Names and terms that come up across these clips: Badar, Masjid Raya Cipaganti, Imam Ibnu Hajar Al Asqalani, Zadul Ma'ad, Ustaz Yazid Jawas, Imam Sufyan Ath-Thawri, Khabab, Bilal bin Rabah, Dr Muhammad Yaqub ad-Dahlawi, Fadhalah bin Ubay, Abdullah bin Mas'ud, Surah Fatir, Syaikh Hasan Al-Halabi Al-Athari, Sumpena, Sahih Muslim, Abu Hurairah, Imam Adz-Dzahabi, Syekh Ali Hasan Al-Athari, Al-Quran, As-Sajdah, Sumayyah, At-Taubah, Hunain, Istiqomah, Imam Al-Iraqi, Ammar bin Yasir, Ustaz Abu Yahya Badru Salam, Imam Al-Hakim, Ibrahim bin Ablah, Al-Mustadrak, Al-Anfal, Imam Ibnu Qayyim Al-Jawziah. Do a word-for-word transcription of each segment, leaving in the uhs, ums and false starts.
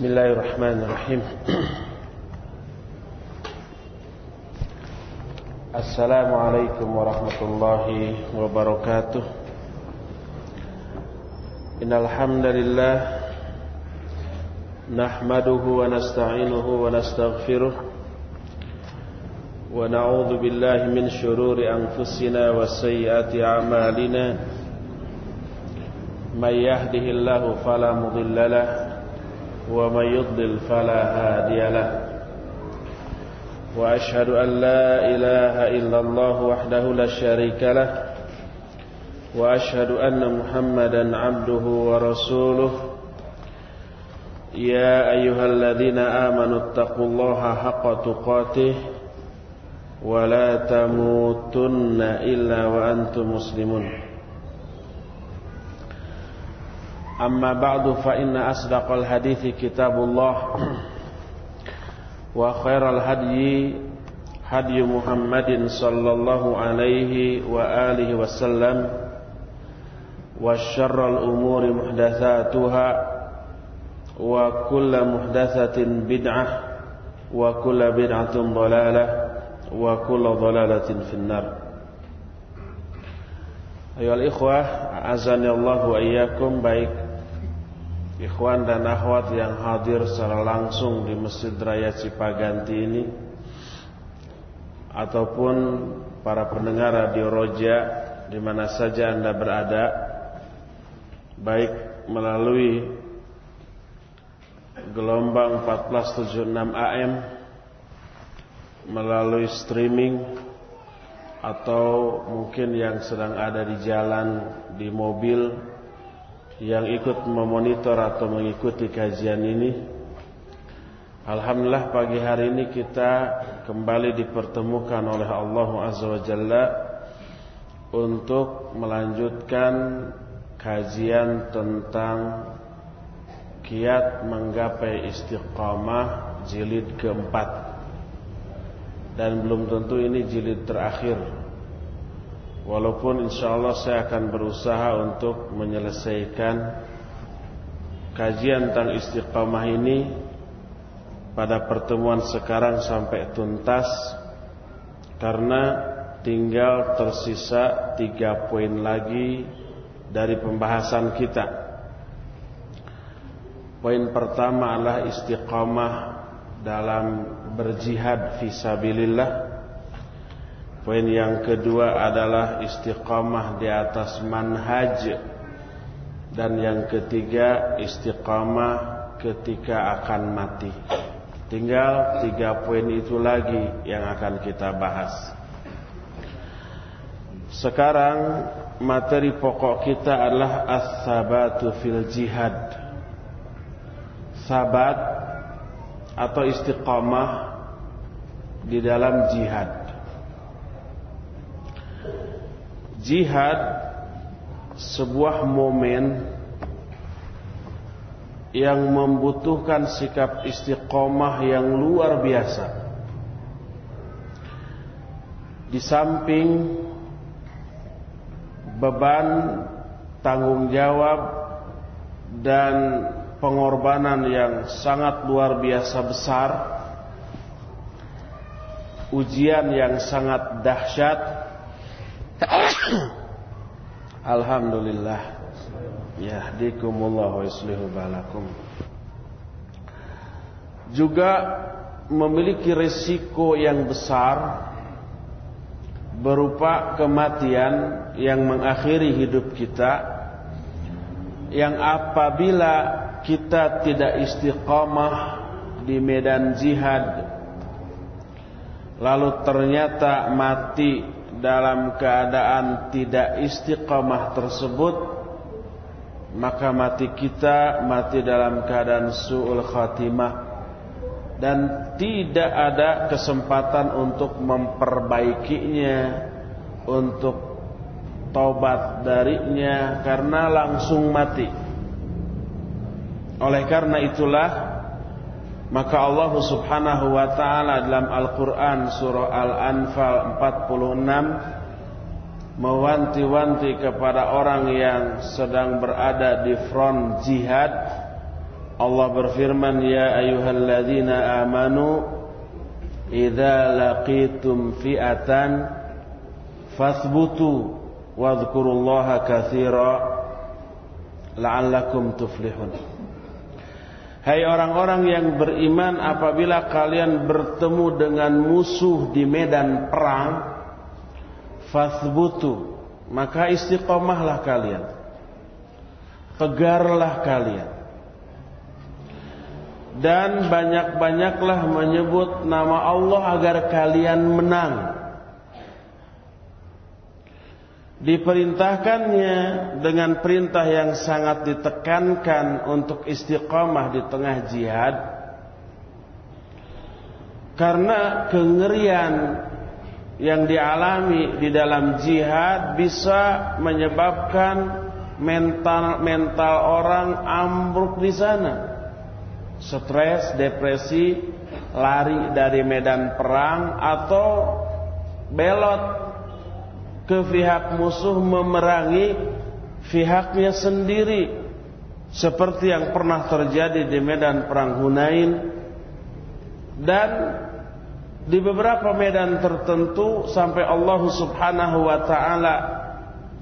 Bismillahirrahmanirrahim. Assalamualaikum warahmatullahi wabarakatuh. Innal hamdalillah nahmaduhu wa nasta'inuhu wa nastaghfiruh wa na'udzu billahi min shururi anfusina wa sayyiati a'malina. May yahdihillahu fala mudilla lahu ومن يضلل فلا هادي له وأشهد أن لا إله إلا الله وحده لا شريك له وأشهد أن محمدا عبده ورسوله يا أيها الذين آمنوا اتقوا الله حق تقاته ولا تموتن إلا وأنتم مسلمون أما بعد فإن أصدق الحديث كتاب الله وخير الهدي هدي محمد صلى الله عليه وآله وسلم وشر الأمور محدثاتها وكل محدثة بدعة وكل بدعة ضلالة وكل ضلالة في النار. Ayol ikhwah, azanillahu ayyakum, baik ikhwan dan akhwat yang hadir secara langsung di Masjid Raya Cipaganti ini ataupun para pendengar Radio Roja di mana saja Anda berada, baik melalui gelombang seribu empat ratus tujuh puluh enam A M, melalui streaming, atau mungkin yang sedang ada di jalan, di mobil, yang ikut memonitor atau mengikuti kajian ini. Alhamdulillah, pagi hari ini kita kembali dipertemukan oleh Allah Azza wa Jalla untuk melanjutkan kajian tentang Kiat Menggapai Istiqomah jilid keempat. Dan belum tentu ini jilid terakhir, walaupun insyaallah saya akan berusaha untuk menyelesaikan kajian tentang istiqamah ini pada pertemuan sekarang sampai tuntas, karena tinggal tersisa tiga poin lagi dari pembahasan kita. Poin pertama adalah istiqamah dalam berjihad fisabilillah. Poin yang kedua adalah istiqamah di atas manhaj. Dan yang ketiga, istiqamah ketika akan mati. Tinggal tiga poin itu lagi yang akan kita bahas. Sekarang materi pokok kita adalah as-sabatu fil jihad. Sabat atau istiqamah di dalam jihad. Jihad sebuah momen yang membutuhkan sikap istiqomah yang luar biasa. Di samping beban, tanggung jawab, dan pengorbanan yang sangat luar biasa besar, ujian yang sangat dahsyat. Alhamdulillah, yahdikumullah wa yuslihu balakum. Juga memiliki risiko yang besar berupa kematian yang mengakhiri hidup kita, yang apabila kita tidak istiqamah di medan jihad lalu ternyata mati dalam keadaan tidak istiqamah tersebut, maka mati kita mati dalam keadaan su'ul khatimah dan tidak ada kesempatan untuk memperbaikinya, untuk taubat darinya, karena langsung mati. Oleh karena itulah maka Allah subhanahu wa ta'ala dalam Al-Quran surah Al-Anfal empat puluh enam mewanti-wanti kepada orang yang sedang berada di front jihad Allah berfirman, ya ayyuhalladzina amanu idza laqitum fi'atan fathbutu wadhkurullaha katsira la'allakum tuflihun. Hai orang-orang yang beriman, apabila kalian bertemu dengan musuh di medan perang, fathbutu, maka istiqomahlah kalian, tegarlah kalian, dan banyak-banyaklah menyebut nama Allah agar kalian menang. Diperintahkannya dengan perintah yang sangat ditekankan untuk istiqamah di tengah jihad, karena kengerian yang dialami di dalam jihad bisa menyebabkan mental mental orang ambruk di sana. Stres, depresi, lari dari medan perang, atau belot ke pihak musuh memerangi pihaknya sendiri, seperti yang pernah terjadi di medan perang Hunain. Dan di beberapa medan tertentu sampai Allah subhanahu wa ta'ala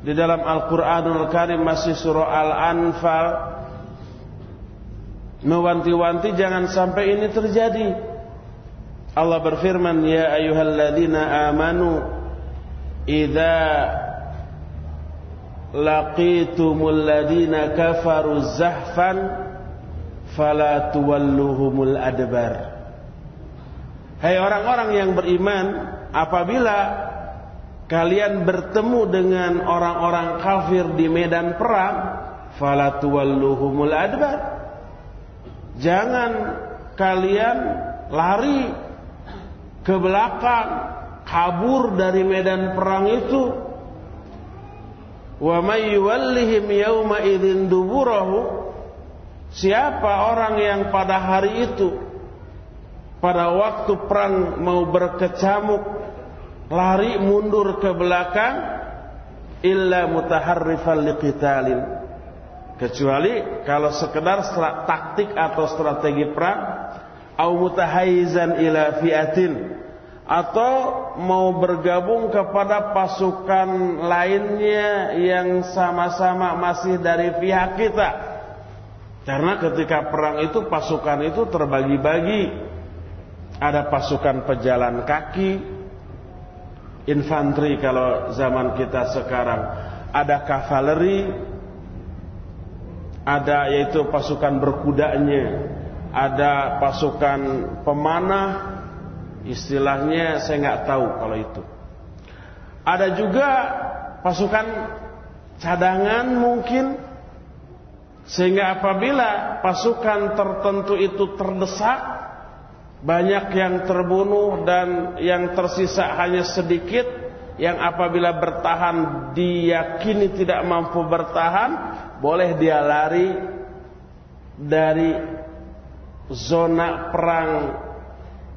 di dalam Al-Quranul Karim, masih surah Al-Anfal, mewanti-wanti jangan sampai ini terjadi. Allah berfirman, ya ayyuhalladzina amanu idza laqitumul ladina kafaru zahfan fala tuwalluhumul adbar. Hai orang-orang yang beriman, apabila kalian bertemu dengan orang-orang kafir di medan perang, fala tuwalluhumul adbar, jangan kalian lari ke belakang, kabur dari medan perang itu. Wa may yuwallihim yawma idzin duburahu, siapa orang yang pada hari itu, pada waktu perang mau berkecamuk, lari mundur ke belakang, illa mutaharrifan liqitalin, kecuali kalau sekedar taktik atau strategi perang, au mutahaizan ila fi'atin, atau mau bergabung kepada pasukan lainnya yang sama-sama masih dari pihak kita. Karena ketika perang itu pasukan itu terbagi-bagi. Ada pasukan pejalan kaki, infanteri kalau zaman kita sekarang. Ada kavaleri, ada yaitu pasukan berkudanya, ada pasukan pemanah, istilahnya saya nggak tahu kalau itu. Ada juga pasukan cadangan mungkin, sehingga apabila pasukan tertentu itu terdesak, banyak yang terbunuh dan yang tersisa hanya sedikit, yang apabila bertahan diyakini tidak mampu bertahan, boleh dia lari dari zona perang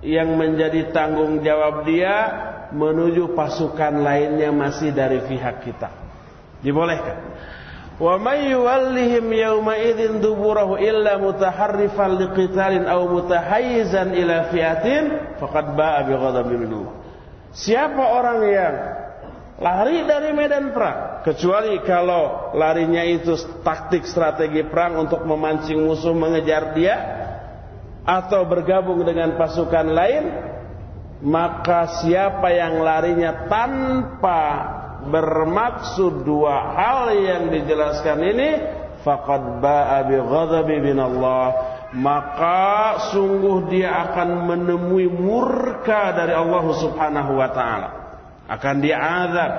yang menjadi tanggung jawab dia menuju pasukan lainnya masih dari pihak kita. Dibolehkan. Wa may yuwallihim yawma idzin duburahu illa mutaharrifan liqitalin aw mutahayyizan ila fi'atin faqad ba'a bighadabin minallah. Siapa orang yang lari dari medan perang, kecuali kalau larinya itu taktik strategi perang untuk memancing musuh mengejar dia, atau bergabung dengan pasukan lain, maka siapa yang larinya tanpa bermaksud dua hal yang dijelaskan ini, faqad ba'a bi ghadabi minallah, maka sungguh dia akan menemui murka dari Allah subhanahu wa ta'ala, akan diazab.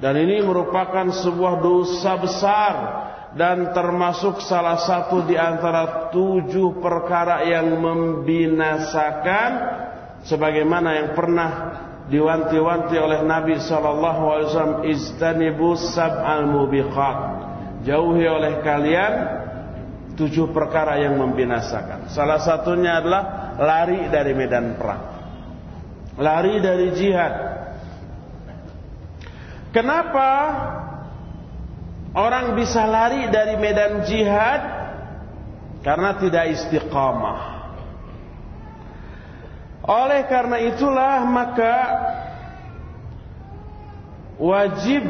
Dan ini merupakan sebuah dosa besar, dan termasuk salah satu di antara tujuh perkara yang membinasakan, sebagaimana yang pernah diwanti-wanti oleh Nabi sallallahu alaihi wasallam, Ijtanibus sab'al mubiqat, jauhi oleh kalian tujuh perkara yang membinasakan. Salah satunya adalah lari dari medan perang, lari dari jihad. Kenapa orang bisa lari dari medan jihad? karena tidak istiqamah. Oleh karena itulah maka wajib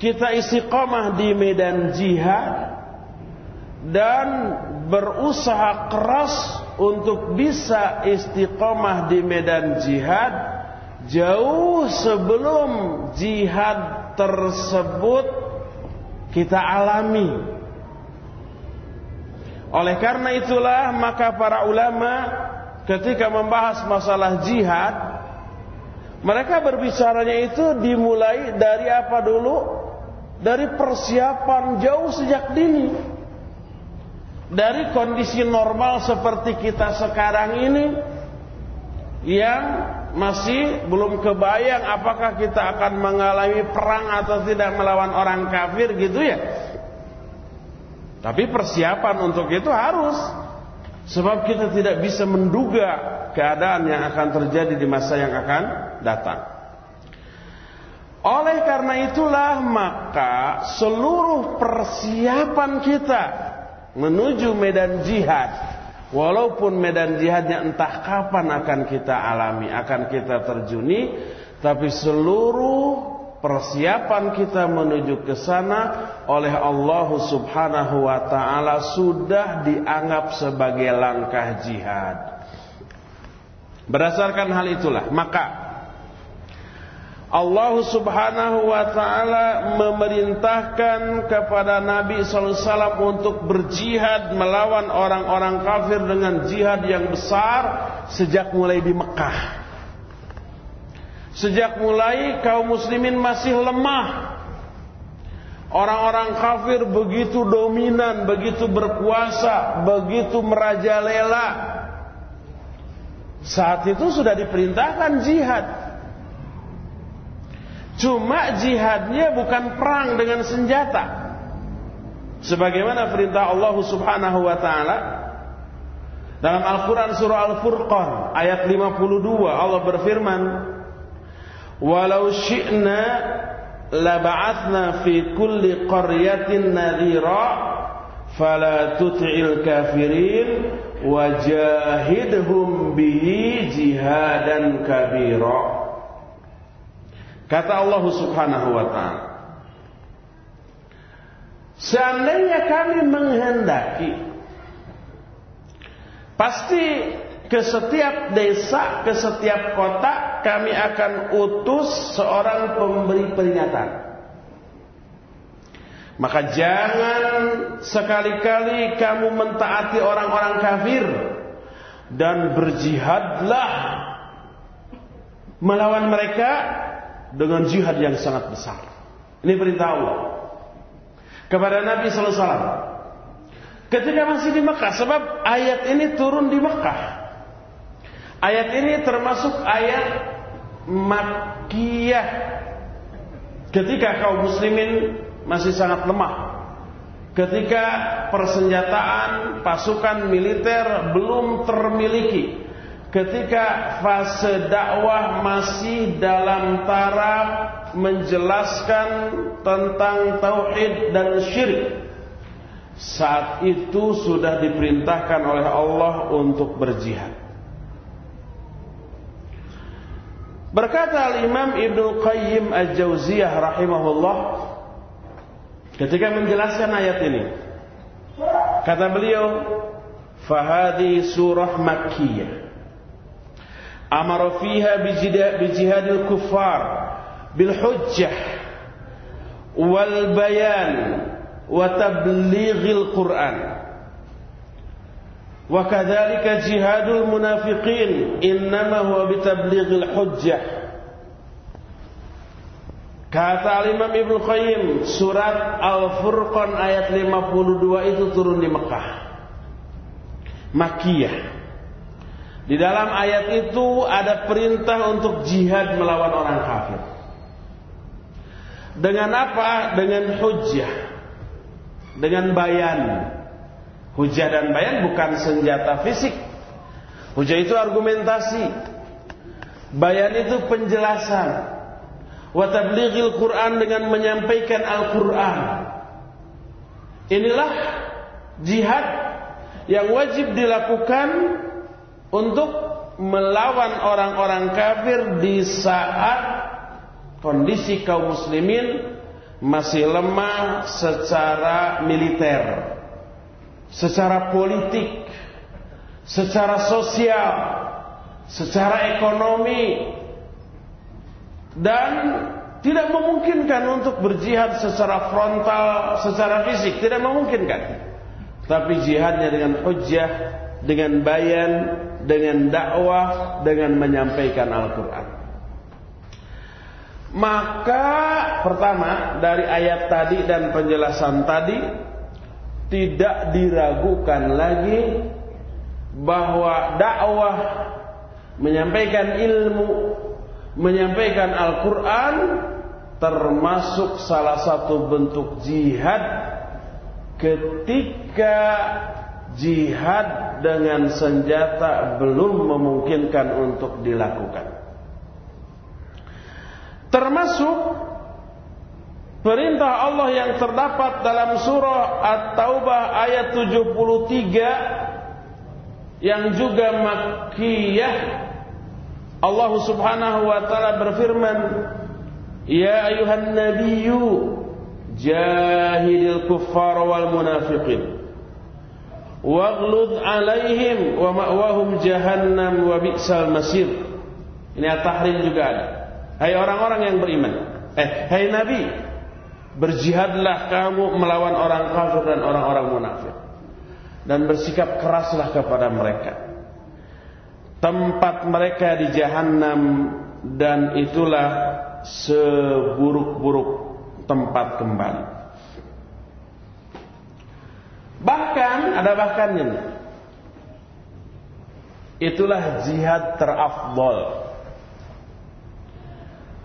kita istiqamah di medan jihad dan berusaha keras untuk bisa istiqamah di medan jihad jauh sebelum jihad tersebut kita alami. Oleh karena itulah maka para ulama ketika membahas masalah jihad, mereka berbicaranya itu dimulai dari apa dulu? Dari persiapan jauh sejak dini. Dari kondisi normal seperti kita sekarang ini, yang masih belum kebayang apakah kita akan mengalami perang atau tidak melawan orang kafir gitu ya. Tapi persiapan untuk itu harus, sebab kita tidak bisa menduga keadaan yang akan terjadi di masa yang akan datang. Oleh karena itulah maka seluruh persiapan kita menuju medan jihad, walaupun medan jihadnya entah kapan akan kita alami, akan kita terjuni, tapi seluruh persiapan kita menuju ke sana oleh Allah Subhanahu wa ta'ala sudah dianggap sebagai langkah jihad. Berdasarkan hal itulah maka Allah Subhanahu wa ta'ala memerintahkan kepada Nabi sallallahu alaihi wasallam untuk berjihad melawan orang-orang kafir dengan jihad yang besar sejak mulai di Mekah. Sejak mulai kaum muslimin masih lemah, orang-orang kafir begitu dominan, begitu berkuasa, begitu merajalela. Saat itu sudah diperintahkan jihad. Cuma jihadnya bukan perang dengan senjata, sebagaimana perintah Allah Subhanahu wa ta'ala dalam Al-Quran surah Al-Furqan ayat lima puluh dua. Allah berfirman, "Walau syi'na laba'atna fi kulli qaryatin nadhira fala tut'il kafirin wajahidhum bihi jihadan kabira." Kata Allah Subhanahu wa ta'ala, seandainya kami menghendaki, pasti ke setiap desa, ke setiap kota kami akan utus seorang pemberi peringatan. Maka jangan sekali-kali kamu mentaati orang-orang kafir dan berjihadlah melawan mereka dengan jihad yang sangat besar. Ini perintah Allah kepada Nabi sallallahu alaihi wasallam ketika masih di Mekah, sebab ayat ini turun di Mekah. Ayat ini termasuk ayat Makkiyah, ketika kaum muslimin masih sangat lemah, ketika persenjataan pasukan militer belum termiliki, ketika fase dakwah masih dalam taraf menjelaskan tentang tauhid dan syirik. Saat itu sudah diperintahkan oleh Allah untuk berjihad. Berkata Al-Imam Ibnu Qayyim Al-Jawziah rahimahullah ketika menjelaskan ayat ini, kata beliau, "Fahadi surah Makkiyah amara fiha bijihadil kuffar bil hujjah wal bayan wa tablighil Qur'an wa kadzalika jihadul munafiqin innama huwa bitablighil hujjah." Kata Al-Imam Ibnu Qayyim, surat Al-Furqan ayat lima puluh dua itu turun di Mekah, Makkiyah. Di dalam ayat itu ada perintah untuk jihad melawan orang kafir. Dengan apa? Dengan hujjah, dengan bayan. Hujjah dan bayan bukan senjata fisik. Hujjah itu argumentasi, bayan itu penjelasan. Wa tablighil Qur'an, dengan menyampaikan Al-Qur'an. Inilah jihad yang wajib dilakukan untuk melawan orang-orang kafir di saat kondisi kaum muslimin masih lemah secara militer, secara politik, secara sosial, secara ekonomi, dan tidak memungkinkan untuk berjihad secara frontal, secara fisik, tidak memungkinkan. Tapi jihadnya dengan hujjah, dengan bayan, dengan dakwah, dengan menyampaikan Al-Quran. Maka pertama, dari ayat tadi dan penjelasan tadi, tidak diragukan lagi bahwa dakwah, menyampaikan ilmu, menyampaikan Al-Quran termasuk salah satu bentuk jihad, ketika jihad dengan senjata belum memungkinkan untuk dilakukan. Termasuk perintah Allah yang terdapat dalam surah At-Taubah ayat tujuh puluh tiga yang juga makkiyah. Allah Subhanahu wa taala berfirman, "Ya ayuhan nabiyyu jahidil kuffara wal munafiqin waghlud 'alaihim wa ma'wahum jahannam wa bi'sal masir." Ini At-Tahrim juga ada. Hai orang-orang yang beriman, eh, hai Nabi, berjihadlah kamu melawan orang kafir dan orang-orang munafik, dan bersikap keraslah kepada mereka. Tempat mereka di Jahannam, dan itulah seburuk-buruk tempat kembali. Bahkan, ada bahkannya, itulah jihad terafdol,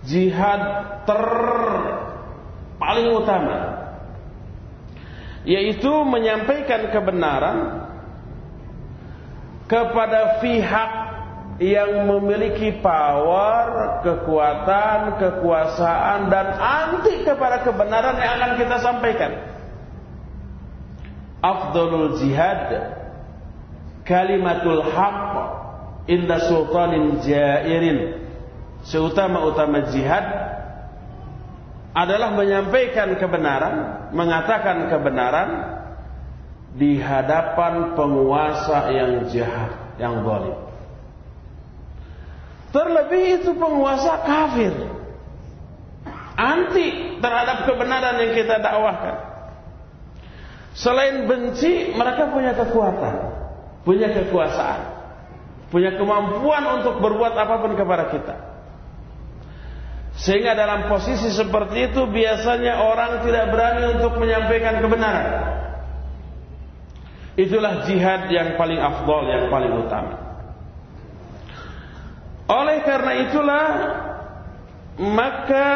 jihad ter paling utama, yaitu menyampaikan kebenaran kepada pihak yang memiliki power, kekuatan, kekuasaan, dan anti kepada kebenaran yang akan kita sampaikan. Afdalul jihad kalimatul haqq inda sultanin jairin. Seutama-utama jihad adalah menyampaikan kebenaran, mengatakan kebenaran di hadapan penguasa yang jahat, yang zalim. Terlebih itu penguasa kafir, anti terhadap kebenaran yang kita dakwahkan. Selain benci, mereka punya kekuatan, punya kekuasaan, punya kemampuan untuk berbuat apapun kepada kita. Sehingga dalam posisi seperti itu biasanya orang tidak berani untuk menyampaikan kebenaran. Itulah jihad yang paling afdol, yang paling utama. Oleh karena itulah, maka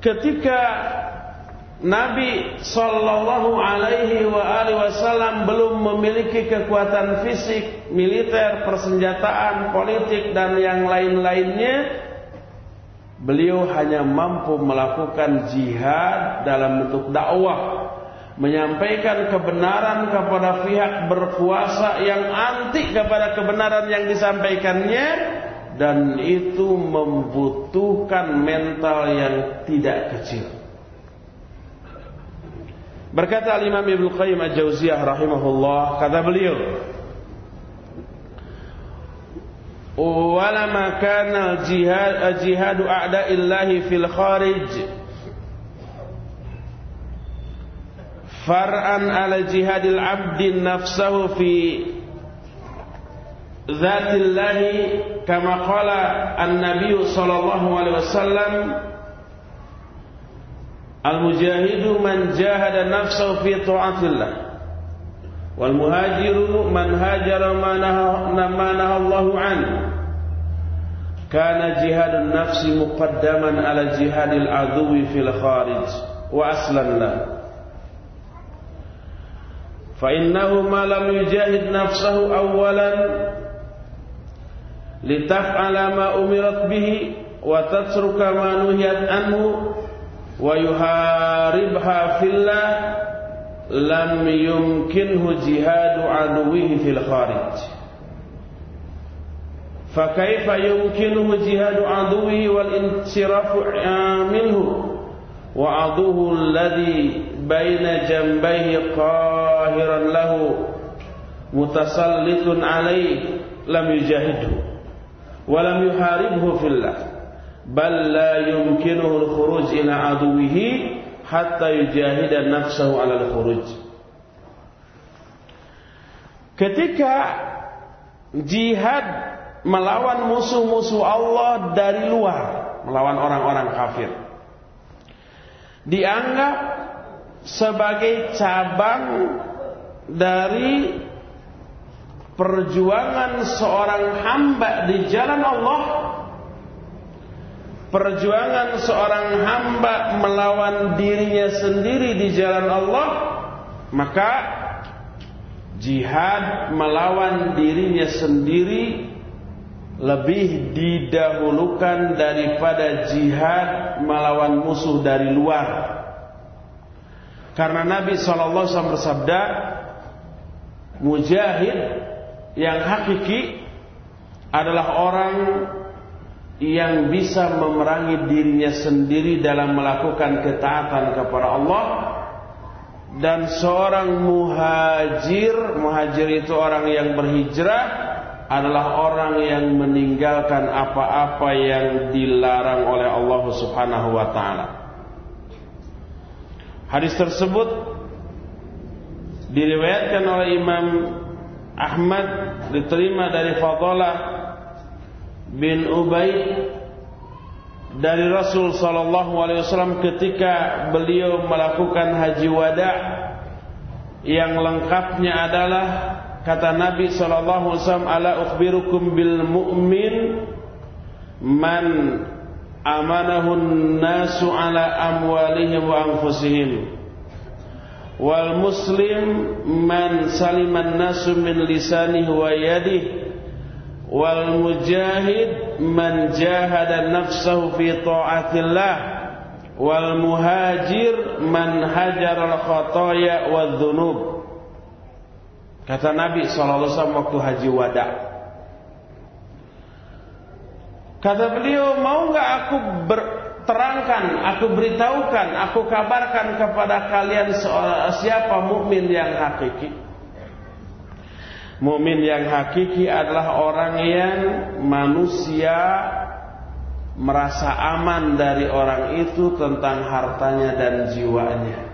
ketika Nabi sallallahu alaihi wa alihi wasallam belum memiliki kekuatan fisik, militer, persenjataan, politik, dan yang lain-lainnya, beliau hanya mampu melakukan jihad dalam bentuk dakwah, menyampaikan kebenaran kepada pihak berkuasa yang anti kepada kebenaran yang disampaikannya, dan itu membutuhkan mental yang tidak kecil. Berkata Imam Ibnu Qayyim Al-Jawziah rahimahullah, kata beliau, "Walama kana al-jihad jihadu a'da'illahi fil kharij far'an 'ala jihadil 'abdi nafsahu fi dzatillahi kama qala an-nabiy sallallahu alaihi wasallam al-mujahidu man jahada nafsahu fi ta'atillah wal muhajiru man hajara ma nahallahu an kana jihadun nafsi muqaddaman ala jihadil aduwi fil kharij wa aslan la fa innahu ma lam yujahid nafsahu awwalan litaf'ala ma umirat bihi wa tatruka ma nuhiyat anhu wa yuharibha fillah lam yumkinhu jihadu aduwihi fil kharij, fa kaifa yumkinuhu jihadu aduwihi wal insirafu minhu wa aduhu alladhi baina jambayhi qahiran lahu mutasallitun alayhi lam yujahidhu wa lam yuharibhu fillah bal la yumkinuhu al-khuruj ila aduwihi hatta yujahida nafsahu ala al-khuruj. Ketika jihad melawan musuh-musuh Allah dari luar, melawan orang-orang kafir, dianggap sebagai cabang dari perjuangan seorang hamba di jalan Allah, perjuangan seorang hamba melawan dirinya sendiri di jalan Allah. Maka jihad melawan dirinya sendiri lebih didahulukan daripada jihad melawan musuh dari luar. Karena Nabi sallallahu alaihi wasallam bersabda, mujahid yang hakiki adalah orang yang bisa memerangi dirinya sendiri dalam melakukan ketaatan kepada Allah. Dan seorang muhajir, muhajir itu orang yang berhijrah, adalah orang yang meninggalkan apa-apa yang dilarang oleh Allah Subhanahu wa ta'ala. Hadis tersebut diriwayatkan oleh Imam Ahmad, diterima dari Fadhalah bin Ubay dari Rasul sallallahu alaihi wasallam ketika beliau melakukan haji wada, yang lengkapnya adalah kata Nabi sallallahu alaihi wasallam, ala ukhbirukum bil mu'min man amanahun nasu ala amwalihim wa anfusihim wal muslim man saliman nasu min lisanihi wa yadihi wal mujahid man jahada nafsahu fi ta'atillah wal muhajir man hajar al khataya wal dhunub. Kata Nabi sallallahu alaihi wasallam waktu haji wada, kata beliau, mau enggak aku terangkan, aku beritahukan, aku kabarkan kepada kalian siapa mukmin yang hakiki? Mu'min yang hakiki adalah orang yang manusia merasa aman dari orang itu tentang hartanya dan jiwanya.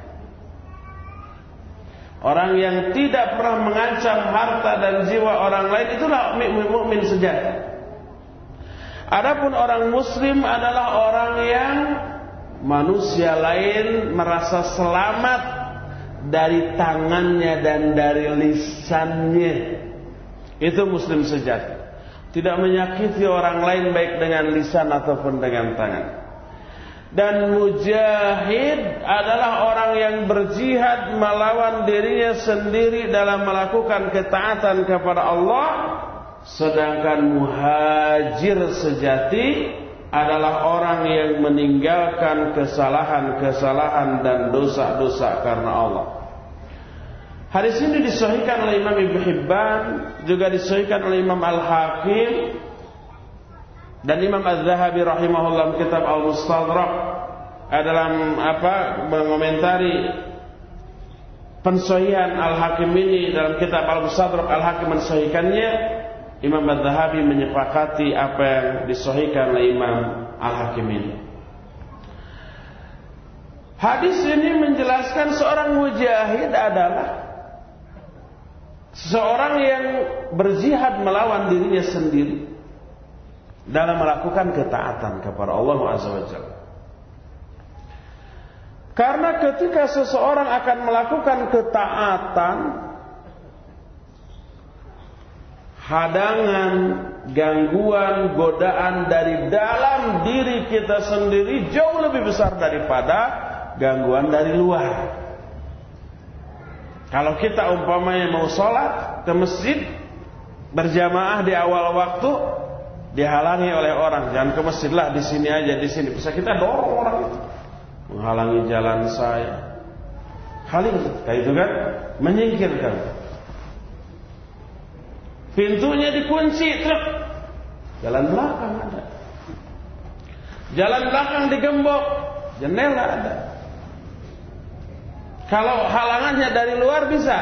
Orang yang tidak pernah mengancam harta dan jiwa orang lain, itulah mu'min sejati. Adapun orang muslim adalah orang yang manusia lain merasa selamat dari tangannya dan dari lisannya. Itu muslim sejati, tidak menyakiti orang lain baik dengan lisan ataupun dengan tangan. Dan mujahid adalah orang yang berjihad melawan dirinya sendiri dalam melakukan ketaatan kepada Allah. Sedangkan muhajir sejati adalah orang yang meninggalkan kesalahan-kesalahan dan dosa-dosa karena Allah. Hadis ini disahihkan oleh Imam Ibnu Hibban, juga disahihkan oleh Imam Al-Hakim dan Imam Adz-Dzahabi rahimahullah kitab Al-Mustadrak dalam apa mengomentari pensahihan Al-Hakim ini dalam kitab Al-Mustadrak. Al-Hakim mensahihkannya, Imam Adz-Dzahabi menyepakati apa yang disahihkan oleh Imam Al-Hakim ini. Hadis ini menjelaskan seorang mujahid adalah seorang yang berjihad melawan dirinya sendiri dalam melakukan ketaatan kepada Allah Azza wa Jalla. Karena ketika seseorang akan melakukan ketaatan, hadangan, gangguan, godaan dari dalam diri kita sendiri jauh lebih besar daripada gangguan dari luar. Kalau kita umpamanya mau sholat ke masjid berjamaah di awal waktu, dihalangi oleh orang, jangan ke masjid lah, di sini aja, di sini. Bisa kita dorong orang itu, menghalangi jalan saya, saling itu kan menyingkirkan. Pintunya dikunci truk. Jalan belakang ada. Jalan belakang digembok, jendela ada. Kalau halangannya dari luar bisa.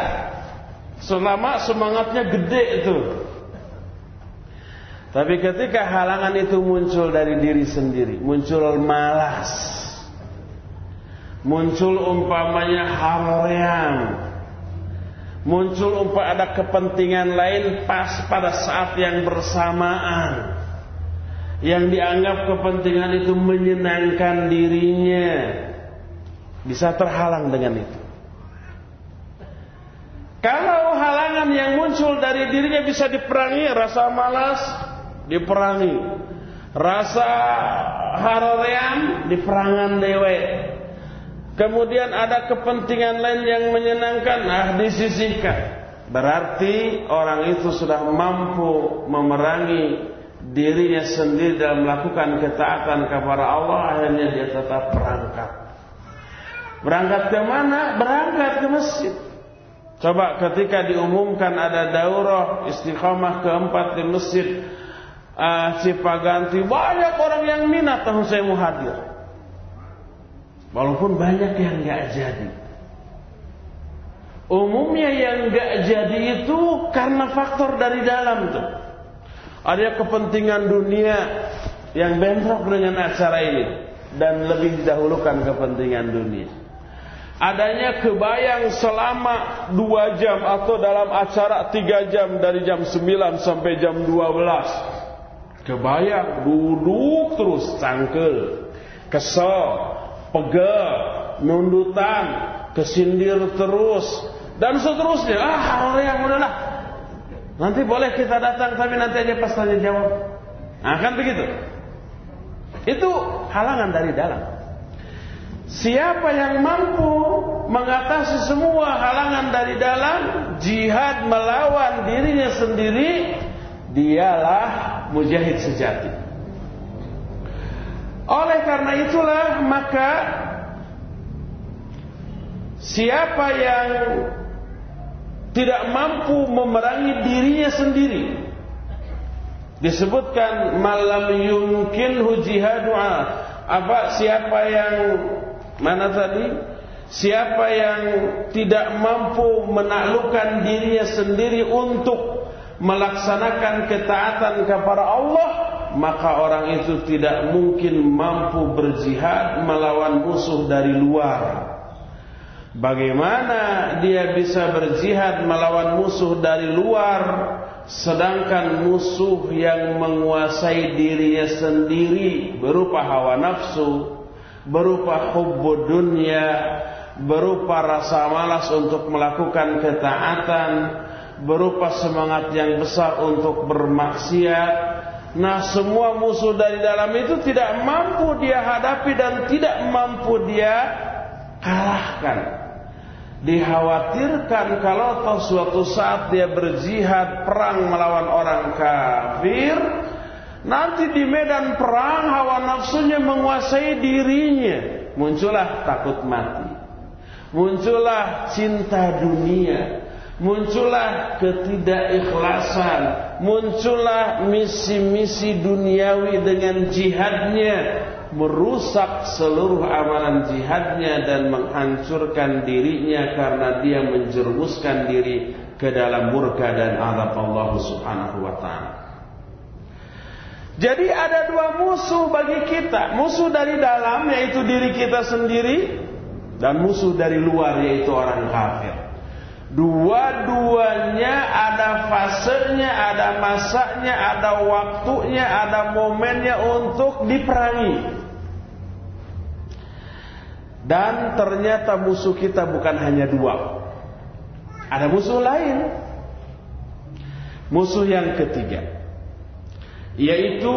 Selama semangatnya gede itu. Tapi ketika halangan itu muncul dari diri sendiri, muncul malas, muncul umpamanya haroyang, muncul umpamanya ada kepentingan lain pas pada saat yang bersamaan, yang dianggap kepentingan itu menyenangkan dirinya, bisa terhalang dengan itu. Kalau halangan yang muncul dari dirinya bisa diperangi, rasa malas diperangi, rasa haroream diperangan dewe. Kemudian ada kepentingan lain yang menyenangkan, ah disisihkan. Berarti orang itu sudah mampu memerangi dirinya sendiri dalam melakukan ketaatan kepada Allah. Akhirnya dia tetap berangkat. Berangkat ke mana? Berangkat ke masjid. Coba ketika diumumkan ada daurah istiqamah keempat di Masjid uh, Cipaganti, banyak orang yang minat, tahu saya mau hadir. Walaupun banyak yang enggak jadi. Umumnya yang enggak jadi itu karena faktor dari dalam tuh. Ada kepentingan dunia yang bentrok dengan acara ini dan lebih didahulukan kepentingan dunia. Adanya kebayang selama dua jam atau dalam acara tiga jam dari jam sembilan sampai jam dua belas. Kebayang duduk terus cangkel, kesel, pegel, nundutan, kesindir terus dan seterusnya. Ah, hal yang udahlah. Nanti boleh kita datang tapi nanti aja pas tanya jawab. Nah, kan begitu. Itu halangan dari dalam. Siapa yang mampu mengatasi semua halangan dari dalam, jihad melawan dirinya sendiri, dialah mujahid sejati. Oleh karena itulah maka siapa yang tidak mampu memerangi dirinya sendiri, disebutkan malam yumkinhu jihadu apa siapa yang Mana tadi? Siapa yang tidak mampu menaklukkan dirinya sendiri untuk melaksanakan ketaatan kepada Allah, maka orang itu tidak mungkin mampu berjihad melawan musuh dari luar. Bagaimana dia bisa berjihad melawan musuh dari luar, sedangkan musuh yang menguasai dirinya sendiri berupa hawa nafsu, berupa hubbud dunia, berupa rasa malas untuk melakukan ketaatan, berupa semangat yang besar untuk bermaksiat. Nah, semua musuh dari dalam itu tidak mampu dia hadapi dan tidak mampu dia kalahkan. Dikhawatirkan kalau toh suatu saat dia berjihad perang melawan orang kafir, nanti di medan perang hawa nafsunya menguasai dirinya, muncullah takut mati, muncullah cinta dunia, muncullah ketidakikhlasan, muncullah misi-misi duniawi dengan jihadnya, merusak seluruh amalan jihadnya dan menghancurkan dirinya karena dia menjerumuskan diri ke dalam murka dan azab Allah Subhanahu wa ta'ala. Jadi ada dua musuh bagi kita. Musuh dari dalam yaitu diri kita sendiri, dan musuh dari luar yaitu orang kafir. Dua-duanya ada fasenya, ada masanya, ada waktunya, ada momennya untuk diperangi. Dan ternyata musuh kita bukan hanya dua. Ada musuh lain, musuh yang ketiga, yaitu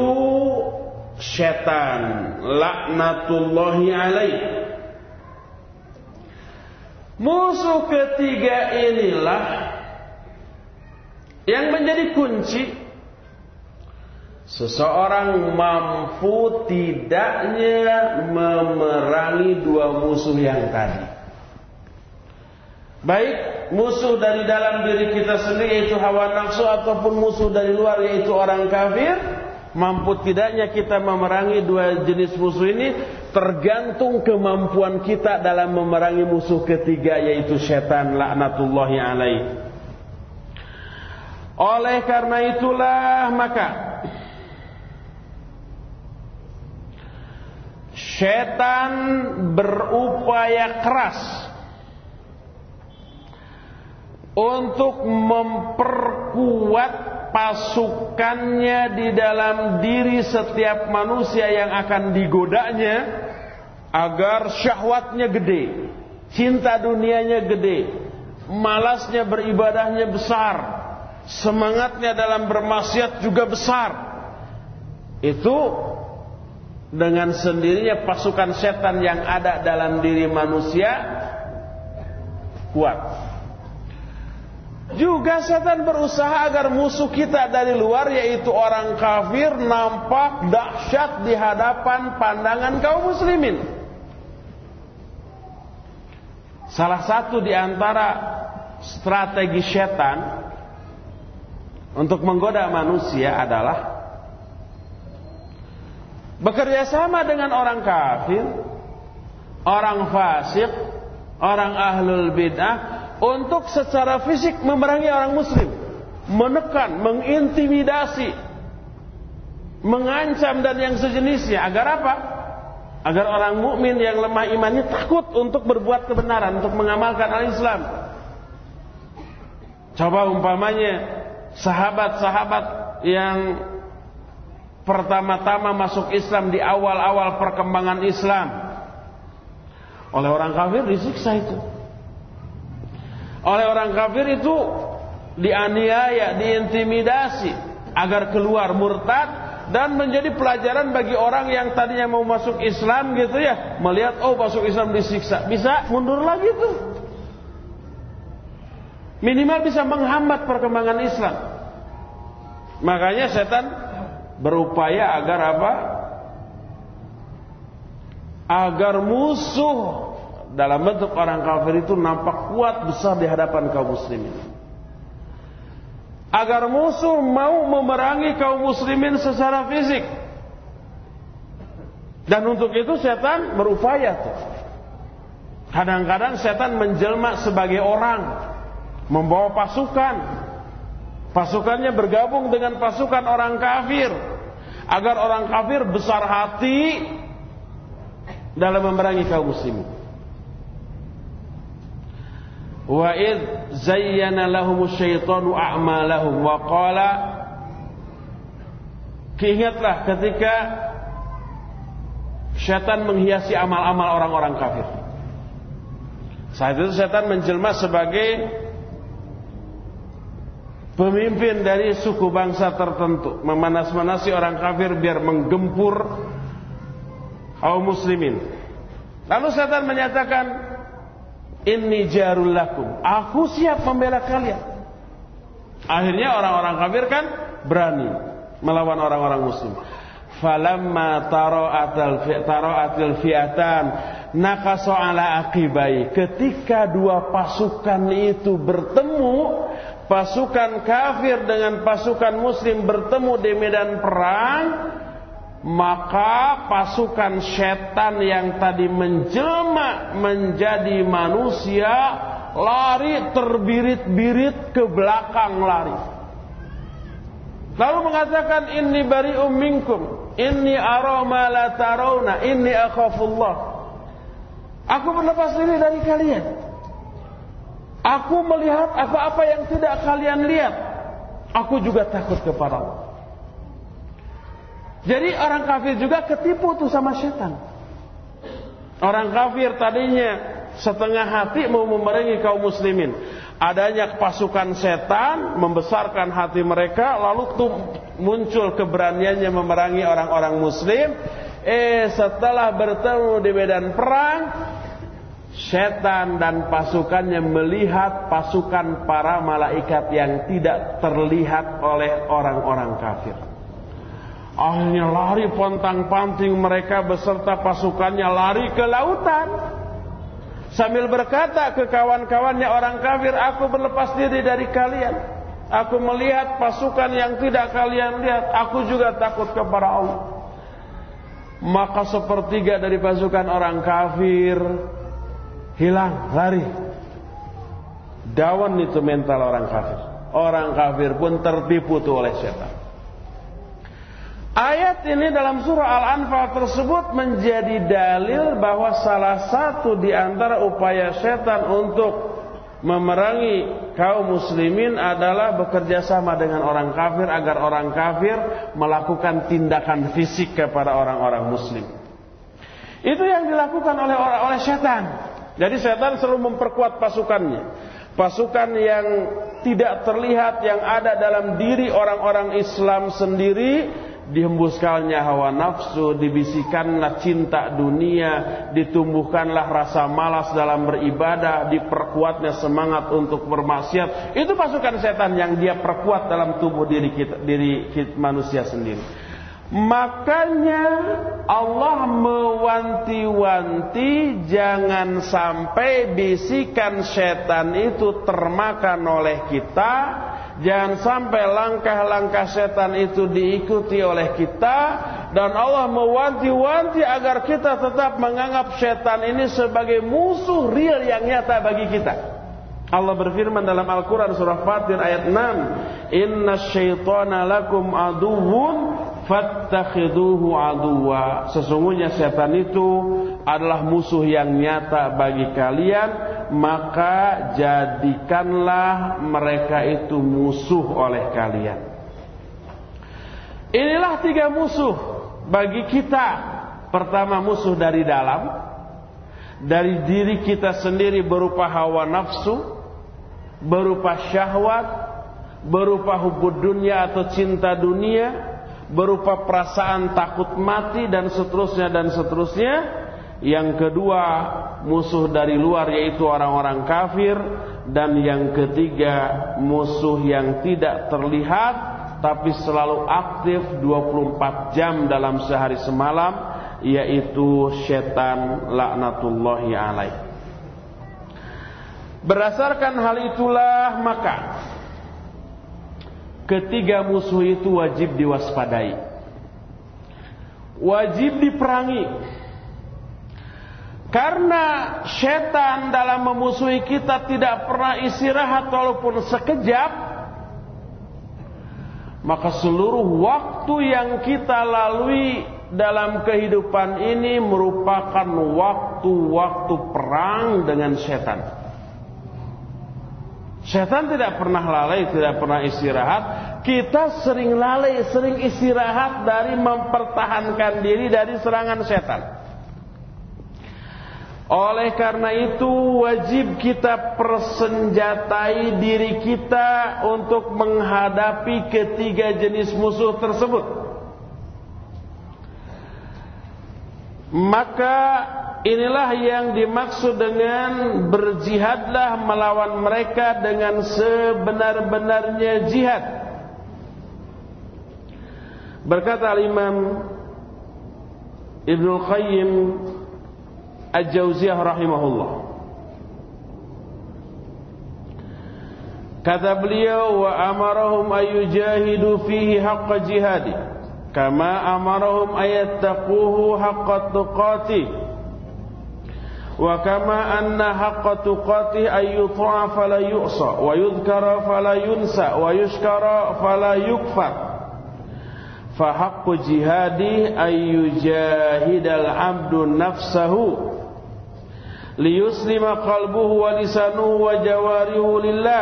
setan laknatullahi alaih. Musuh ketiga inilah yang menjadi kunci seseorang mampu tidaknya memerangi dua musuh yang tadi. Baik musuh dari dalam diri kita sendiri yaitu hawa nafsu ataupun musuh dari luar yaitu orang kafir, mampu tidaknya kita memerangi dua jenis musuh ini tergantung kemampuan kita dalam memerangi musuh ketiga yaitu syaitan laknatullahi alaihi. Oleh karena itulah maka syaitan berupaya keras untuk memperkuat pasukannya di dalam diri setiap manusia yang akan digodanya agar syahwatnya gede, cinta dunianya gede, malasnya beribadahnya besar, semangatnya dalam bermaksiat juga besar. Itu dengan sendirinya pasukan setan yang ada dalam diri manusia kuat. Juga setan berusaha agar musuh kita dari luar yaitu orang kafir nampak dahsyat di hadapan pandangan kaum muslimin. Salah satu di antara strategi setan untuk menggoda manusia adalah bekerja sama dengan orang kafir, orang fasik, orang ahlul bid'ah untuk secara fisik memerangi orang muslim, menekan, mengintimidasi, mengancam dan yang sejenisnya. Agar apa? Agar orang mukmin yang lemah imannya takut untuk berbuat kebenaran, untuk mengamalkan al-Islam. Coba umpamanya sahabat-sahabat yang pertama-tama masuk Islam di awal-awal perkembangan Islam oleh orang kafir disiksa itu. Oleh orang kafir itu dianiaya, diintimidasi agar keluar murtad dan menjadi pelajaran bagi orang yang tadinya mau masuk Islam gitu ya, melihat oh masuk Islam disiksa, bisa mundur lagi tuh. Minimal bisa menghambat perkembangan Islam. Makanya setan berupaya agar apa? Agar musuh dalam bentuk orang kafir itu nampak kuat besar di hadapan kaum muslimin, agar musuh mau memerangi kaum muslimin secara fisik. Dan untuk itu setan berupaya tuh. Kadang-kadang setan menjelma sebagai orang, membawa pasukan, pasukannya bergabung dengan pasukan orang kafir, agar orang kafir besar hati dalam memerangi kaum muslimin. Wa idh zayyana lahumus syaitanu a'malahum wa qala, ingatlah ketika syaitan menghiasi amal-amal orang-orang kafir. Saat itu syaitan menjelma sebagai pemimpin dari suku bangsa tertentu, memanas-manasi orang kafir biar menggempur kaum muslimin. Lalu syaitan menyatakan, inni jarul lakum, aku siap membela kalian. Akhirnya orang-orang kafir kan berani melawan orang-orang muslim. Falamma tara'atil tara'atil fi'atan naqasu ala aqibai, ketika dua pasukan itu bertemu, pasukan kafir dengan pasukan muslim bertemu di medan perang, maka pasukan setan yang tadi menjelma menjadi manusia lari terbirit-birit ke belakang lari. Lalu mengatakan inni bari'um minkum, inni ara ma la tarawna, inni akhafullah. Aku berlepas diri dari kalian. Aku melihat apa-apa yang tidak kalian lihat. Aku juga takut kepada Allah. Jadi orang kafir juga ketipu tuh sama setan. Orang kafir tadinya setengah hati mau memerangi kaum muslimin. Adanya pasukan setan membesarkan hati mereka, lalu tuh muncul keberaniannya memerangi orang-orang muslim. Eh setelah bertemu di medan perang, setan dan pasukannya melihat pasukan para malaikat yang tidak terlihat oleh orang-orang kafir. Akhirnya lari pontang-panting mereka beserta pasukannya lari ke lautan. sambil berkata ke kawan-kawannya orang kafir, aku berlepas diri dari kalian, aku melihat pasukan yang tidak kalian lihat, aku juga takut kepada Allah. Maka sepertiga dari pasukan orang kafir hilang, lari. Dawan itu mental orang kafir. Orang kafir pun tertipu tuh oleh setan. Ayat ini dalam surah Al-Anfal tersebut menjadi dalil bahwa salah satu di antara upaya setan untuk memerangi kaum muslimin adalah bekerja sama dengan orang kafir agar orang kafir melakukan tindakan fisik kepada orang-orang muslim. Itu yang dilakukan oleh oleh setan. Jadi setan selalu memperkuat pasukannya. Pasukan yang tidak terlihat yang ada dalam diri orang-orang Islam sendiri, dihembuskannya hawa nafsu, dibisikanlah cinta dunia, ditumbuhkanlah rasa malas dalam beribadah, diperkuatnya semangat untuk bermaksiat. Itu pasukan setan yang dia perkuat dalam tubuh diri kita, diri kita manusia sendiri. Makanya Allah mewanti-wanti jangan sampai bisikan setan itu termakan oleh kita. Jangan sampai langkah-langkah setan itu diikuti oleh kita. Dan Allah mewanti-wanti agar kita tetap menganggap setan ini sebagai musuh real yang nyata bagi kita. Allah berfirman dalam Al-Quran surah Fatir ayat enam, Inna syaitana lakum aduwun fattakhiduhu aduwa. Sesungguhnya setan itu adalah musuh yang nyata bagi kalian, maka jadikanlah mereka itu musuh oleh kalian. Inilah tiga musuh bagi kita. Pertama, musuh dari dalam, dari diri kita sendiri berupa hawa nafsu, berupa syahwat, berupa hubud dunia atau cinta dunia, berupa perasaan takut mati dan seterusnya dan seterusnya. Yang kedua, musuh dari luar yaitu orang-orang kafir. Dan yang ketiga, musuh yang tidak terlihat tapi selalu aktif dua puluh empat jam dalam sehari semalam, yaitu setan laknatullahi alaih. Berdasarkan hal itulah maka ketiga musuh itu wajib diwaspadai, wajib diperangi. Karena setan dalam memusuhi kita tidak pernah istirahat walaupun sekejap, maka seluruh waktu yang kita lalui dalam kehidupan ini merupakan waktu-waktu perang dengan setan. Setan tidak pernah lalai, tidak pernah istirahat. Kita sering lalai, sering istirahat dari mempertahankan diri dari serangan setan. Oleh karena itu wajib kita persenjatai diri kita untuk menghadapi ketiga jenis musuh tersebut. Maka inilah yang dimaksud dengan berjihadlah melawan mereka dengan sebenar-benarnya jihad. Berkata Imam Ibnu Qayyim Al-Jawziah rahimahullah, kata beliau, wa amarahum ayujahidu fihi haqqa jihadi kama amarahum ayattaquhu haqqa tuqatih wa kama anna haqqa tuqatih ayyuta'a fala yu'sa wa yudhkara fala yunsa wa yushkara fala yukfar. Fa haqqu jihadi ayyujahidal abdu nafsahu liyuslima qalbuhu wa lisanuhu wa jawarihu lillah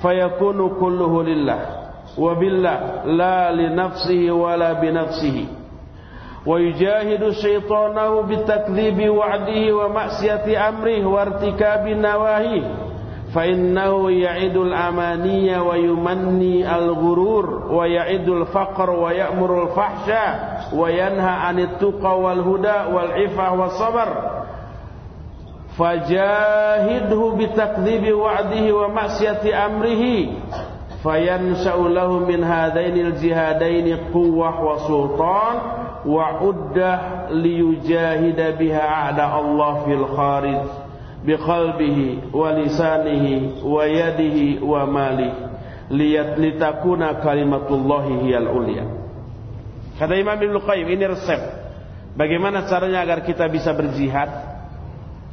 fayakunu kulluhu lillah wa billah la li nafsihi wa la bi nafsihi wa yujahidu syaitanahu bitakdzibi wa'dihi wa ma'siyati amrihi wa irtikabi nawahihi fa innahu ya'idul amaniya wa yumanni al-ghurur wa ya'idul faqr wa ya'murul fahsya wa yanha 'anit tuqa wal huda wal 'ifah was sabr. Fajahidhu bitakdzibi wa'dihi wa ma'siyati amrihi fayansha'u lahu min hadainil jihadaini quwwah wa sultan wa uddah liyujahida biha 'ada Allah fil kharij biqalbihi wa lisanihi wa yadihi wa malihi liyat litakuna kalimatullahi hiyal ulya. Kata Imam Ibnu Qayyim, ini resep bagaimana caranya agar kita bisa berjihad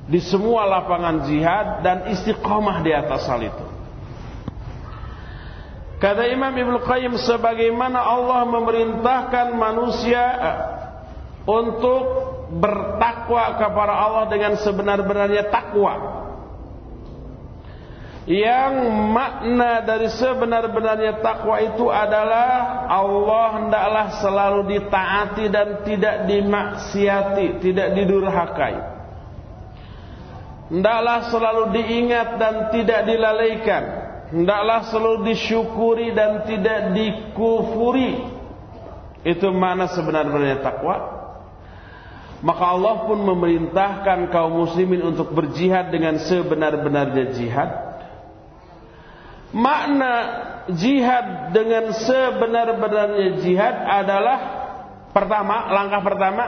di semua lapangan jihad dan istiqamah di atas hal itu. Kata Imam Ibnu Qayyim, sebagaimana Allah memerintahkan manusia untuk bertakwa kepada Allah dengan sebenar-benarnya takwa, yang makna dari sebenar-benarnya takwa itu adalah Allah hendaklah selalu ditaati dan tidak dimaksiati, tidak didurhakai. Hendaklah selalu diingat dan tidak dilalaikan. Hendaklah selalu disyukuri dan tidak dikufuri. Itu makna sebenar-benarnya takwa. Maka Allah pun memerintahkan kaum muslimin untuk berjihad dengan sebenar-benarnya jihad. Makna jihad dengan sebenar-benarnya jihad adalah, pertama, langkah pertama,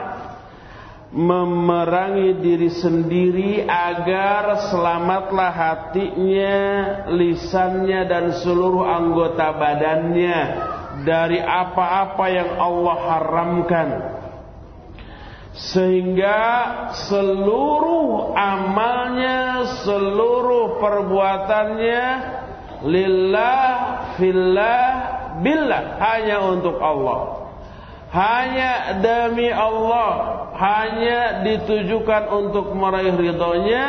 memerangi diri sendiri agar selamatlah hatinya, lisannya, dan seluruh anggota badannya dari apa-apa yang Allah haramkan, sehingga seluruh amalnya, seluruh perbuatannya lillah, fillah, billah, hanya untuk Allah, hanya demi Allah, hanya ditujukan untuk meraih ridhonya.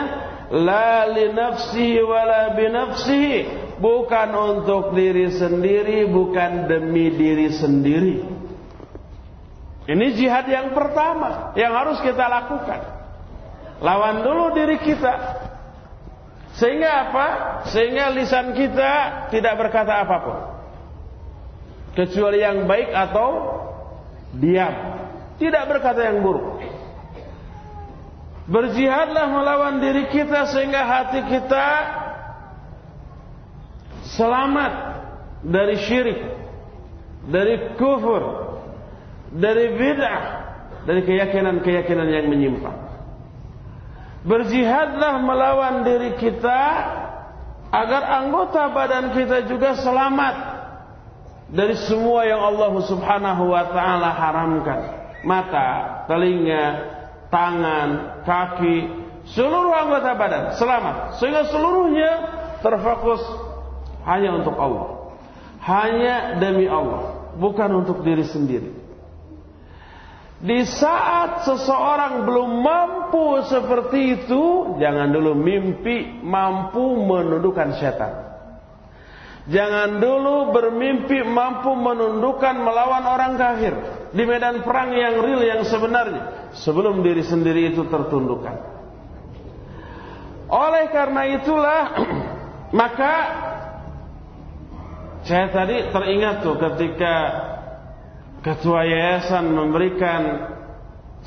La li nafsihi wa la bi nafsihi, bukan untuk diri sendiri, bukan demi diri sendiri. Ini jihad yang pertama yang harus kita lakukan. Lawan dulu diri kita. Sehingga apa? Sehingga lisan kita tidak berkata apapun kecuali yang baik atau diam, tidak berkata yang buruk. Berjihadlah melawan diri kita sehingga hati kita selamat dari syirik, dari kufur, dari bid'ah, dari keyakinan-keyakinan yang menyimpang. Berjihadlah melawan diri kita agar anggota badan kita juga selamat dari semua yang Allah Subhanahu wa ta'ala haramkan. Mata, telinga, tangan, kaki, seluruh anggota badan selamat, sehingga seluruhnya terfokus hanya untuk Allah, hanya demi Allah, bukan untuk diri sendiri. Di saat seseorang belum mampu seperti itu, jangan dulu mimpi mampu menundukkan setan. Jangan dulu bermimpi mampu menundukkan melawan orang kafir di medan perang yang real, yang sebenarnya, sebelum diri sendiri itu tertundukkan. Oleh karena itulah maka saya tadi teringat tuh ketika ketua yayasan memberikan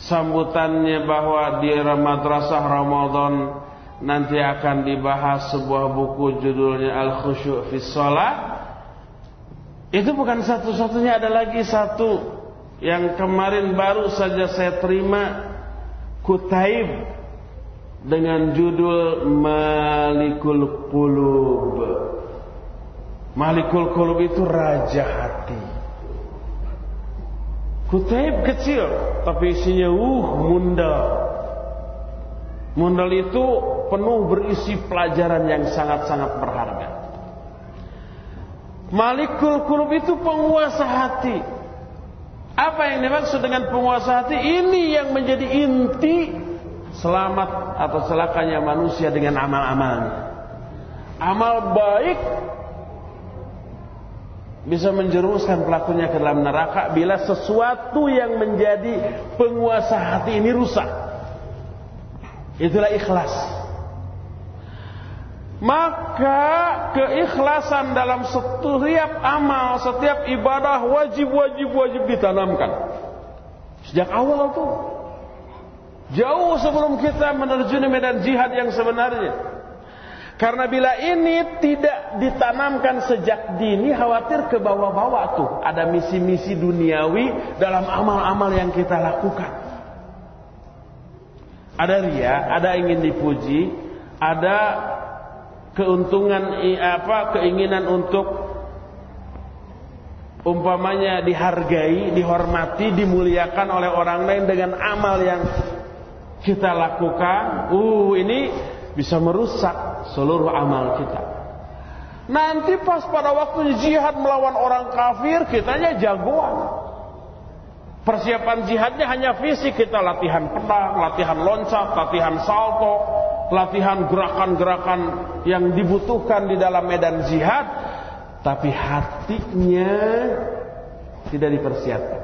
sambutannya bahwa di madrasah Ramadan nanti akan dibahas sebuah buku judulnya Al-Khusyu' fi Shalah. Itu bukan satu-satunya, ada lagi satu yang kemarin baru saja saya terima, Kutaib, dengan judul Malikul Qulub. Malikul Qulub itu raja hati. Kutip kecil, tapi isinya uh mundal. Mundal itu penuh berisi pelajaran yang sangat-sangat berharga. Malikul Qulub itu penguasa hati. Apa yang dimaksud dengan penguasa hati? Ini yang menjadi inti selamat atau celakanya manusia dengan amal-amalnya. Amal baik bisa menjerumuskan pelakunya ke dalam neraka bila sesuatu yang menjadi penguasa hati ini rusak. Itulah ikhlas. Maka keikhlasan dalam setiap amal, setiap ibadah wajib-wajib-wajib ditanamkan sejak awal tuh, jauh sebelum kita menerjuni medan jihad yang sebenarnya. Karena bila ini tidak ditanamkan sejak dini, khawatir ke bawah-bawah tuh ada misi-misi duniawi dalam amal-amal yang kita lakukan. Ada ria, ada ingin dipuji, ada keuntungan apa keinginan untuk umpamanya dihargai, dihormati, dimuliakan oleh orang lain dengan amal yang kita lakukan, uh ini bisa merusak seluruh amal kita. Nanti pas pada waktu jihad melawan orang kafir, kitanya jagoan. Persiapan jihadnya hanya fisik, kita latihan pedang, latihan loncat, latihan salto, latihan gerakan-gerakan yang dibutuhkan di dalam medan jihad, tapi hatinya tidak dipersiapkan.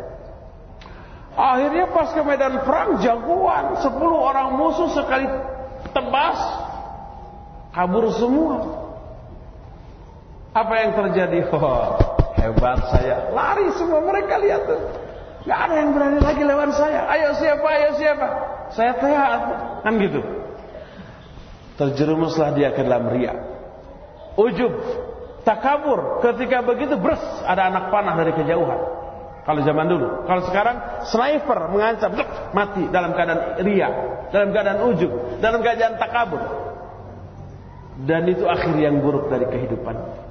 Akhirnya pas ke medan perang jagoan, sepuluh orang musuh sekali tebas, kabur semua. Apa yang terjadi? Oh, hebat saya. Lari semua mereka, lihat tuh. Gak ada yang berani lagi lawan saya. Ayo siapa, ayo siapa. Saya tehat. Kan gitu. Terjerumuslah dia ke dalam riya. Ujub, takabur. Ketika begitu bres, ada anak panah dari kejauhan. Kalau zaman dulu. Kalau sekarang sniper mengancam, mati dalam keadaan riya, dalam keadaan ujub, dalam keadaan takabur. Dan itu akhir yang buruk dari kehidupan.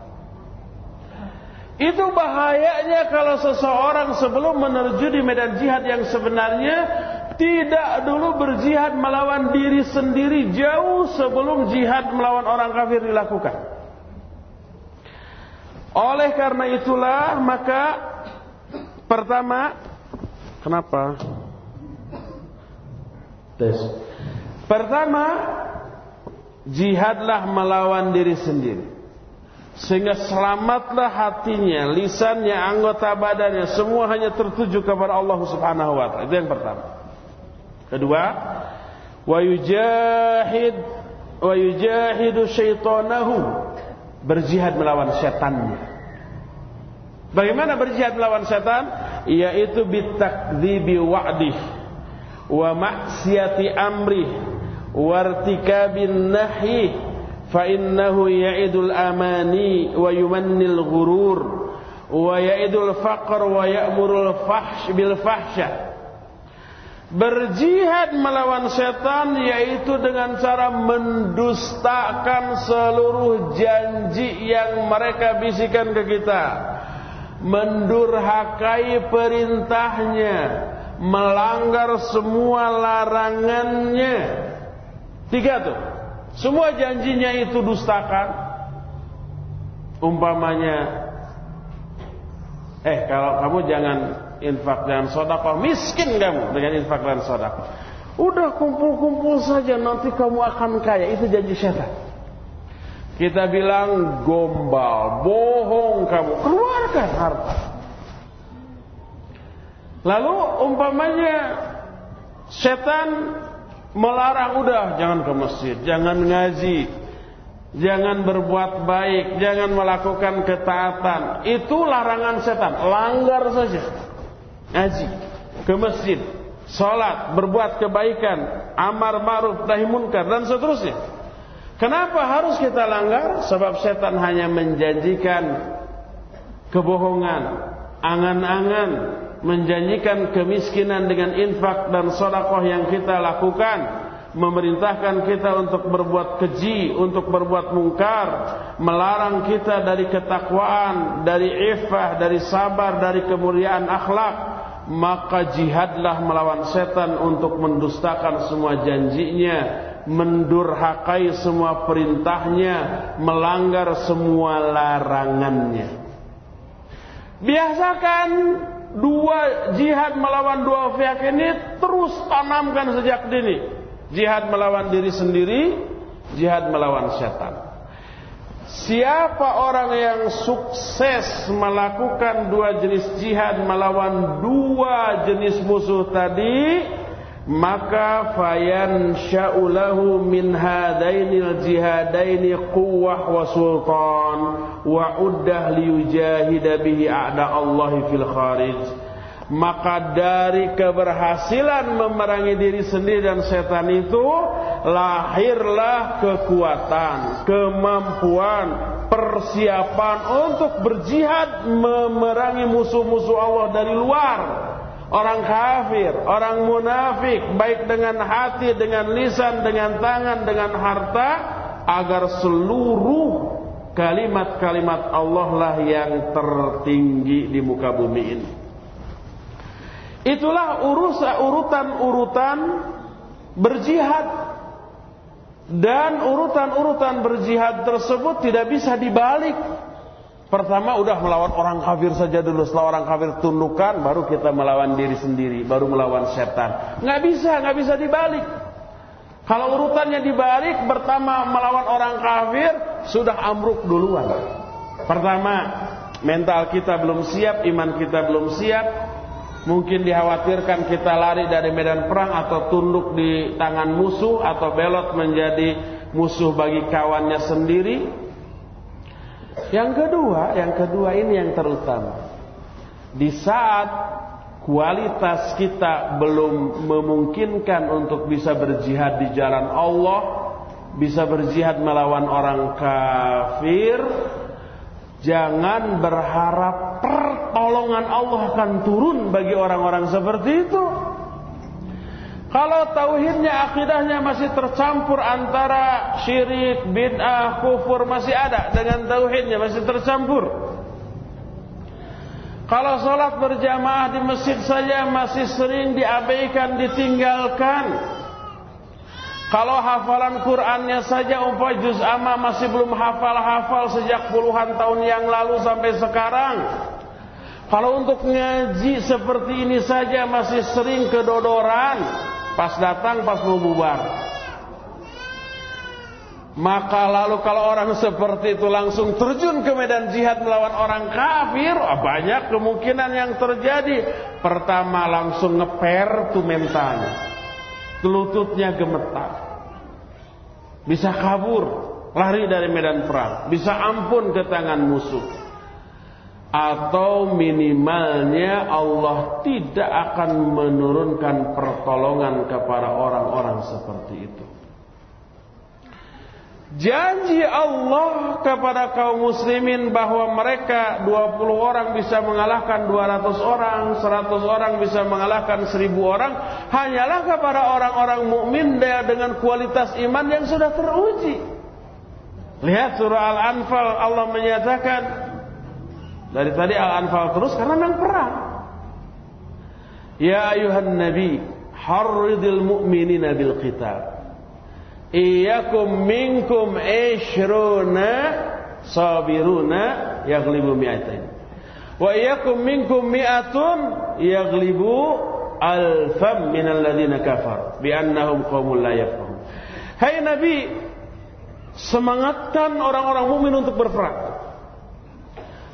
Itu bahayanya kalau seseorang sebelum menerju di medan jihad yang sebenarnya tidak dulu berjihad melawan diri sendiri jauh sebelum jihad melawan orang kafir dilakukan. Oleh karena itulah maka pertama, kenapa? Tes. Pertama, jihadlah melawan diri sendiri. Sehingga selamatlah hatinya, lisannya, anggota badannya, semua hanya tertuju kepada Allah Subhanahu wa ta'ala. Itu yang pertama. Kedua, wa yujahid wa yujahidu syaitanahu, berjihad melawan setannya. Bagaimana berjihad melawan setan? Yaitu bitakdzibi wa'dih wa maksiyati amrih wartikabin nahih. فَإِنَّهُ يَعِدُ الْأَمَانِي وَيُمَنِّ الْغُرُورِ وَيَعِدُ الْفَقْرِ وَيَأْمُرُ الْفَحْشِ بِالْفَحْشِ. Berjihad melawan setan yaitu dengan cara mendustakan seluruh janji yang mereka bisikan ke kita, mendurhakai perintahnya, melanggar semua larangannya. Tiga tuh. Semua janjinya itu dustakan. Umpamanya, eh kalau kamu jangan infak dan sedekah, miskin kamu dengan infak dan sedekah. Udah kumpul-kumpul saja, nanti kamu akan kaya. Itu janji setan. Kita bilang gombal, bohong kamu, keluarkan harta. Lalu umpamanya setan melarang, udah jangan ke masjid, jangan ngaji, jangan berbuat baik, jangan melakukan ketaatan. Itu larangan setan, langgar saja. Ngaji, ke masjid, salat, berbuat kebaikan, amar ma'ruf nahi munkar dan seterusnya. Kenapa harus kita langgar? Sebab setan hanya menjanjikan kebohongan, angan-angan, menjanjikan kemiskinan dengan infak dan sedekah yang kita lakukan, memerintahkan kita untuk berbuat keji, untuk berbuat mungkar, melarang kita dari ketakwaan, dari iffah, dari sabar, dari kemuliaan akhlak. Maka jihadlah melawan setan untuk mendustakan semua janjinya, mendurhakai semua perintahnya, melanggar semua larangannya. Biasakan dua jihad melawan dua pihak ini, terus tanamkan sejak dini. Jihad melawan diri sendiri, jihad melawan setan. Siapa orang yang sukses melakukan dua jenis jihad melawan dua jenis musuh tadi, maka fayansha'u lahu min hadainil jihadaini quwwah wa sultan wa'uddah liyujahida bihi a'da'allahi fil kharij. Maka dari keberhasilan memerangi diri sendiri dan setan itu lahirlah kekuatan, kemampuan, persiapan untuk berjihad memerangi musuh-musuh Allah dari luar. Orang kafir, orang munafik, baik dengan hati, dengan lisan, dengan tangan, dengan harta, agar seluruh kalimat-kalimat Allah lah yang tertinggi di muka bumi ini. Itulah urutan-urutan berjihad. Dan urutan-urutan berjihad tersebut tidak bisa dibalik. Pertama udah melawan orang kafir saja dulu. Setelah orang kafir tundukkan, baru kita melawan diri sendiri, baru melawan setan. Nggak bisa, nggak bisa dibalik. Kalau urutannya dibalik, pertama melawan orang kafir, sudah amruk duluan. Pertama, mental kita belum siap, iman kita belum siap. Mungkin dikhawatirkan kita lari dari medan perang atau tunduk di tangan musuh atau belot menjadi musuh bagi kawannya sendiri. Yang kedua, yang kedua ini yang terutama. Di saat kualitas kita belum memungkinkan untuk bisa berjihad di jalan Allah, bisa berjihad melawan orang kafir, jangan berharap pertolongan Allah akan turun bagi orang-orang seperti itu. Kalau tauhidnya, akidahnya masih tercampur antara syirik, bid'ah, kufur masih ada dengan tauhidnya masih tercampur. Kalau sholat berjamaah di masjid saja masih sering diabaikan, ditinggalkan. Kalau hafalan Qur'annya saja umpah juz amma masih belum hafal-hafal sejak puluhan tahun yang lalu sampai sekarang. Kalau untuk ngaji seperti ini saja masih sering kedodoran, pas datang pas mau bubar. Maka lalu kalau orang seperti itu langsung terjun ke medan jihad melawan orang kafir, banyak kemungkinan yang terjadi. Pertama langsung ngeper tuh mentalnya, lututnya gemetar, bisa kabur, lari dari medan perang, bisa ampun ke tangan musuh. Atau minimalnya Allah tidak akan menurunkan pertolongan kepada orang-orang seperti itu. Janji Allah kepada kaum muslimin bahwa mereka dua puluh orang bisa mengalahkan dua ratus orang, seratus orang bisa mengalahkan seribu orang, hanyalah kepada orang-orang mukmin dengan kualitas iman yang sudah teruji. Lihat surah Al-Anfal, Allah menyatakan. Dari tadi Al-Anfal terus karena memang perang. Ya ayuhan nabi, harridil mu'minina bil qital. Iyakum minkum ishruna sabiruna yaglibu mi'atain. Wa iyakum minkum mi'atun yaglibu alfam minal ladhina kafar biannahum qawmun la yafqahun. Hai Nabi, semangatkan orang-orang mukmin untuk berperang.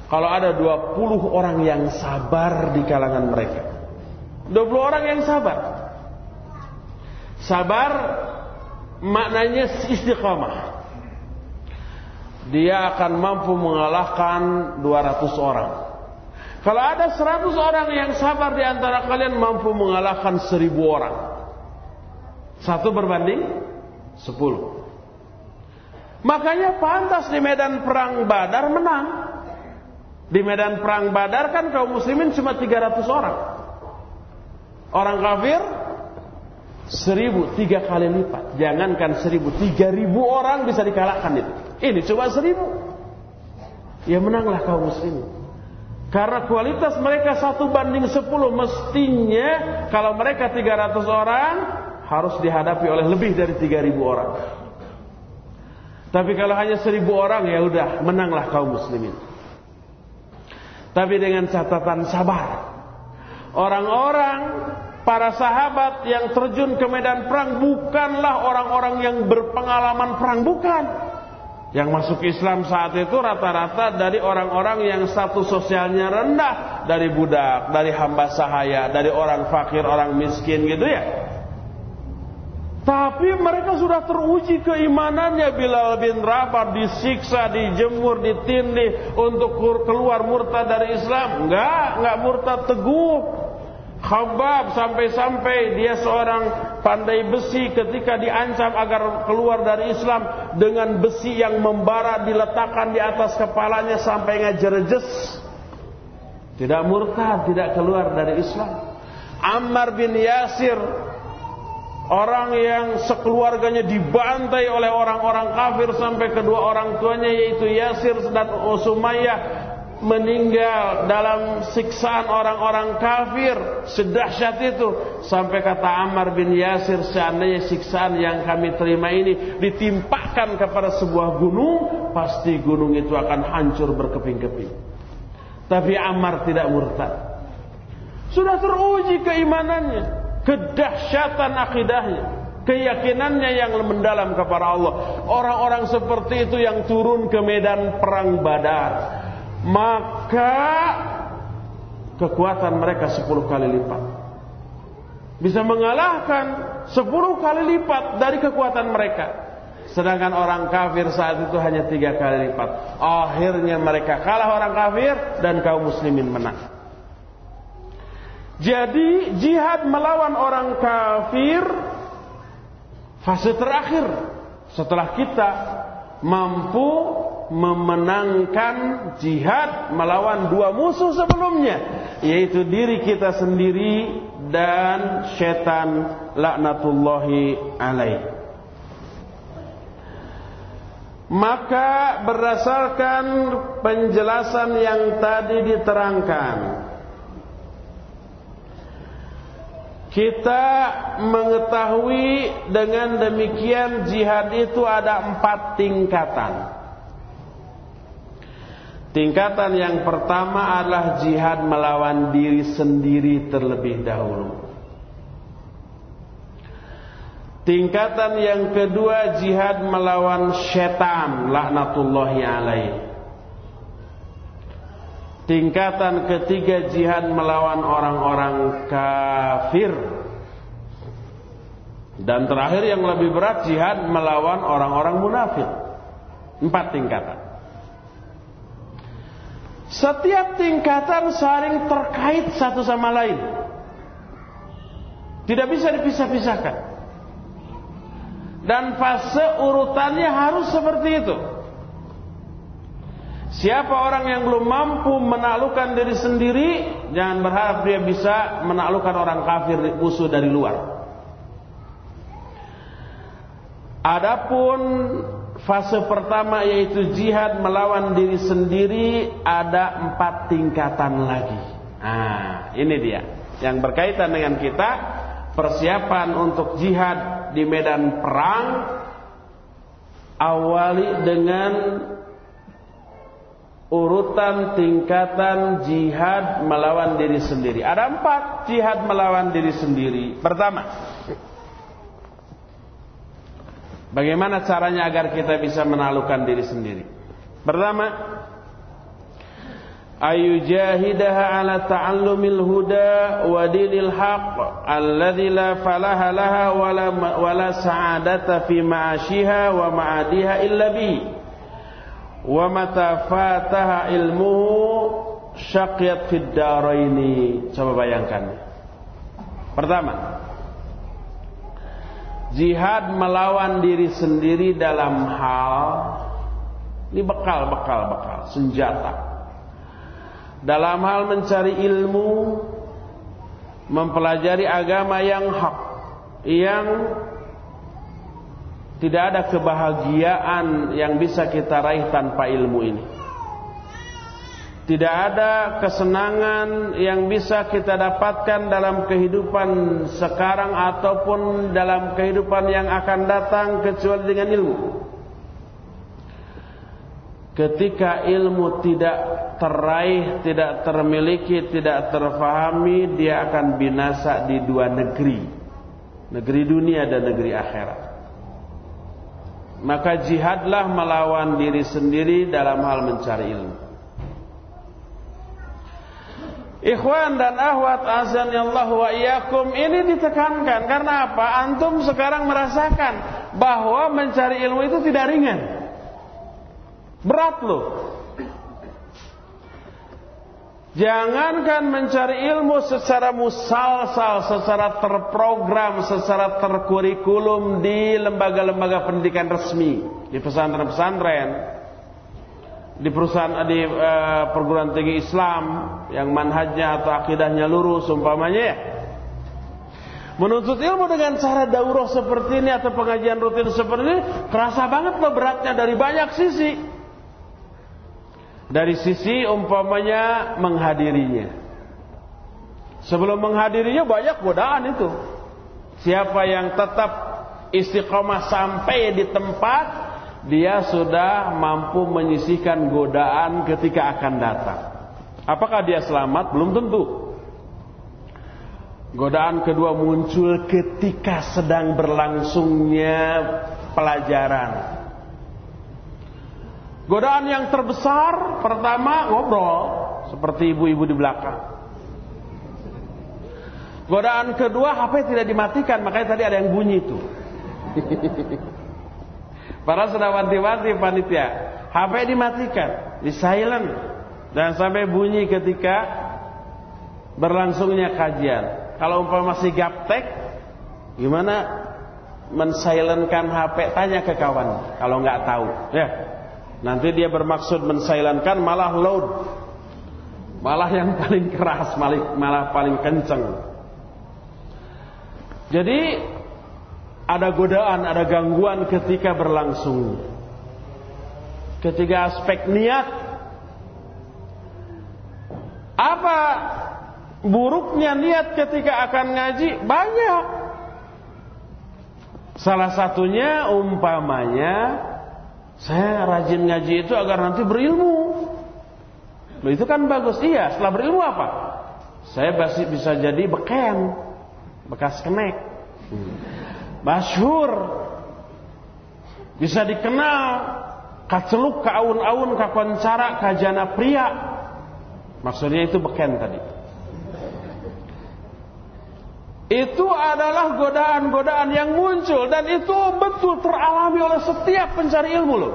Kalau ada dua puluh orang yang sabar di kalangan mereka, dua puluh orang yang sabar. Sabar maknanya istiqamah. Dia akan mampu mengalahkan dua ratus orang. Kalau ada seratus orang yang sabar di antara kalian mampu mengalahkan seribu orang. Satu berbanding sepuluh. Makanya pantas di medan perang Badar menang. Di medan perang Badar kan kaum muslimin cuma tiga ratus orang. Orang kafir seribu, tiga kali lipat. Jangankan seribu, tiga ribu orang bisa dikalahkan itu. Ini cuma seribu. Ya menanglah kaum muslimin. Karena kualitas mereka satu banding sepuluh. Mestinya kalau mereka tiga ratus orang harus dihadapi oleh lebih dari tiga ribu orang. Tapi kalau hanya seribu orang, ya udah menanglah kaum muslimin. Tapi dengan catatan sabar. Orang-orang para sahabat yang terjun ke medan perang bukanlah orang-orang yang berpengalaman perang, bukan. Yang masuk Islam saat itu rata-rata dari orang-orang yang status sosialnya rendah, dari budak, dari hamba sahaya, dari orang fakir, orang miskin gitu ya. Tapi mereka sudah teruji keimanannya. Bilal bin Rabah disiksa, dijemur, ditindih untuk keluar murtad dari Islam. Enggak, enggak murtad teguh. Khabab sampai-sampai dia seorang pandai besi, ketika diancam agar keluar dari Islam dengan besi yang membara diletakkan di atas kepalanya sampai ngejerejes, tidak murtad, tidak keluar dari Islam. Ammar bin Yasir Orang yang sekeluarganya dibantai oleh orang-orang kafir sampai kedua orang tuanya yaitu Yasir dan Sumayyah meninggal dalam siksaan orang-orang kafir, sedahsyat itu. Sampai kata Ammar bin Yasir, seandainya siksaan yang kami terima ini ditimpakan kepada sebuah gunung, pasti gunung itu akan hancur berkeping-keping. Tapi Ammar tidak murtad. Sudah teruji keimanannya, kedahsyatan akidahnya, keyakinannya yang mendalam kepada Allah. Orang-orang seperti itu yang turun ke medan perang Badar, maka kekuatan mereka sepuluh kali lipat, bisa mengalahkan sepuluh kali lipat dari kekuatan mereka. Sedangkan orang kafir saat itu hanya tiga kali lipat. Akhirnya mereka kalah orang kafir dan kaum muslimin menang. Jadi jihad melawan orang kafir fase terakhir setelah kita mampu memenangkan jihad melawan dua musuh sebelumnya, yaitu diri kita sendiri dan setan laknatullahi alaih. Maka berdasarkan penjelasan yang tadi diterangkan, kita mengetahui dengan demikian jihad itu ada empat tingkatan. Tingkatan yang pertama adalah jihad melawan diri sendiri terlebih dahulu. Tingkatan yang kedua jihad melawan setan laknatullahi alaih. Tingkatan ketiga jihad melawan orang-orang kafir. Dan terakhir yang lebih berat jihad melawan orang-orang munafik. Empat tingkatan. Setiap tingkatan saling terkait satu sama lain, tidak bisa dipisah-pisahkan. Dan fase urutannya harus seperti itu. Siapa orang yang belum mampu menaklukkan diri sendiri, jangan berharap dia bisa menaklukkan orang kafir musuh dari luar. Adapun fase pertama yaitu jihad melawan diri sendiri ada empat tingkatan lagi. Nah, ini dia yang berkaitan dengan kita persiapan untuk jihad di medan perang. Awali dengan urutan tingkatan jihad melawan diri sendiri. Ada empat jihad melawan diri sendiri. Pertama, bagaimana caranya agar kita bisa menaklukkan diri sendiri? Pertama, ayu jahidaha ala ta'allumil huda wa dinil haq alladzi la falaha laha wala wala sa'adata fi ma'ashiha wa ma'adiha illa bihi wa mata fataha ilmuhu syaqiyat fid daraini. Coba bayangkan. Pertama, jihad melawan diri sendiri dalam hal ini bekal bekal bekal senjata, dalam hal mencari ilmu, mempelajari agama yang hak, yang tidak ada kebahagiaan yang bisa kita raih tanpa ilmu ini. Tidak ada kesenangan yang bisa kita dapatkan dalam kehidupan sekarang ataupun dalam kehidupan yang akan datang kecuali dengan ilmu. Ketika ilmu tidak teraih, tidak termiliki, tidak terfahami, dia akan binasa di dua negeri, negeri dunia dan negeri akhirat. Maka jihadlah melawan diri sendiri dalam hal mencari ilmu. Ikhwan dan akhwat azanillahu wa iyyakum, ini ditekankan karena apa? Antum sekarang merasakan bahwa mencari ilmu itu tidak ringan, berat loh. Jangankan mencari ilmu secara musalsal, secara terprogram, secara terkurikulum di lembaga-lembaga pendidikan resmi, di pesantren-pesantren, di perusahaan, di uh, perguruan tinggi Islam yang manhajnya atau akidahnya lurus umpamanya ya. Menuntut ilmu dengan cara daurah seperti ini atau pengajian rutin seperti ini, kerasa banget loh beratnya dari banyak sisi. Dari sisi umpamanya menghadirinya. Sebelum menghadirinya banyak godaan itu. Siapa yang tetap istiqomah sampai di tempat, dia sudah mampu menyisihkan godaan ketika akan datang. Apakah dia selamat? Belum tentu. Godaan kedua muncul ketika sedang berlangsungnya pelajaran. Godaan yang terbesar pertama ngobrol seperti ibu-ibu di belakang. Godaan kedua H P tidak dimatikan, makanya tadi ada yang bunyi itu. Para sedawanti-wanti panitia, H P dimatikan, di silent, dan sampai bunyi ketika berlangsungnya kajian. Kalau umpama masih gaptek, gimana mensilenkan H P? Tanya ke kawan. Kalau nggak tahu, ya nanti dia bermaksud mensilenkan malah loud, malah yang paling keras, malah, malah paling kenceng. Jadi ada godaan, ada gangguan ketika berlangsung. Ketiga aspek niat. Apa buruknya niat ketika akan ngaji? Banyak. Salah satunya umpamanya, saya rajin ngaji itu agar nanti berilmu. Loh, itu kan bagus. Iya, setelah berilmu apa? Saya masih bisa jadi beken, bekas kenek, masyhur, bisa dikenal, kaceluk, kaun-aun, kakoncara, kajana pria. Maksudnya itu beken tadi. Itu adalah godaan-godaan yang muncul, dan itu betul teralami oleh setiap pencari ilmu loh.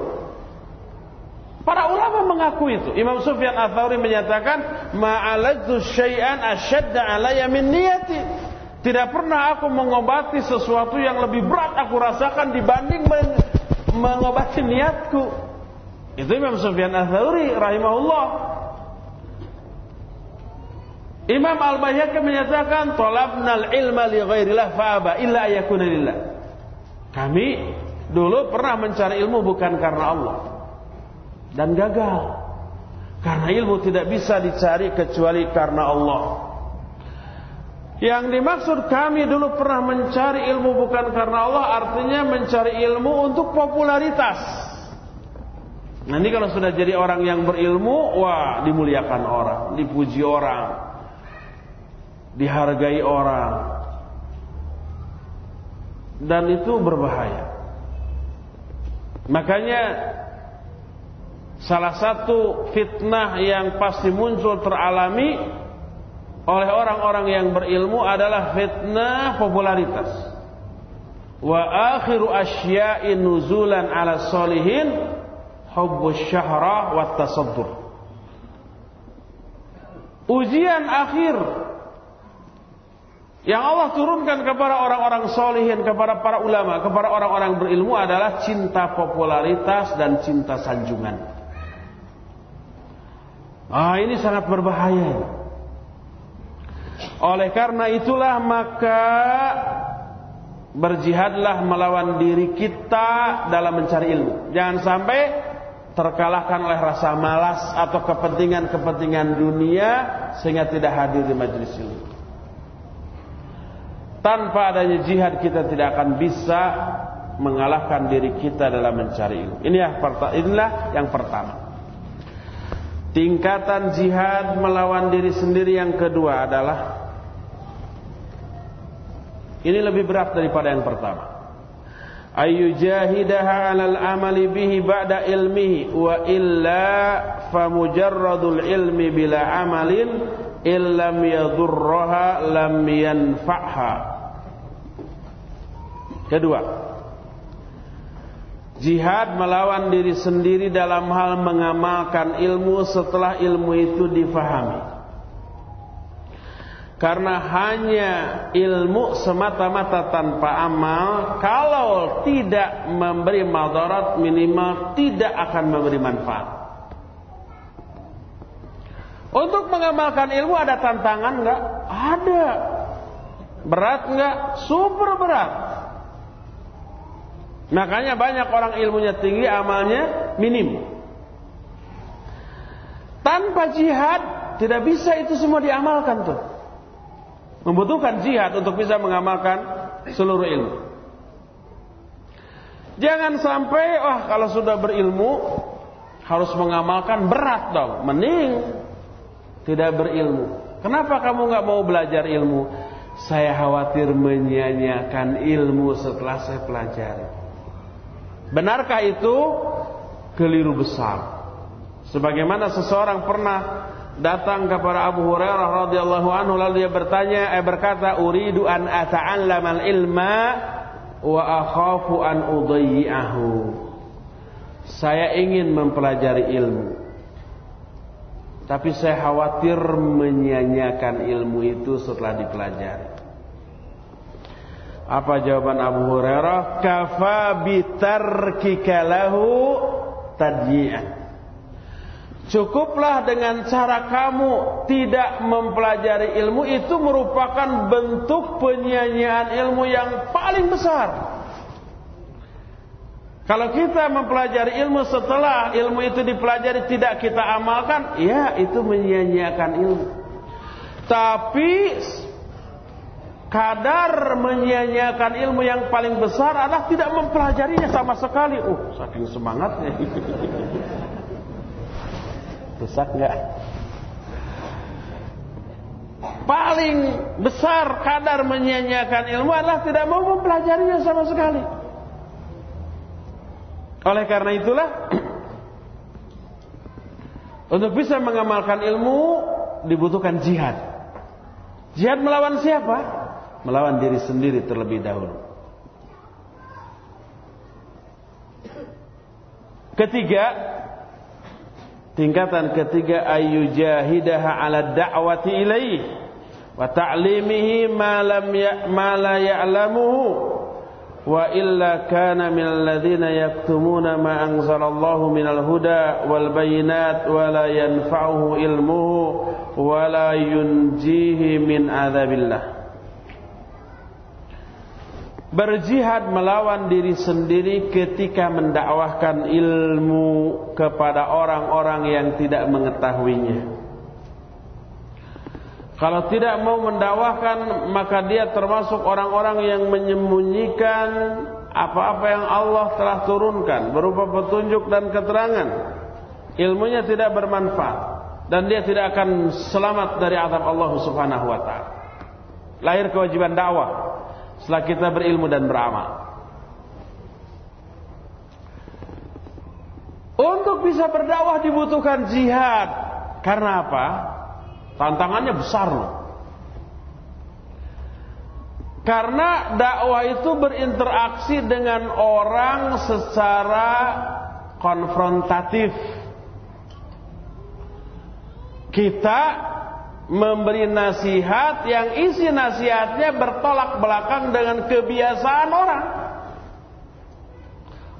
Para ulama mengaku itu. Imam Sufyan Ath-Thawri menyatakan, ma'alatu syai'an asyadda 'alayya min niyati. Tidak pernah aku mengobati sesuatu yang lebih berat aku rasakan dibanding men- mengobati niatku. Itu Imam Sufyan Ath-Thawri rahimahullah. Imam Al-Baihaqi menyatakan, "Talabnal ilma li ghairillah fa aba illa ayakuna lillah." Kami dulu pernah mencari ilmu bukan karena Allah dan gagal. Karena ilmu tidak bisa dicari kecuali karena Allah. Yang dimaksud kami dulu pernah mencari ilmu bukan karena Allah, artinya mencari ilmu untuk popularitas. Nanti kalau sudah jadi orang yang berilmu, wah, dimuliakan orang, dipuji orang, dihargai orang, dan itu berbahaya. Makanya salah satu fitnah yang pasti muncul teralami oleh orang-orang yang berilmu adalah fitnah popularitas. Wa akhiru asya'in nuzulan ala salihin hubbus syahrah wat tasaddur. Ujian akhir yang Allah turunkan kepada orang-orang solihin, kepada para ulama, kepada orang-orang berilmu adalah cinta popularitas dan cinta sanjungan. Ah, ini sangat berbahaya. Oleh karena itulah maka berjihadlah melawan diri kita dalam mencari ilmu. Jangan sampai terkalahkan oleh rasa malas atau kepentingan-kepentingan dunia sehingga tidak hadir di majelis ilmu. Tanpa adanya jihad kita tidak akan bisa mengalahkan diri kita dalam mencari ilmu. Inilah yang pertama. Tingkatan jihad melawan diri sendiri yang kedua adalah, ini lebih berat daripada yang pertama. Ayu jahidaha alal amali bihi ba'da ilmihi wa illa famujarradul ilmi bila amalin illam yadurraha lam yanfa'ha. Kedua, jihad melawan diri sendiri dalam hal mengamalkan ilmu setelah ilmu itu difahami. Karena hanya ilmu semata-mata tanpa amal, kalau tidak memberi madarat, minimal tidak akan memberi manfaat. Untuk mengamalkan ilmu ada tantangan enggak? Ada. Berat enggak? Super berat. Makanya banyak orang ilmunya tinggi, amalnya minim. Tanpa jihad tidak bisa itu semua diamalkan tuh. Membutuhkan jihad untuk bisa mengamalkan seluruh ilmu. Jangan sampai wah kalau sudah berilmu harus mengamalkan, berat dong. Mending tidak berilmu. Kenapa kamu enggak mau belajar ilmu? Saya khawatir menyia-nyiakan ilmu setelah saya pelajari. Benarkah itu? Keliru besar. Sebagaimana seseorang pernah datang kepada Abu Hurairah radhiyallahu anhu lalu dia bertanya, eh berkata, "Uridu an ata'allama al-ilma wa akhafu an udayyi'ahu." Saya ingin mempelajari ilmu, tapi saya khawatir menyia-nyiakan ilmu itu setelah dipelajari. Apa jawaban Abu Hurairah? Kafa bitarkika lahu tadyi'an. Cukuplah dengan cara kamu tidak mempelajari ilmu itu merupakan bentuk penyia-nyiaan ilmu yang paling besar. Kalau kita mempelajari ilmu setelah ilmu itu dipelajari tidak kita amalkan, ya itu menyia-nyiakan ilmu. Tapi kadar menyia-nyiakan ilmu yang paling besar adalah tidak mempelajarinya sama sekali. Uh, saking semangatnya. Rusak enggak? Paling besar kadar menyia-nyiakan ilmu adalah tidak mau mempelajarinya sama sekali. Oleh karena itulah untuk bisa mengamalkan ilmu dibutuhkan jihad. Jihad melawan siapa? Melawan diri sendiri terlebih dahulu. Ketiga, tingkatan ketiga, ayyujahidaha 'ala da'wati ilaihi wa ta'limihi ma lam ma la ya'lamuhu. Wa illa kana minal ladzina yaktumuna ma anzalallahu minal huda wal bayyinat wa la yanfa'uhu ilmuhu wa la yunjihi min adzabillah. Berjihad melawan diri sendiri ketika mendakwahkan ilmu kepada orang-orang yang tidak mengetahuinya. Kalau tidak mau mendakwahkan, maka dia termasuk orang-orang yang menyembunyikan apa-apa yang Allah telah turunkan berupa petunjuk dan keterangan. Ilmunya tidak bermanfaat dan dia tidak akan selamat dari azab Allah Subhanahu wa taala. Lahir kewajiban dakwah setelah kita berilmu dan beramal. Untuk bisa berdakwah dibutuhkan jihad. Karena apa? Tantangannya besar loh. Karena dakwah itu berinteraksi dengan orang secara konfrontatif. Kita memberi nasihat yang isi nasihatnya bertolak belakang dengan kebiasaan orang.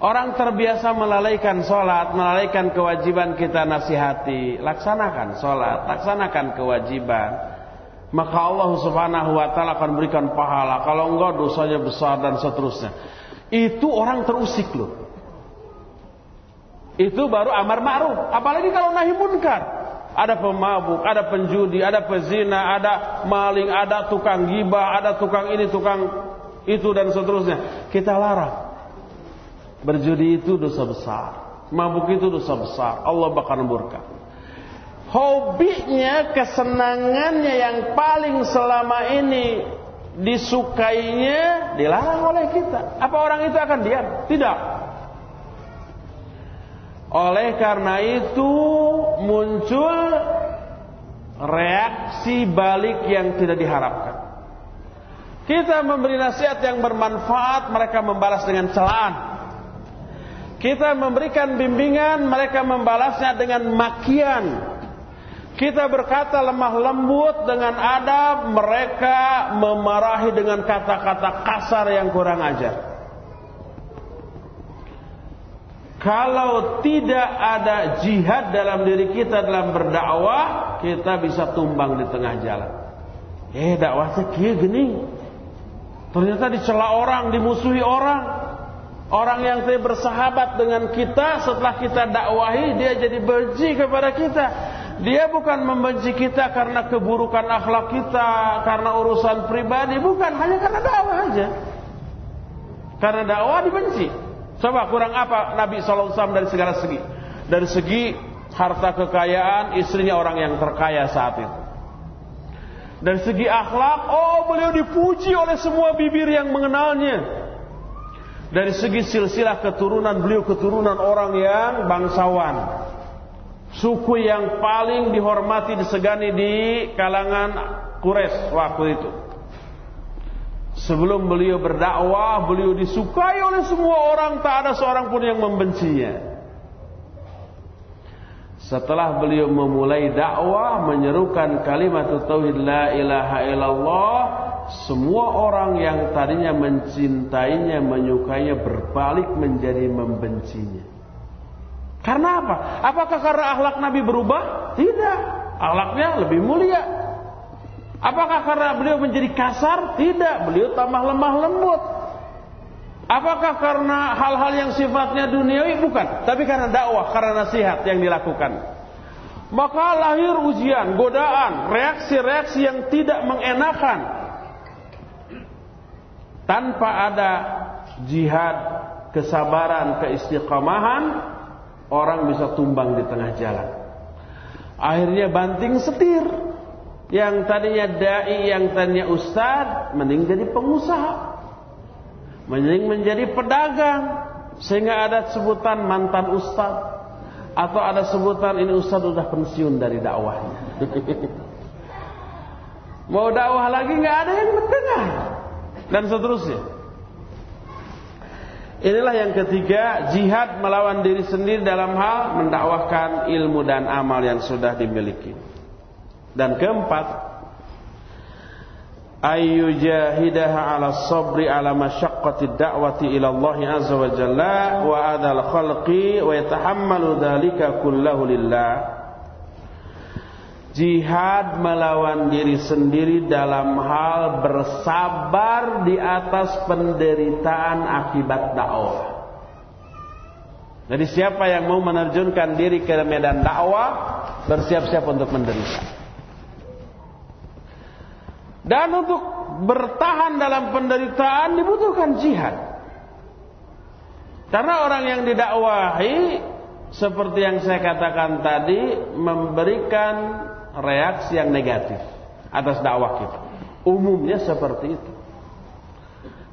Orang terbiasa melalaikan sholat, melalaikan kewajiban kita nasihati. Laksanakan sholat, laksanakan kewajiban. Maka Allah Subhanahu wa ta'ala akan berikan pahala. Kalau enggak dosanya besar dan seterusnya. Itu orang terusik loh. Itu baru amar ma'ruf. Apalagi kalau nahi munkar. Ada pemabuk, ada penjudi, ada pezina, ada maling, ada tukang ghibah, ada tukang ini, tukang itu dan seterusnya. Kita larang. Berjudi itu dosa besar, mabuk itu dosa besar, Allah bakal murka. Hobinya, kesenangannya yang paling selama ini disukainya dilarang oleh kita. Apa orang itu akan diam? Tidak. Oleh karena itu muncul reaksi balik yang tidak diharapkan. Kita memberi nasihat yang bermanfaat, mereka membalas dengan celaan. Kita memberikan bimbingan, mereka membalasnya dengan makian. Kita berkata lemah lembut dengan adab, mereka memarahi dengan kata-kata kasar yang kurang ajar. Kalau tidak ada jihad dalam diri kita dalam berdakwah, kita bisa tumbang di tengah jalan. Eh dakwahnya kia gini, Ternyata dicela orang, dimusuhi orang. Orang yang tadi bersahabat dengan kita, setelah kita dakwahi, dia jadi benci kepada kita. Dia bukan membenci kita karena keburukan akhlak kita, karena urusan pribadi, bukan, hanya karena dakwah aja. Karena dakwah dibenci. Coba kurang apa Nabi sallallahu alaihi wasallam dari segala segi? Dari segi harta kekayaan, istrinya orang yang terkaya saat itu. Dari segi akhlak, oh beliau dipuji oleh semua bibir yang mengenalnya. Dari segi silsilah keturunan, beliau keturunan orang yang bangsawan. Suku yang paling dihormati, disegani di kalangan Quraisy waktu itu. Sebelum beliau berdakwah, beliau disukai oleh semua orang, tak ada seorang pun yang membencinya. Setelah beliau memulai dakwah, menyerukan kalimat tauhid la ilaha illallah, semua orang yang tadinya mencintainya, menyukainya, berbalik menjadi membencinya. Karena apa? Apakah karena akhlak Nabi berubah? Tidak. Akhlaknya lebih mulia. Apakah karena beliau menjadi kasar? Tidak. Beliau tambah lemah lembut. Apakah karena hal-hal yang sifatnya duniawi? Bukan. Tapi karena dakwah, karena nasihat yang dilakukan. Maka lahir ujian, godaan, reaksi-reaksi yang tidak mengenakan. Tanpa ada jihad, kesabaran, keistiqamahan, orang bisa tumbang di tengah jalan. Akhirnya banting setir. Yang tadinya da'i, yang tadinya ustad, mending jadi pengusaha, mending menjadi pedagang. Sehingga ada sebutan mantan ustad, atau ada sebutan ini ustad udah pensiun dari dakwahnya. Mau dakwah lagi gak ada yang mendengar. Dan seterusnya. Inilah yang ketiga, jihad melawan diri sendiri dalam hal mendakwahkan ilmu dan amal yang sudah dimiliki. Dan keempat, ayyu jahidaha ala sabri ala masyaqqati da'wati ila Allah azza wa jalla wa adal khalqi wa yatahammalu dhalika kullahu lillah. Jihad melawan diri sendiri dalam hal bersabar di atas penderitaan akibat dakwah. Jadi siapa yang mau menerjunkan diri ke medan dakwah, bersiap-siap untuk menderita. Dan untuk bertahan dalam penderitaan dibutuhkan jihad. Karena orang yang didakwahi, seperti yang saya katakan tadi, memberikan reaksi yang negatif atas dakwah kita. Umumnya seperti itu.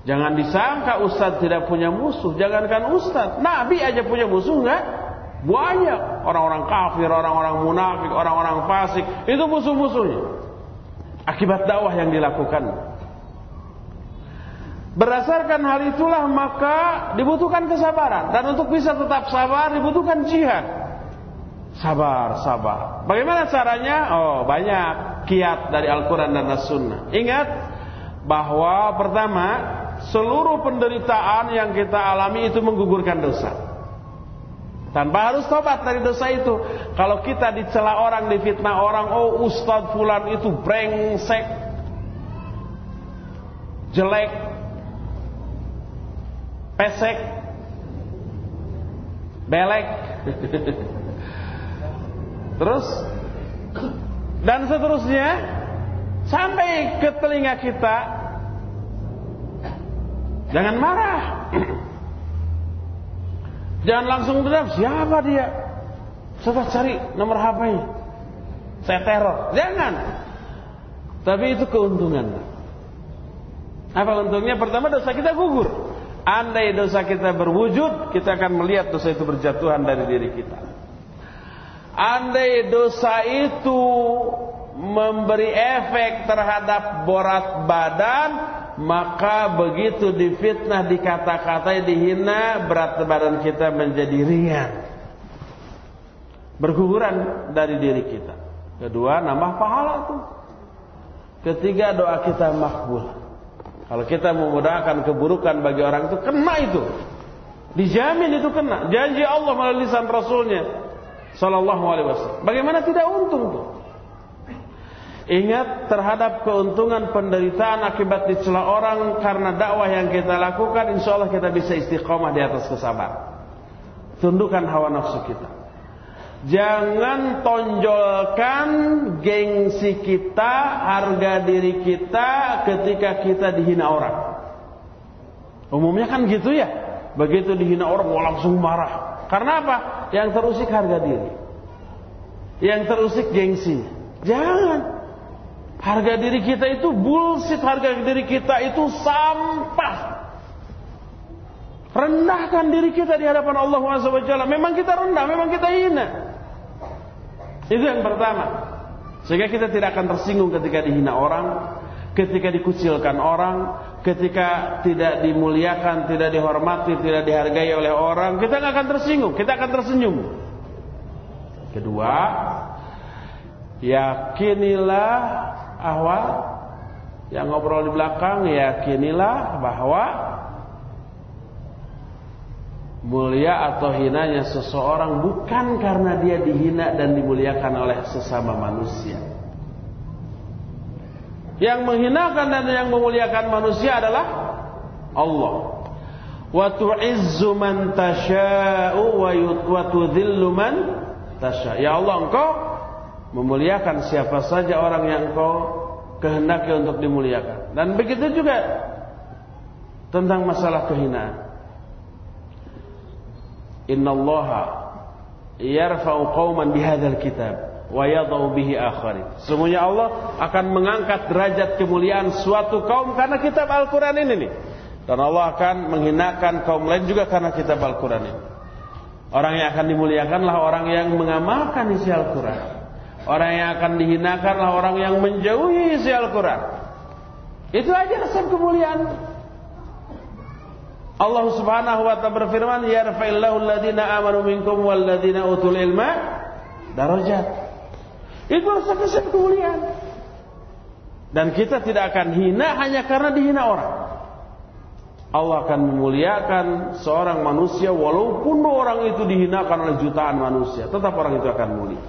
Jangan disangka ustaz tidak punya musuh. Jangankan ustaz, Nabi aja punya musuh enggak? Banyak. Orang-orang kafir, orang-orang munafik, orang-orang fasik, itu musuh-musuhnya akibat dakwah yang dilakukan. Berdasarkan hal itulah maka dibutuhkan kesabaran. Dan untuk bisa tetap sabar dibutuhkan jihad. Sabar, sabar. Bagaimana caranya? Oh, banyak kiat dari Al-Quran dan As-Sunnah. Ingat bahwa pertama, seluruh penderitaan yang kita alami itu menggugurkan dosa. Tanpa harus tobat dari dosa itu. Kalau kita dicela orang, difitnah orang, oh ustaz fulan itu brengsek, jelek, pesek, belek. Terus dan seterusnya sampai ke telinga kita, jangan marah, jangan langsung dendam. Siapa dia? Saya cari nomor H P-nya, saya teror. Jangan. Tapi itu keuntungan. Apa untungnya? Pertama, dosa kita gugur. Andai dosa kita berwujud, kita akan melihat dosa itu berjatuhan dari diri kita. Andai dosa itu memberi efek terhadap berat badan, maka begitu difitnah, dikata-katai, dihina, berat badan kita menjadi ringan, berguguran dari diri kita. Kedua, nambah pahala itu. Ketiga, doa kita makbul. Kalau kita memudahkan keburukan bagi orang itu, kena itu. Dijamin itu kena. Janji Allah melalui lisan Rasulnya sallallahu alaihi wasallam. Bagaimana tidak untung tuh? Ingat terhadap keuntungan penderitaan akibat dicela orang karena dakwah yang kita lakukan, insyaallah kita bisa istiqomah di atas kesabaran. Tundukkan hawa nafsu kita. Jangan tonjolkan gengsi kita, harga diri kita ketika kita dihina orang. Umumnya kan gitu ya. Begitu dihina orang, wah langsung marah. Karena apa? Yang terusik harga diri. Yang terusik gengsinya. Jangan. Harga diri kita itu bullshit, harga diri kita itu sampah. Rendahkan diri kita di hadapan Allah subhanahu wa taala. Memang kita rendah, memang kita hina. Itu yang pertama. Sehingga kita tidak akan tersinggung ketika dihina orang, ketika dikucilkan orang, ketika tidak dimuliakan, tidak dihormati, tidak dihargai oleh orang. Kita tidak akan tersinggung, kita akan tersenyum. Kedua, yakinilah ahwal yang ngobrol di belakang, yakinilah bahwa mulia atau hinanya seseorang bukan karena dia dihina dan dimuliakan oleh sesama manusia. Yang menghinakan dan yang memuliakan manusia adalah Allah. Wa tu'izzu man tasha'u wa tudhillu man tasha'. Ya Allah, Engkau memuliakan siapa saja orang yang Kau kehendaki untuk dimuliakan. Dan begitu juga tentang masalah kehinaan. Innallaha yarfa'u qauman bihadzal kitab wa yadh'u bihi akharin. Semuanya Allah akan mengangkat derajat kemuliaan suatu kaum karena kitab Al-Quran ini nih. Dan Allah akan menghinakan kaum lain juga karena kitab Al-Quran ini. Orang yang akan dimuliakanlah orang yang mengamalkan isi Al-Quran. Orang yang akan dihinakanlah orang yang menjauhi isi Al-Quran. Itu aja resep kemuliaan. Allah subhanahu wa ta'ala berfirman, yarfa'illahu alladhina amanu minkum walladhina utul ilma darajat. Itu resep kemuliaan. Dan kita tidak akan hina hanya karena dihina orang. Allah akan memuliakan seorang manusia walaupun orang itu dihinakan oleh jutaan manusia, tetap orang itu akan mulia.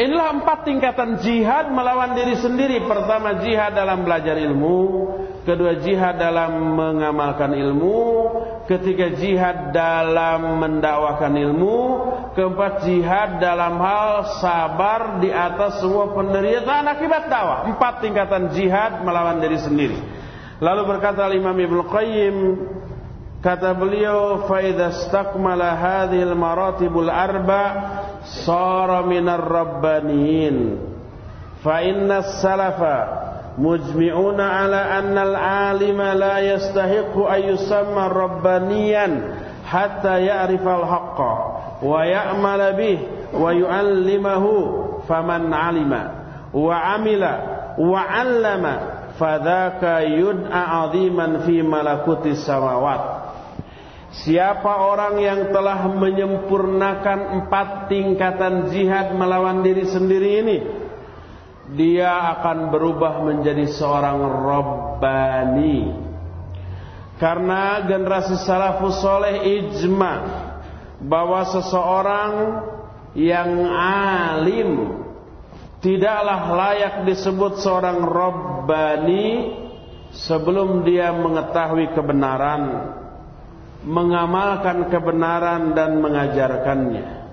Inilah empat tingkatan jihad melawan diri sendiri. Pertama, jihad dalam belajar ilmu. Kedua, jihad dalam mengamalkan ilmu. Ketiga, jihad dalam mendakwakan ilmu. Keempat, jihad dalam hal sabar di atas semua penderitaan akibat dakwah. Empat tingkatan jihad melawan diri sendiri. Lalu berkata Imam Ibnu Qayyim, kata beliau, fa idza istakmala hadhihi al-maratibul arba' sara minar rabbaniin, fa inna as-salafa mujmi'una ala anna al-'alima la yastahiqu an yusamma rabbaniyan hatta ya'rifa al-haqqa wa ya'mala bih wa yu'allimahu, faman 'alima wa 'amila wa 'allama fadhaka yud'a 'aziman fi malakutis samawati. Siapa orang yang telah menyempurnakan empat tingkatan jihad melawan diri sendiri ini, dia akan berubah menjadi seorang Rabbani. Karena generasi salafus soleh ijma bahwa seseorang yang alim tidaklah layak disebut seorang Rabbani sebelum dia mengetahui kebenaran, mengamalkan kebenaran dan mengajarkannya.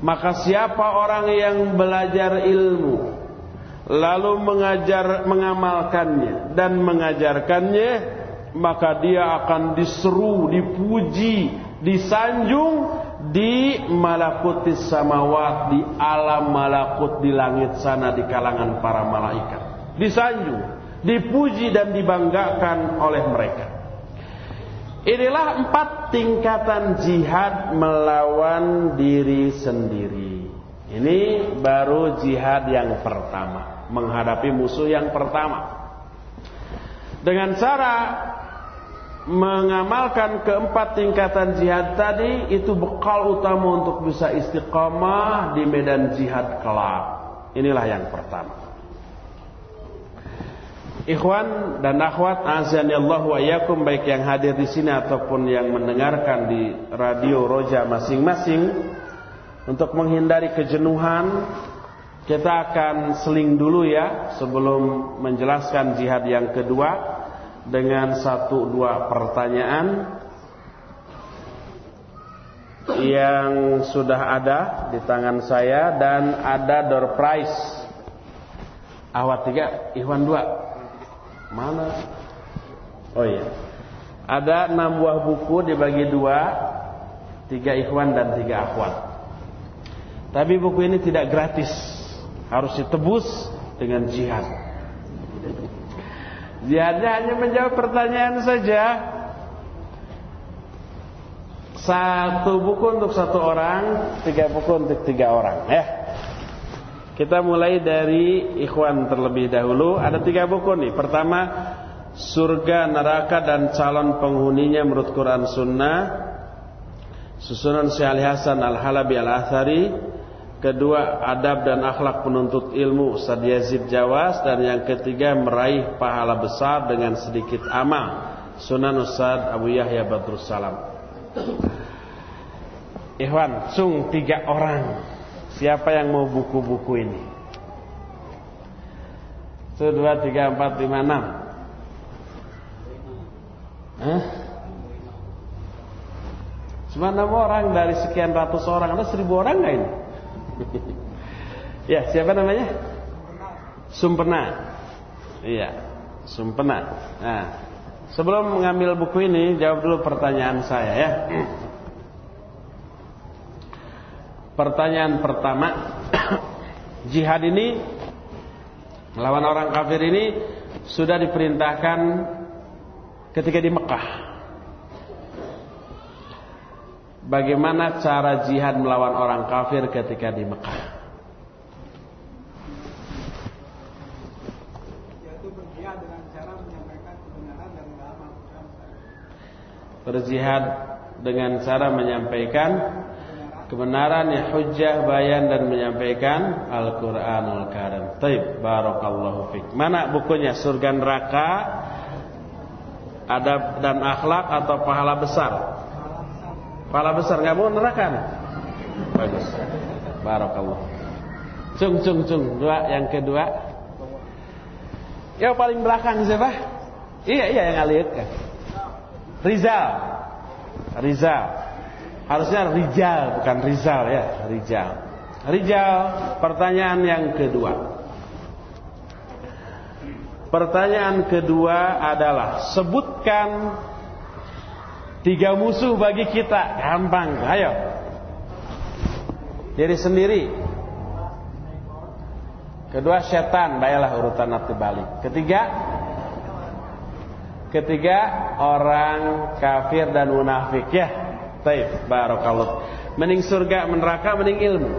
Maka siapa orang yang belajar ilmu lalu mengajar, mengamalkannya dan mengajarkannya, maka dia akan diseru, dipuji, disanjung di malakutis samawat, di alam malakut, di langit sana, di kalangan para malaikat. Disanjung, dipuji dan dibanggakan oleh mereka. Inilah empat tingkatan jihad melawan diri sendiri. Ini baru jihad yang pertama, menghadapi musuh yang pertama. Dengan cara mengamalkan keempat tingkatan jihad tadi, itu bekal utama untuk bisa istiqamah di medan jihad kelak. Inilah yang pertama. Ikhwan dan akhwat azanillahu wa iyyakum, baik yang hadir di sini ataupun yang mendengarkan di radio Roja masing-masing, untuk menghindari kejenuhan, Kita akan seling dulu ya sebelum menjelaskan jihad yang kedua dengan satu dua pertanyaan yang sudah ada di tangan saya, dan ada door prize awat tiga Ikhwan dua. Mana? Oh iya. Ada enam buah buku dibagi dua, tiga Ikhwan dan tiga Akhwat. Tapi buku ini tidak gratis, harus ditebus dengan jihad. Jihadnya hanya menjawab pertanyaan saja. Satu buku untuk satu orang, tiga buku untuk tiga orang. Ya, kita mulai dari Ikhwan terlebih dahulu. Ada tiga buku nih. Pertama, Surga, Neraka dan Calon Penghuninya Menurut Quran Sunnah, susunan Syaikh Hasan Al-Halabi Al-Athari. Kedua, Adab dan Akhlak Penuntut Ilmu, Ustaz Yazid Jawas. Dan yang ketiga, Meraih Pahala Besar dengan Sedikit Amal, sunan Ustaz Abu Yahya Badru Salam. Ikhwan, cung tiga orang. Siapa yang mau buku-buku ini? Satu, dua, tiga, empat, lima, enam. Hah? Cuma enam orang dari sekian ratus orang. Ada seribu orang gak ini? Ya, siapa namanya? Sumpena. Iya, Sumpena. Nah, sebelum mengambil buku ini, jawab dulu pertanyaan saya ya. Pertanyaan pertama, jihad ini, melawan orang kafir ini, sudah diperintahkan ketika di Mekah. Bagaimana cara jihad melawan orang kafir ketika di Mekah? Yaitu berjihad dengan cara menyampaikan kebenaran dan agama Islam. Berjihad dengan cara menyampaikan kebenaran, ya, hujjah, bayan, dan menyampaikan Al-Quranul Karim. Taib, barakallahu fiik. Mana bukunya? Surga, Neraka, Adab dan Akhlak, atau Pahala Besar? Pahala Besar. Gak mau neraka? Bagus, barakallahu. Cung, cung, cung. Dua, yang kedua. Yang paling belakang siapa? Iya, iya, yang aliat kan? Rizal. Rizal. Harusnya Rijal, bukan Rizal ya, Rijal. Rijal, pertanyaan yang kedua. Pertanyaan kedua adalah, sebutkan tiga musuh bagi kita. Gampang, ayo. Diri sendiri. Kedua, setan, baiklah urutan nanti balik. Ketiga, ketiga orang kafir dan munafik ya. Baik, barakallah. Mending surga, neraka, mending ilmu.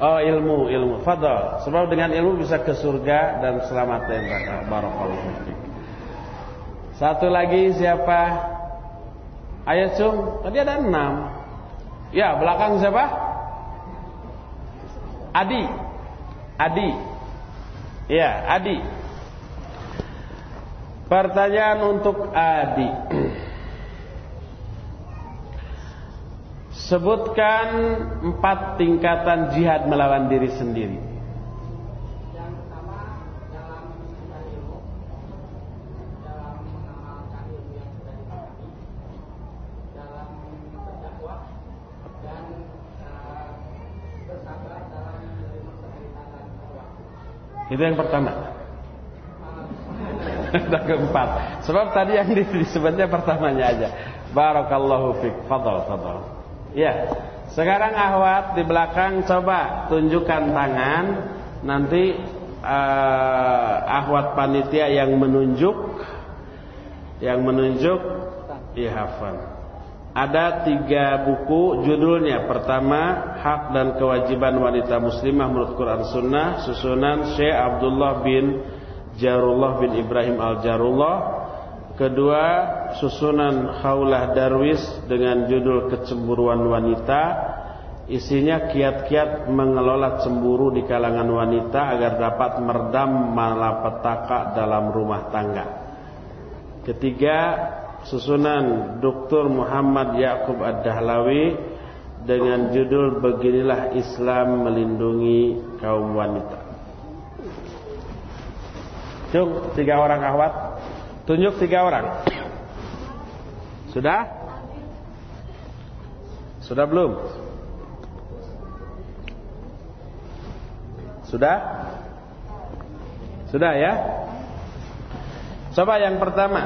Oh, ilmu, ilmu. Fadhal. Sebab dengan ilmu bisa ke surga dan selamat dari neraka. Barakallah. Satu lagi siapa? Ayo cung. Tadi ada enam. Ya, belakang siapa? Adi. Adi. Ya, Adi. Pertanyaan untuk Adi. Sebutkan empat tingkatan jihad melawan diri sendiri. Yang pertama dalam mencari ilmu, dalam mengamalkan ilmu yang sudah dipelajari, dalam berdakwah, dan uh, bersabar dalam menerima kebenaran Allah. Itu yang pertama. Dah keempat. Sebab tadi yang disebutnya pertamanya aja. Barakallahu fiik. Fadhal, fadhal. Ya. Sekarang akhwat di belakang, coba tunjukkan tangan. Nanti uh, akhwat panitia yang menunjuk, yang menunjuk ihafan. Ada tiga buku judulnya. Pertama, Hak dan Kewajiban Wanita Muslimah Menurut Quran Sunnah, susunan Syekh Abdullah bin Jarullah bin Ibrahim al-Jarullah. Kedua, susunan Khaulah Darwis dengan judul Kecemburuan Wanita, isinya kiat-kiat mengelola cemburu di kalangan wanita agar dapat meredam malapetaka dalam rumah tangga. Ketiga, susunan Dr Muhammad Yaqub ad-Dahlawi dengan judul Beginilah Islam Melindungi Kaum Wanita. Tunjuk tiga orang akhwat. Tunjuk tiga orang. Sudah? Sudah belum? Sudah? Sudah ya? Coba yang pertama.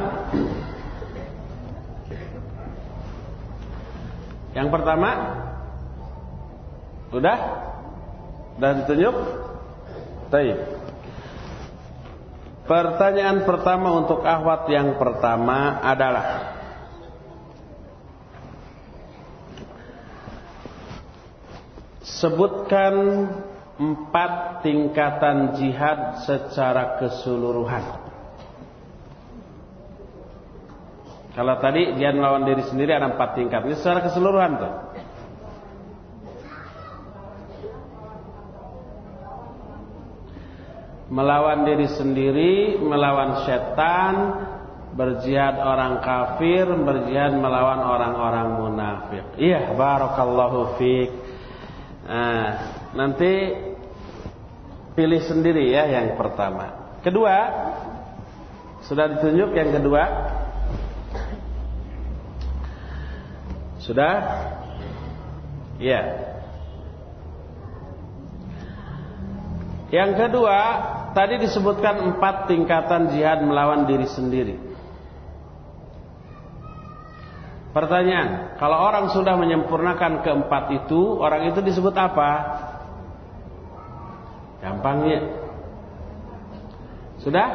Yang pertama sudah? Sudah ditunjuk? Baik. Pertanyaan pertama untuk akhwat yang pertama adalah, sebutkan empat tingkatan jihad secara keseluruhan. Kalau tadi jihad melawan diri sendiri ada empat tingkat, ini secara keseluruhan tuh. Melawan diri sendiri, melawan setan, berjihad orang kafir, berjihad melawan orang-orang munafik. Iya, barakallahu fiik. Nah, nanti pilih sendiri ya yang pertama. Kedua, sudah ditunjuk yang kedua? Sudah? Ya. Yang kedua, tadi disebutkan empat tingkatan jihad melawan diri sendiri. Pertanyaan, kalau orang sudah menyempurnakan keempat itu, orang itu disebut apa? Gampangnya. Sudah?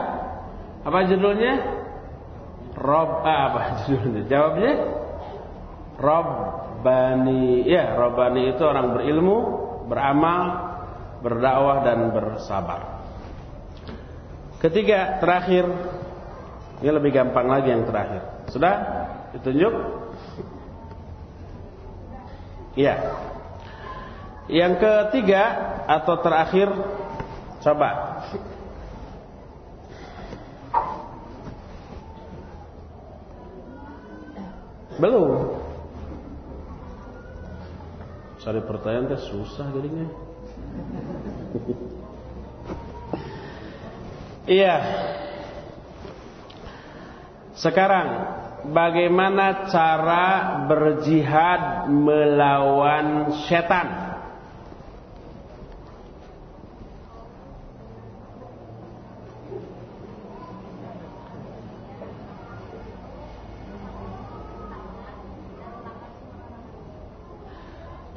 Apa judulnya? Rob ah, apa judulnya? Jawabnya? Rabbani. Ya, Rabbani itu orang berilmu, beramal, berdakwah dan bersabar. Ketiga, terakhir. Ini lebih gampang lagi yang terakhir. Sudah? Ditunjuk? Iya. Yang ketiga atau terakhir, coba. Belum. Cari pertanyaan teh susah jadinya. Iya. Sekarang bagaimana cara berjihad melawan setan?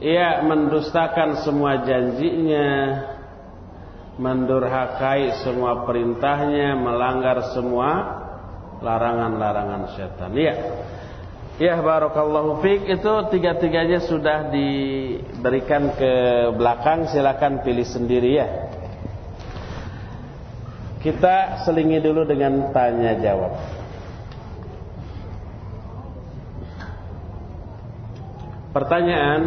Ia mendustakan semua janjinya, mendurhakai semua perintahnya, melanggar semua larangan-larangan setan. Iya. Ya, barakallahu fiik. Itu tiga-tiganya sudah diberikan ke belakang, silakan pilih sendiri ya. Kita selingi dulu dengan tanya jawab. Pertanyaan,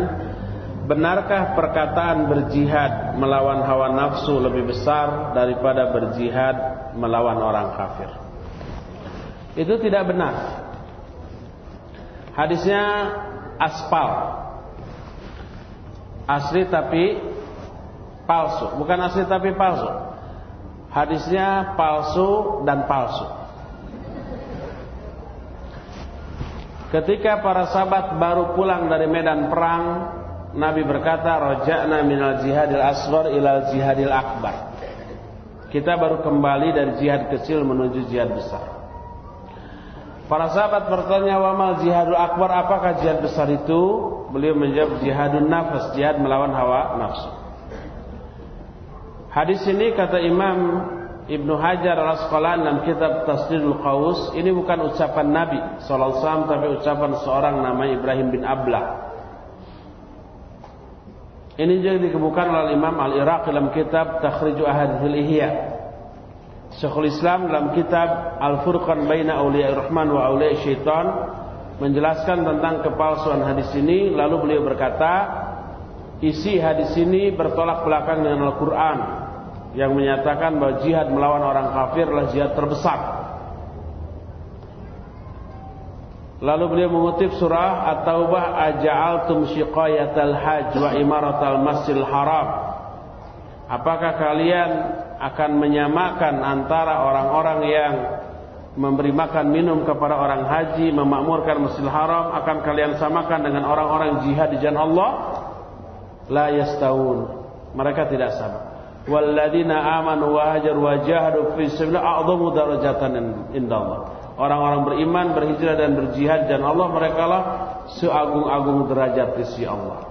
benarkah perkataan berjihad melawan hawa nafsu lebih besar daripada berjihad melawan orang kafir? Itu tidak benar. Hadisnya aspal. Asli tapi palsu. Bukan asli tapi palsu. Hadisnya palsu dan palsu. Ketika para sahabat baru pulang dari medan perang, Nabi berkata, "Raja'na minal jihadil asghar ilal jihadil akbar." Kita baru kembali dari jihad kecil menuju jihad besar. Para sahabat bertanya, "Wa mal jihadul akbar? Apakah jihad besar itu?" Beliau menjawab, "Jihadun nafs, jihad melawan hawa nafsu." Hadis ini kata Imam Ibnu Hajar Al Asqalani dalam kitab Tafsirul Qaus, ini bukan ucapan Nabi sallallahu alaihi wasallam tapi ucapan seorang namanya Ibrahim bin Ablah. Ini juga dikemukakan oleh Imam Al-Iraqi dalam kitab Takhriju Ahadithil Ihya. Syekhul Islam dalam kitab Al-Furqan Baina Auliya'ir Rahman wa Auliya'ish Syaitan menjelaskan tentang kepalsuan hadis ini, lalu beliau berkata, isi hadis ini bertolak belakang dengan Al-Quran yang menyatakan bahwa jihad melawan orang kafir adalah jihad terbesar. Lalu beliau mengutip surah At-Taubah, aja'altum siqayatal hajj wa imaratal masjidil haram. Apakah kalian akan menyamakan antara orang-orang yang memberi makan minum kepada orang haji, memakmurkan masjidil haram, akan kalian samakan dengan orang-orang jihad di jalan Allah? La yastawun. Mereka tidak sama. Walladzina amanu wa hajaru wa jahadu fi sabilillah a'dhamu darajatan indallah. Orang-orang beriman, berhijrah dan berjihad dan Allah, merekalah seagung-agung derajat di sisi Allah.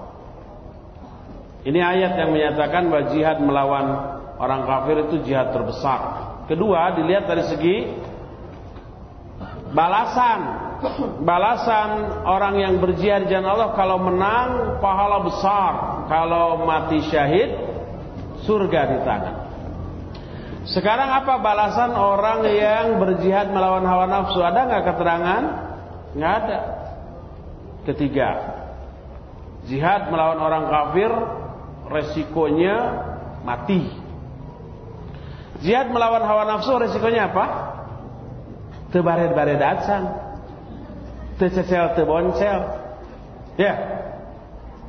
Ini ayat yang menyatakan bahwa jihad melawan orang kafir itu jihad terbesar. Kedua, dilihat dari segi balasan. Balasan orang yang berjihad di jalan Allah, kalau menang pahala besar, kalau mati syahid surga di tangan. Sekarang apa balasan orang yang berjihad melawan hawa nafsu? Ada nggak keterangan? Nggak ada. Ketiga, jihad melawan orang kafir resikonya mati. Jihad melawan hawa nafsu resikonya apa? Tebaret-baret datsan, tececel teboncel. Ya.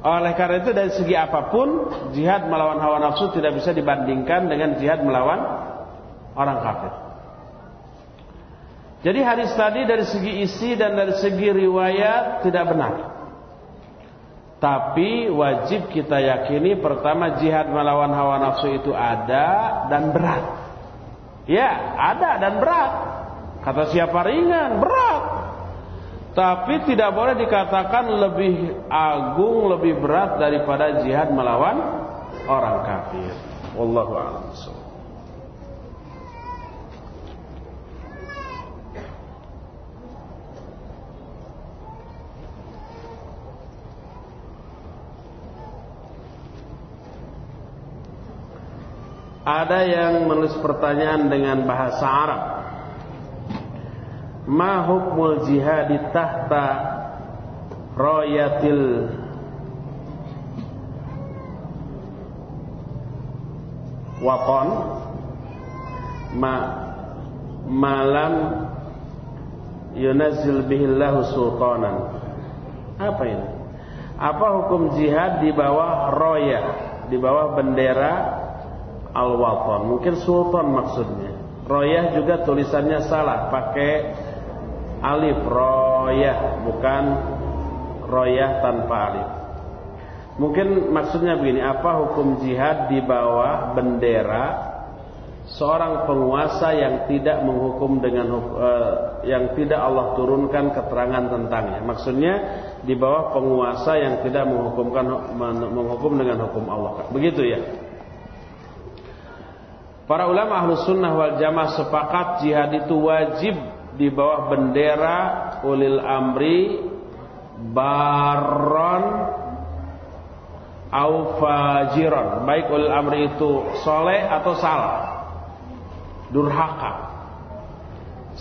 Oleh karena itu dari segi apapun jihad melawan hawa nafsu tidak bisa dibandingkan dengan jihad melawan orang kafir. Jadi hadis tadi dari segi isi dan dari segi riwayat tidak benar. Tapi wajib kita yakini, pertama, jihad melawan hawa nafsu itu ada dan berat. Ya, ada dan berat. Kata siapa ringan? Berat. Tapi tidak boleh dikatakan lebih agung, lebih berat daripada jihad melawan orang kafir. Wallahu a'lam. Ada yang menulis pertanyaan dengan bahasa Arab. Ma hukmul jihad tahta rayatil waqan ma malam yunazil bihillahu sultanan. Apa ini? Apa hukum jihad di bawah raya, di bawah bendera al-waqan? Mungkin sultan maksudnya. Raya juga tulisannya salah, pakai alif, royah, bukan royah tanpa alif. Mungkin maksudnya begini, apa hukum jihad di bawah bendera seorang penguasa yang tidak menghukum dengan eh, yang tidak Allah turunkan keterangan tentangnya. Maksudnya di bawah penguasa yang tidak menghukumkan menghukum dengan hukum Allah. Begitu ya. Para ulama Ahlus Sunnah wal Jamaah sepakat jihad itu wajib di bawah bendera ulil amri baron au fajiron, baik ulil amri itu soleh atau salah, durhaka,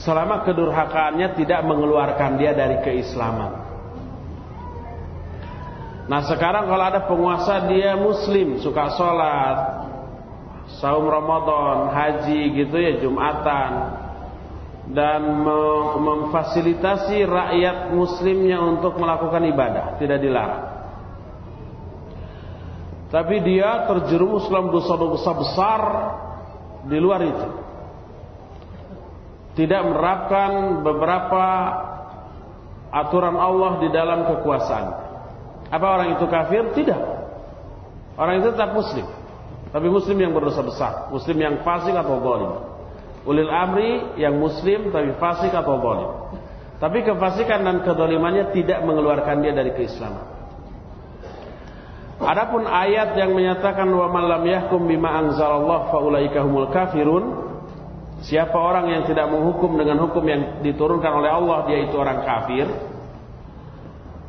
selama kedurhakaannya tidak mengeluarkan dia dari keislaman. Nah sekarang kalau ada penguasa dia muslim, suka sholat, saum Ramadan, haji gitu ya, jumatan, dan memfasilitasi rakyat muslimnya untuk melakukan ibadah, tidak dilarang. Tapi dia terjerumus dalam dosa-dosa besar di luar itu, tidak menerapkan beberapa aturan Allah di dalam kekuasaan. Apa orang itu kafir? Tidak. Orang itu tetap muslim, tapi muslim yang berdosa besar, muslim yang fasik atau zalim. Ulil amri yang muslim tapi fasik atau zalim. Tapi kefasikan dan kedolimannya tidak mengeluarkan dia dari keislaman. Adapun ayat yang menyatakan wa man lam yahkum bima anzalallahu fa ulaika humul kafirun, siapa orang yang tidak menghukum dengan hukum yang diturunkan oleh Allah, dia itu orang kafir.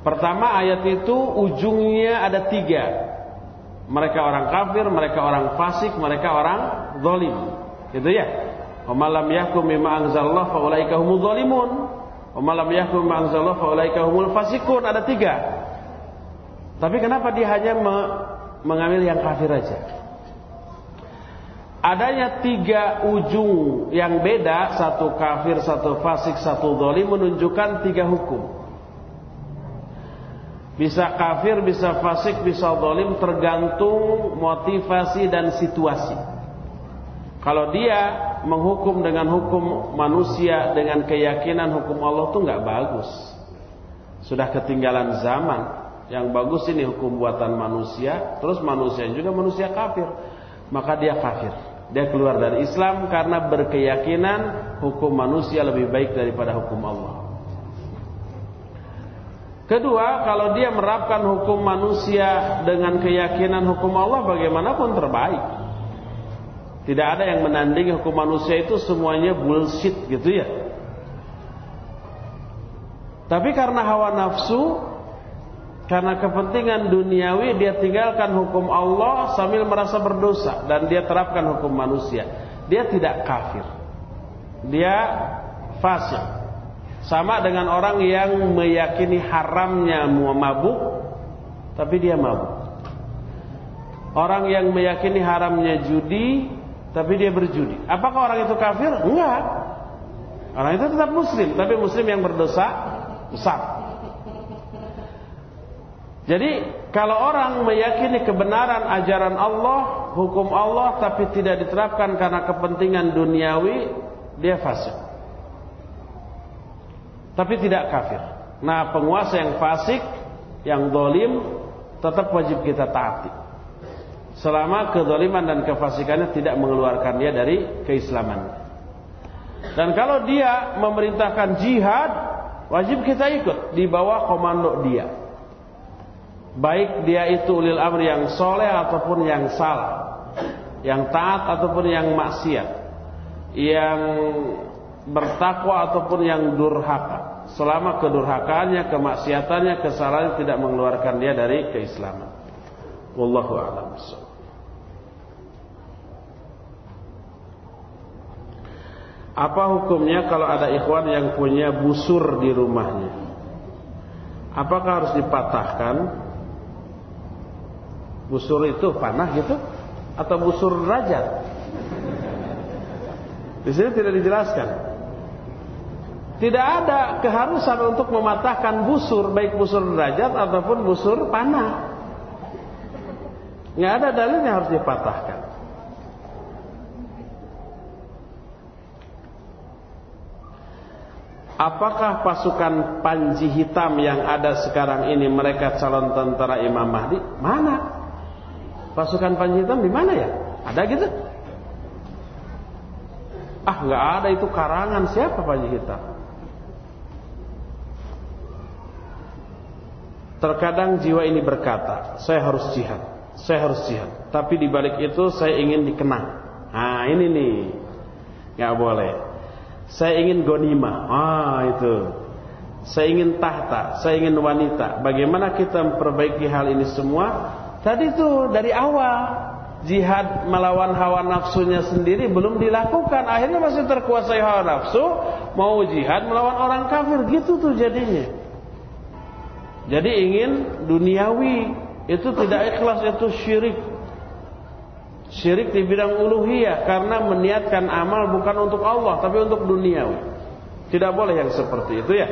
Pertama, ayat itu ujungnya ada tiga. Mereka orang kafir, mereka orang fasik, mereka orang zalim. Gitu ya. Wa man lam yahkum bima anzalallahu fa ulaika humuz zalimun. Wa man lam yahkum bima anzalallahu fa ulaika humul fasiqun. Ada tiga. Tapi kenapa dia hanya mengambil yang kafir aja? Adanya tiga ujung yang beda, satu kafir, satu fasik, satu zalim, menunjukkan tiga hukum. Bisa kafir, bisa fasik, bisa zalim, tergantung motivasi dan situasi. Kalau dia menghukum dengan hukum manusia, dengan keyakinan hukum Allah itu enggak bagus. Sudah ketinggalan zaman. Yang bagus ini hukum buatan manusia. Terus manusia juga manusia kafir. Maka dia kafir. Dia keluar dari Islam karena berkeyakinan hukum manusia lebih baik daripada hukum Allah. Kedua, kalau dia menerapkan hukum manusia dengan keyakinan hukum Allah, bagaimanapun terbaik. Tidak ada yang menandingi hukum manusia, itu semuanya bullshit gitu ya. Tapi karena hawa nafsu, karena kepentingan duniawi, dia tinggalkan hukum Allah sambil merasa berdosa, dan dia terapkan hukum manusia. Dia tidak kafir, dia fasik. Sama dengan orang yang meyakini haramnya mabuk, tapi dia mabuk. Orang yang meyakini haramnya judi, tapi dia berjudi. Apakah orang itu kafir? Enggak. Orang itu tetap muslim, tapi muslim yang berdosa besar. Jadi kalau orang meyakini kebenaran ajaran Allah, hukum Allah, tapi tidak diterapkan karena kepentingan duniawi, dia fasik. Tapi tidak kafir. Nah, penguasa yang fasik, yang zalim, tetap wajib kita taati. Selama kezaliman dan kefasikannya tidak mengeluarkan dia dari keislaman. Dan kalau dia memerintahkan jihad, wajib kita ikut di bawah komando dia. Baik dia itu ulil amri yang soleh ataupun yang salah, yang taat ataupun yang maksiat, yang bertakwa ataupun yang durhaka. Selama kedurhakaannya, kemaksiatannya, kesalahan tidak mengeluarkan dia dari keislaman. Wallahu a'lam. Apa hukumnya kalau ada ikhwan yang punya busur di rumahnya? Apakah harus dipatahkan? Busur itu panah gitu? Atau busur derajat? Di sini tidak dijelaskan. Tidak ada keharusan untuk mematahkan busur, baik busur derajat ataupun busur panah. Nggak ada dalilnya harus dipatahkan. Apakah pasukan panji hitam yang ada sekarang ini mereka calon tentara Imam Mahdi? Mana? Pasukan panji hitam di mana ya? Ada gitu? Ah, nggak ada, itu karangan siapa panji hitam. Terkadang jiwa ini berkata, saya harus jihad, saya harus jihad. Tapi dibalik itu saya ingin dikenang. Nah ini nih, nggak boleh. Saya ingin ghanimah. Ah itu. Saya ingin tahta, saya ingin wanita. Bagaimana kita memperbaiki hal ini semua? Tadi tuh dari awal. Jihad melawan hawa nafsunya sendiri belum dilakukan, akhirnya masih terkuasai hawa nafsu, mau jihad melawan orang kafir, gitu tuh jadinya. Jadi ingin duniawi, itu tidak ikhlas, itu syirik. Syirik di bidang uluhiyah, karena meniatkan amal bukan untuk Allah, tapi untuk duniawi. Tidak boleh yang seperti itu ya.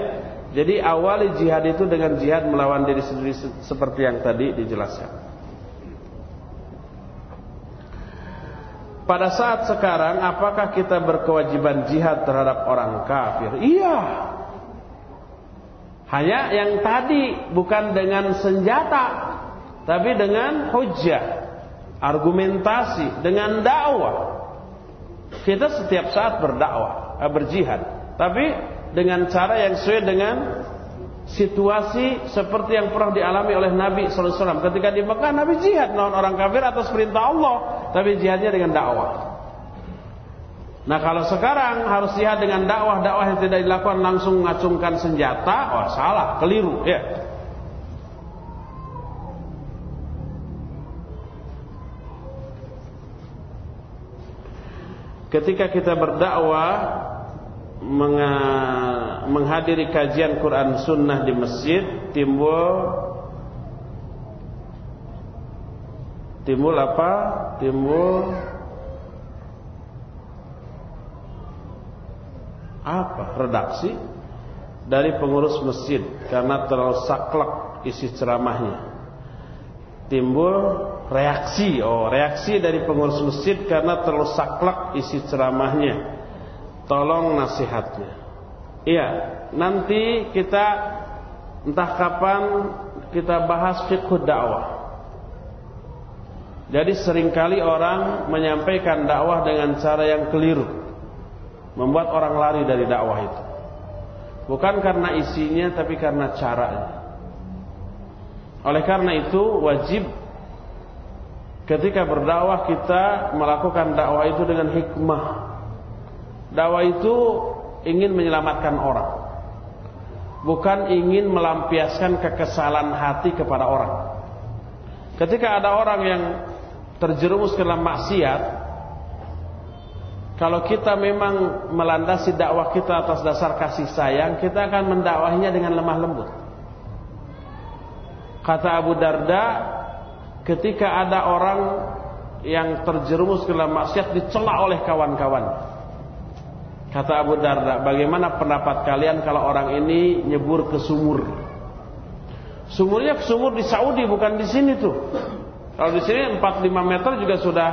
Jadi awali jihad itu dengan jihad melawan diri sendiri seperti yang tadi dijelaskan. Pada saat sekarang, apakah kita berkewajiban jihad terhadap orang kafir? Iya. Hanya yang tadi, bukan dengan senjata, tapi dengan hujjah, argumentasi, dengan dakwah. Kita setiap saat berdakwah, berjihad, tapi dengan cara yang sesuai dengan situasi seperti yang pernah dialami oleh Nabi Sallallahu Alaihi Wasallam. Ketika di Mekah, Nabi jihad melawan orang kafir atas perintah Allah. Tapi jihadnya dengan dakwah. Nah kalau sekarang harus jihad dengan dakwah, dakwah yang tidak dilakukan langsung mengacungkan senjata, oh salah, keliru ya. Ketika kita berdakwah, menghadiri kajian Quran Sunnah di masjid, timbul Timbul apa? Timbul apa? Redaksi dari pengurus masjid karena terlalu saklek isi ceramahnya. Timbul reaksi, oh reaksi dari pengurus masjid karena terlalu saklek isi ceramahnya. Tolong nasihatnya. Iya, nanti kita entah kapan kita bahas fiqh dakwah. Jadi seringkali orang menyampaikan dakwah dengan cara yang keliru, membuat orang lari dari dakwah itu. Bukan karena isinya, tapi karena caranya. Oleh karena itu wajib ketika berdakwah kita melakukan dakwah itu dengan hikmah. Dakwah itu ingin menyelamatkan orang, bukan ingin melampiaskan kekesalan hati kepada orang. Ketika ada orang yang terjerumus ke dalam maksiat, kalau kita memang melandasi dakwah kita atas dasar kasih sayang, kita akan mendakwahinya dengan lemah lembut. Kata Abu Darda, ketika ada orang yang terjerumus ke dalam maksiat dicela oleh kawan-kawan. Kata Abu Darda, bagaimana pendapat kalian kalau orang ini nyebur ke sumur? Sumurnya sumur di Saudi, bukan di sini tuh. Kalau di sini empat puluh lima meter juga sudah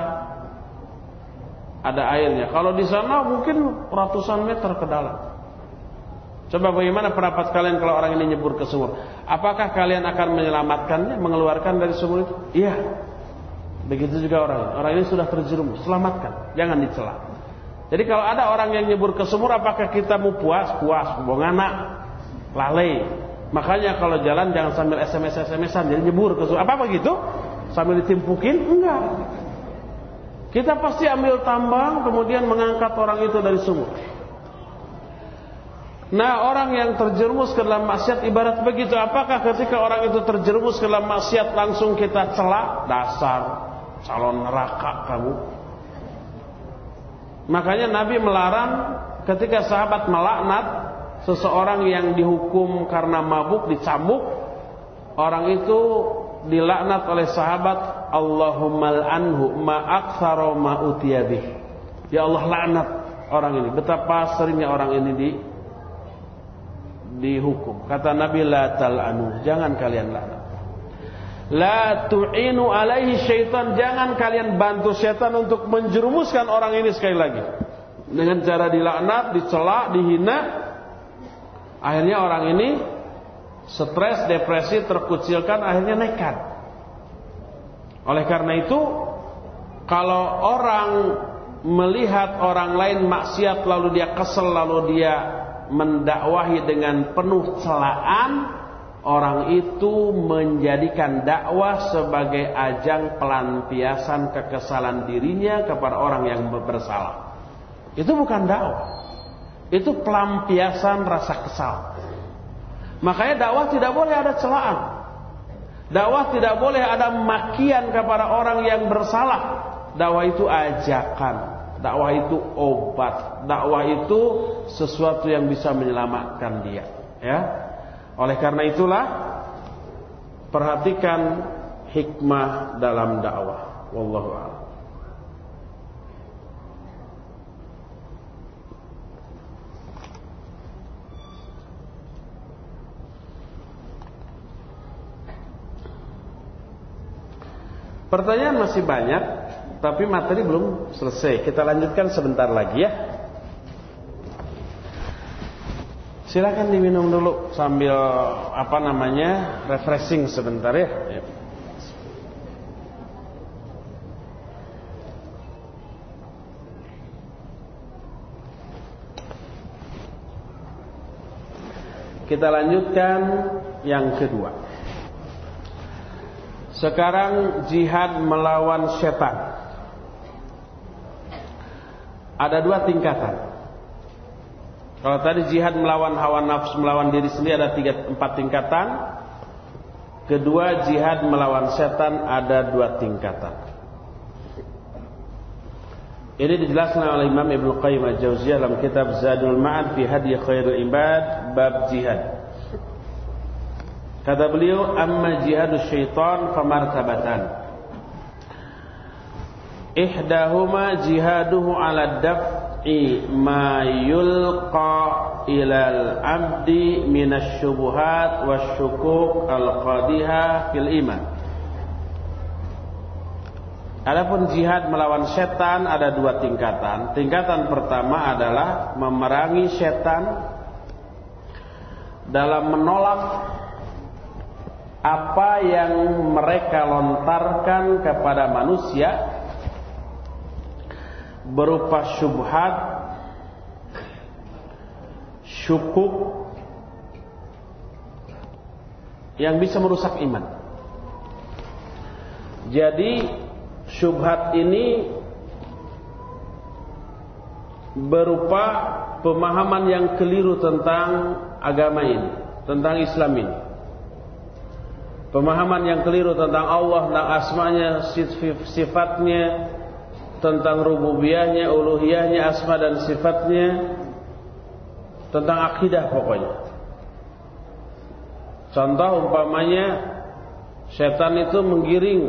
ada airnya. Kalau di sana mungkin ratusan meter ke dalam. Coba bagaimana pendapat kalian kalau orang ini nyebur ke sumur? Apakah kalian akan menyelamatkannya, mengeluarkan dari sumur itu? Iya. Begitu juga orang ini. Orang ini sudah terjerumus, selamatkan, jangan dicela. Jadi kalau ada orang yang nyebur ke sumur, apakah kita mau puas? Puas, buang anak, lalai. Makanya kalau jalan jangan sambil S M S-S M S-an, jadi nyebur ke sumur. Apa begitu? Sambil ditimpukin? Enggak. Kita pasti ambil tambang, kemudian mengangkat orang itu dari sumur. Nah, orang yang terjerumus ke dalam maksiat ibarat begitu. Apakah ketika orang itu terjerumus ke dalam maksiat langsung kita celak? Dasar calon neraka kamu. Makanya Nabi melarang ketika sahabat melaknat seseorang yang dihukum karena mabuk, dicambuk. Orang itu dilaknat oleh sahabat, Allahumma al-anhu ma'aktharo ma'utiyabih. Ya Allah, laknat orang ini, betapa seringnya orang ini di dihukum. Kata Nabi, la tal'anu, jangan kalian laknat. La tu'inu alaihi syaitan, jangan kalian bantu syaitan untuk menjerumuskan orang ini sekali lagi dengan cara dilaknat, dicela, dihina. Akhirnya orang ini stres, depresi, terkucilkan, akhirnya nekat. Oleh karena itu, kalau orang melihat orang lain maksiat lalu dia kesel, lalu dia mendakwahi dengan penuh celaan, orang itu menjadikan dakwah sebagai ajang pelampiasan kekesalan dirinya kepada orang yang bersalah. Itu bukan dakwah, itu pelampiasan rasa kesal. Makanya dakwah tidak boleh ada celaan, dakwah tidak boleh ada makian kepada orang yang bersalah. Dakwah itu ajakan, dakwah itu obat, dakwah itu sesuatu yang bisa menyelamatkan dia, ya. Oleh karena itulah perhatikan hikmah dalam dakwah. Wallahu a'lam. Pertanyaan masih banyak, tapi materi belum selesai. Kita lanjutkan sebentar lagi, ya. Silakan diminum dulu sambil apa namanya refreshing sebentar, ya. Kita lanjutkan yang kedua. Sekarang jihad melawan setan. Ada dua tingkatan. Kalau tadi jihad melawan hawa nafsu, melawan diri sendiri, ada tiga, empat tingkatan. Kedua, jihad melawan setan, ada dua tingkatan. Ini dijelaskan oleh Imam Ibnu Qayyim Al-Jawziah dalam kitab Zadul Ma'ad fi Hadi Khairul Ibad, bab jihad. Kata beliau, amma jihadus syaitan famartabatan. Ihdahuma jihaduhu ala daf'i ma yulqa ilal abdi minas syubuhat wasyukuk al-qadiha fil iman. Adapun jihad melawan setan ada dua tingkatan. Tingkatan pertama adalah memerangi setan dalam menolak apa yang mereka lontarkan kepada manusia berupa syubhat, syukuk yang bisa merusak iman. Jadi syubhat ini berupa pemahaman yang keliru tentang agama ini, tentang Islam ini. Pemahaman yang keliru tentang Allah, tentang asmanya, sifatnya, tentang rububiyahnya, uluhiyahnya, asma dan sifatnya, tentang akidah pokoknya. Contoh umpamanya setan itu menggiring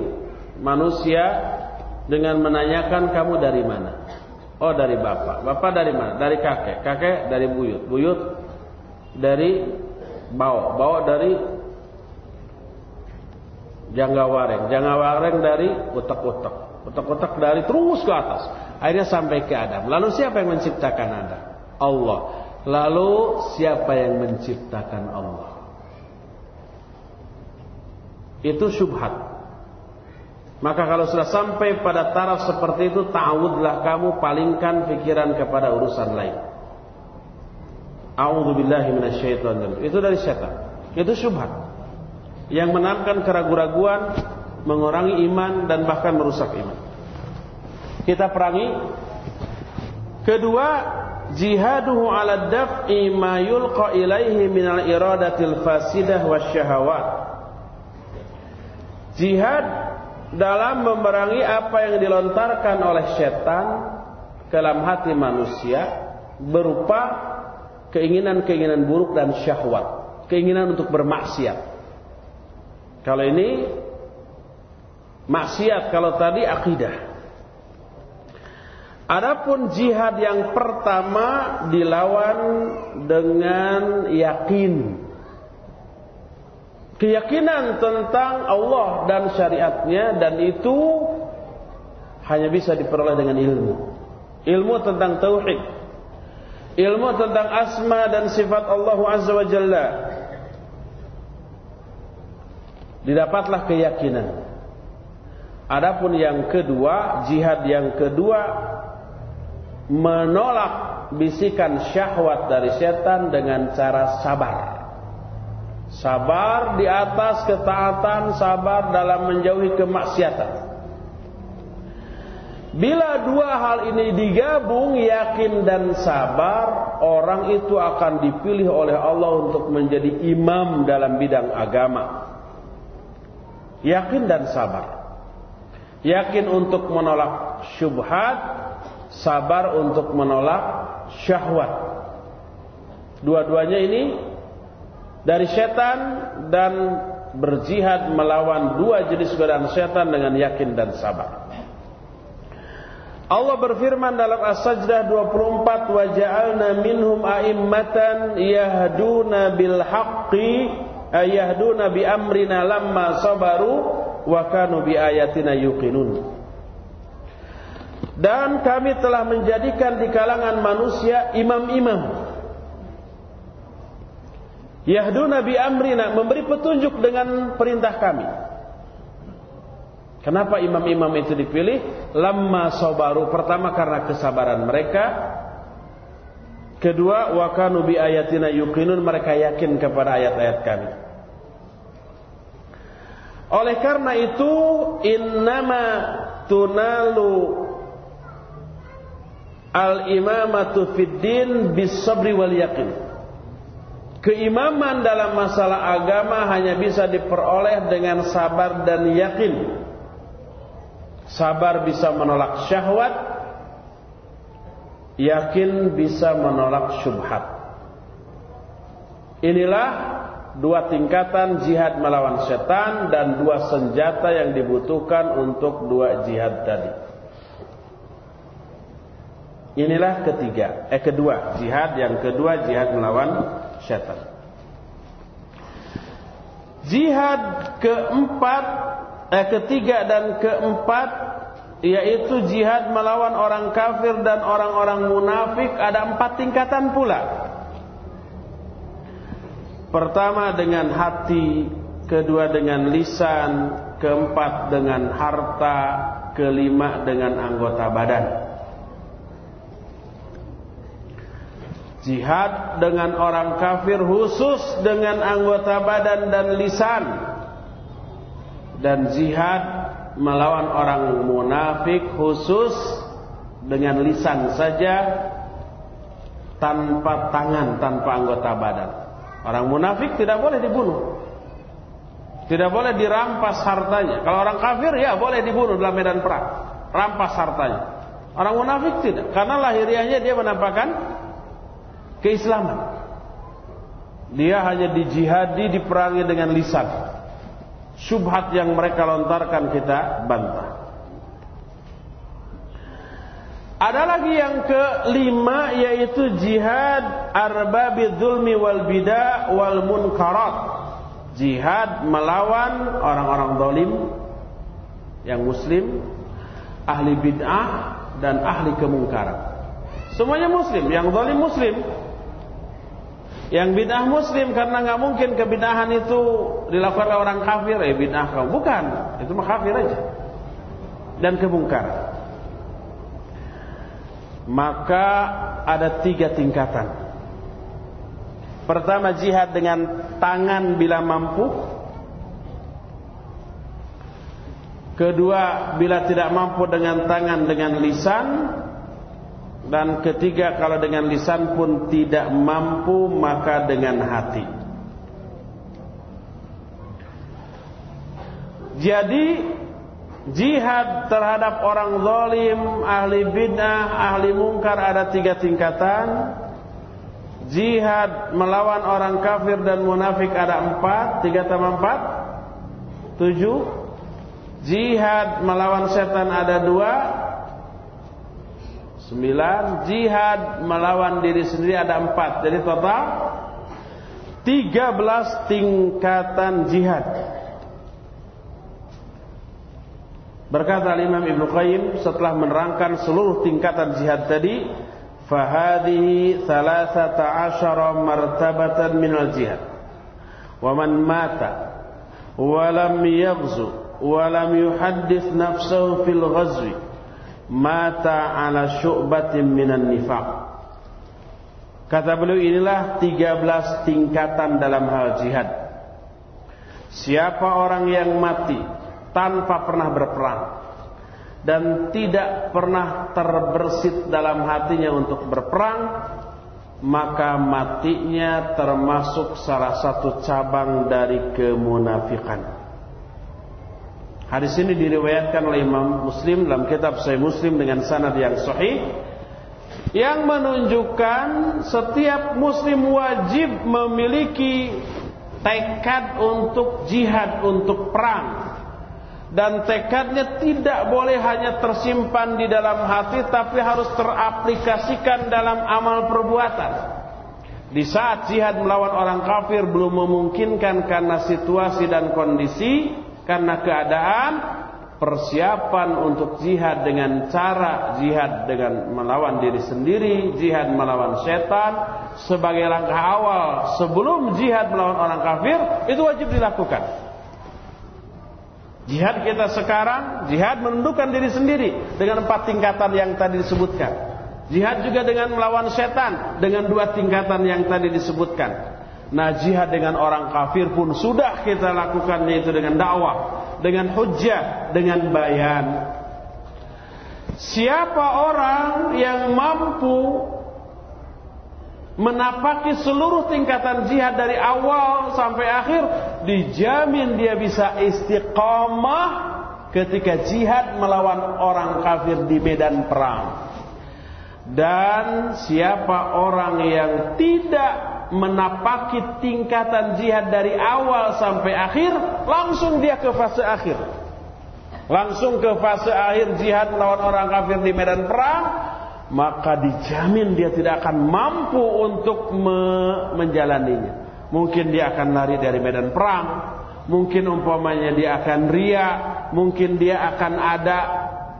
manusia dengan menanyakan, kamu dari mana? Oh, dari bapak. Bapak dari mana? Dari kakek. Kakek dari buyut. Buyut dari bau. Bau dari janggawareng. Janggawareng dari utak-utak. Otak-otak dari terus ke atas, akhirnya sampai ke Adam. Lalu siapa yang menciptakan Adam? Allah. Lalu siapa yang menciptakan Allah? Itu syubhat. Maka kalau sudah sampai pada taraf seperti itu, ta'awudlah kamu, palingkan pikiran kepada urusan lain. A'udzubillahi minasyaitonirrajim. Itu dari syaitan. Itu syubhat yang menanamkan keraguan-raguan, mengurangi iman dan bahkan merusak iman. Kita perangi. Kedua, jihaduhu ala daf'i ma yulqa ilaihi minal iradatil fasidah wasyahawat. Jihad dalam memerangi apa yang dilontarkan oleh setan ke dalam hati manusia berupa keinginan-keinginan buruk dan syahwat, keinginan untuk bermaksiat. Kalau ini maksiat, kalau tadi akidah. Adapun jihad yang pertama dilawan dengan yakin, keyakinan tentang Allah dan syariatnya, dan itu hanya bisa diperoleh dengan ilmu. Ilmu tentang tauhid, ilmu tentang asma dan sifat Allah Azza wa Jalla. Didapatlah keyakinan. Adapun yang kedua, jihad yang kedua menolak bisikan syahwat dari setan dengan cara sabar. Sabar di atas ketaatan, sabar dalam menjauhi kemaksiatan. Bila dua hal ini digabung, yakin dan sabar, orang itu akan dipilih oleh Allah untuk menjadi imam dalam bidang agama. Yakin dan sabar. Yakin untuk menolak syubhat, sabar untuk menolak syahwat. Dua-duanya ini dari setan, dan berjihad melawan dua jenis godaan setan dengan yakin dan sabar. Allah berfirman dalam As-Sajdah dua puluh empat, wa ja'alna minhum a'immatan yahduna bil haqqi ayahduna bi amrina lamma sabaru wa kanu bi ayatina yuqinun. Dan kami telah menjadikan di kalangan manusia imam-imam, yahduna bi amrina, memberi petunjuk dengan perintah kami. Kenapa imam-imam itu dipilih? Lamma sabaru, pertama karena kesabaran mereka. Kedua, wa kanu bi ayatina yuqinun, mereka yakin kepada ayat-ayat kami. Oleh karena itu, innama tunalu al-imamatu fiddin bisabri wal yakin. Keimaman dalam masalah agama hanya bisa diperoleh dengan sabar dan yakin. Sabar bisa menolak syahwat, yakin bisa menolak syubhat. Inilah dua tingkatan jihad melawan setan dan dua senjata yang dibutuhkan untuk dua jihad tadi. Inilah ketiga, eh kedua, jihad yang kedua, jihad melawan syaitan. Jihad keempat, eh ketiga dan keempat, yaitu jihad melawan orang kafir dan orang-orang munafik, ada empat tingkatan pula. Pertama dengan hati, kedua dengan lisan, keempat dengan harta, kelima dengan anggota badan. Jihad dengan orang kafir khusus dengan anggota badan dan lisan. Dan jihad melawan orang munafik khusus dengan lisan saja, tanpa tangan, tanpa anggota badan. Orang munafik tidak boleh dibunuh, tidak boleh dirampas hartanya. Kalau orang kafir ya boleh dibunuh dalam medan perang, rampas hartanya. Orang munafik tidak, karena lahiriahnya dia menampakkan keislaman. Dia hanya dijihadi, diperangi dengan lisan. Syubhat yang mereka lontarkan kita bantah. Ada lagi yang kelima, yaitu jihad arbabi zulmi wal bida' wal munkarat. Jihad melawan orang-orang zalim yang muslim, ahli bid'ah dan ahli kemungkaran. Semuanya muslim, yang zalim muslim, yang bid'ah muslim, karena nggak mungkin kebid'ahan itu dilakukan oleh orang kafir. Eh bid'ah kau bukan, itu mah kafir aja dan kemungkaran. Maka ada tiga tingkatan. Pertama jihad dengan tangan bila mampu. Kedua bila tidak mampu dengan tangan dengan lisan. Dan ketiga kalau dengan lisan pun tidak mampu, maka dengan hati. Jadi jihad terhadap orang zalim, ahli bid'ah, ahli mungkar ada tiga tingkatan. Jihad melawan orang kafir dan munafik ada empat, tiga tambah empat, tujuh. Jihad melawan setan ada dua, sembilan. Jihad melawan diri sendiri ada empat. Jadi total tiga belas tingkatan jihad. Berkata Imam Ibnu Qayyim setelah menerangkan seluruh tingkatan jihad tadi, fahadihi thalathata asyara martabatan minal jihad. Waman mata walam yaghzu walam yuhaddis nafsahu fil ghazwi mata ala syu'batin minan nifaq. Kata beliau inilah tiga belas tingkatan dalam hal jihad. Siapa orang yang mati tanpa pernah berperang dan tidak pernah terbersit dalam hatinya untuk berperang, maka matinya termasuk salah satu cabang dari kemunafikan. Hadis ini diriwayatkan oleh Imam Muslim dalam kitab Sahih Muslim dengan sanad yang sahih, yang menunjukkan setiap muslim wajib memiliki tekad untuk jihad, untuk perang. Dan tekadnya tidak boleh hanya tersimpan di dalam hati, tapi harus teraplikasikan dalam amal perbuatan. Di saat jihad melawan orang kafir belum memungkinkan karena situasi dan kondisi, karena keadaan, persiapan untuk jihad dengan cara jihad dengan melawan diri sendiri, jihad melawan setan sebagai langkah awal sebelum jihad melawan orang kafir, itu wajib dilakukan. Jihad kita sekarang, jihad menundukkan diri sendiri dengan empat tingkatan yang tadi disebutkan. Jihad juga dengan melawan setan dengan dua tingkatan yang tadi disebutkan. Nah, jihad dengan orang kafir pun sudah kita lakukan, yaitu dengan dakwah, dengan hujjah, dengan bayan. Siapa orang yang mampu menapaki seluruh tingkatan jihad dari awal sampai akhir, dijamin dia bisa istiqamah ketika jihad melawan orang kafir di medan perang. Dan siapa orang yang tidak menapaki tingkatan jihad dari awal sampai akhir, langsung dia ke fase akhir, langsung ke fase akhir jihad melawan orang kafir di medan perang, maka dijamin dia tidak akan mampu untuk me- menjalaninya. Mungkin dia akan lari dari medan perang, mungkin umpamanya dia akan ria, mungkin dia akan ada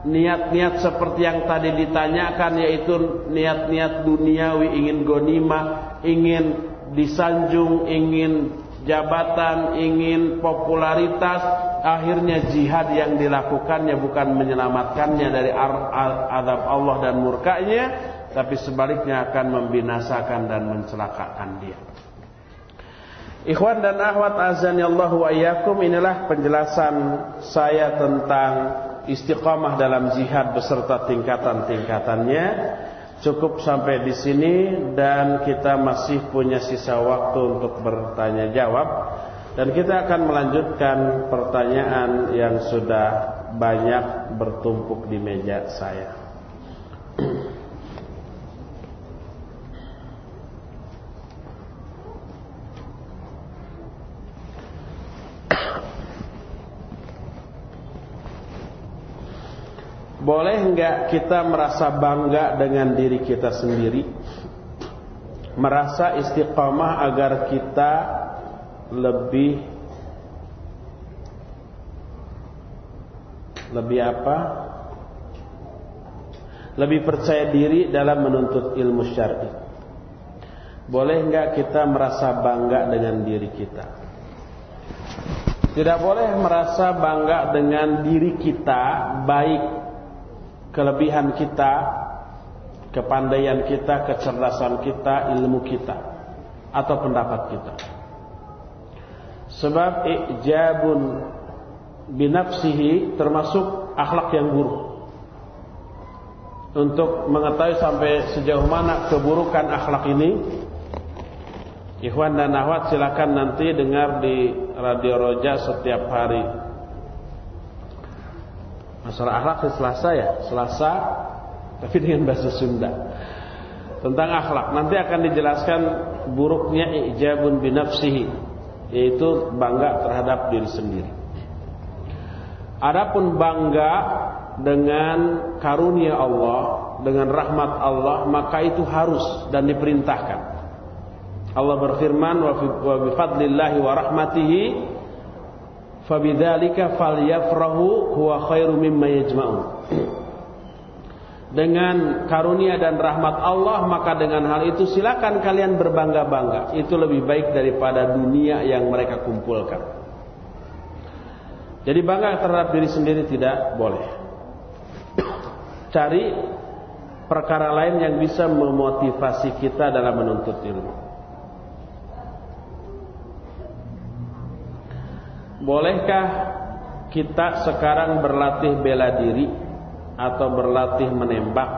niat-niat seperti yang tadi ditanyakan, yaitu niat-niat duniawi, ingin gonimah, ingin disanjung, ingin jabatan, ingin popularitas. Akhirnya jihad yang dilakukannya bukan menyelamatkannya dari azab Allah dan murkanya, tapi sebaliknya akan membinasakan dan mencelakakan dia. Ikhwan dan akhwat azanillahu ayyakum, inilah penjelasan saya tentang istiqamah dalam jihad beserta tingkatan-tingkatannya. Cukup sampai di sini dan kita masih punya sisa waktu untuk bertanya jawab, dan kita akan melanjutkan pertanyaan yang sudah banyak bertumpuk di meja saya. Boleh enggak kita merasa bangga dengan diri kita sendiri, merasa istiqamah agar kita lebih lebih apa? Lebih percaya diri dalam menuntut ilmu syar'i. Boleh enggak kita merasa bangga dengan diri kita? Tidak boleh merasa bangga dengan diri kita, baik kelebihan kita, kepandaian kita, kecerdasan kita, ilmu kita, atau pendapat kita. Sebab ijabun binafsihi termasuk akhlak yang buruk. Untuk mengetahui sampai sejauh mana keburukan akhlak ini, ikhwan dan akhwat silakan nanti dengar di Radio Roja setiap hari. Masalah akhlak di Selasa ya, Selasa tapi dengan bahasa Sunda. Tentang akhlak nanti akan dijelaskan buruknya ijabun binafsihi, yaitu bangga terhadap diri sendiri. Adapun bangga dengan karunia Allah, dengan rahmat Allah, maka itu harus dan diperintahkan. Allah berfirman, wa bi fadlillahi wa rahmatihi fabidzalika falyafrahu huwa khairum mimma yajma'un. Dengan karunia dan rahmat Allah, maka dengan hal itu silakan kalian berbangga-bangga. Itu lebih baik daripada dunia yang mereka kumpulkan. Jadi bangga terhadap diri sendiri tidak boleh. Cari perkara lain yang bisa memotivasi kita dalam menuntut ilmu. Bolehkah kita sekarang berlatih bela diri atau berlatih menembak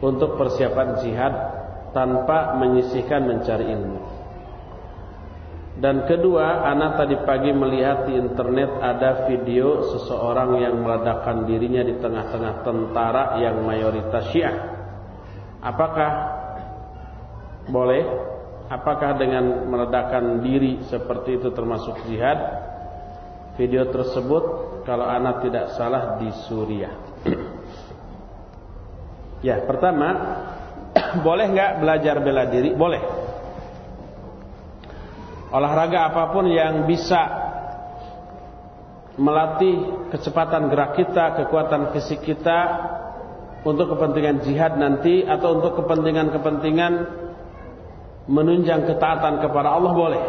untuk persiapan jihad tanpa menyisihkan mencari ilmu? Dan kedua, ana tadi pagi melihat di internet ada video seseorang yang meledakkan dirinya di tengah-tengah tentara yang mayoritas Syiah. Apakah boleh? Apakah dengan meledakkan diri seperti itu termasuk jihad? Video tersebut kalau anak tidak salah di Suriah. Ya, pertama, boleh enggak belajar bela diri? Boleh. Olahraga apapun yang bisa melatih kecepatan gerak kita, kekuatan fisik kita untuk kepentingan jihad nanti atau untuk kepentingan-kepentingan menunjang ketaatan kepada Allah boleh.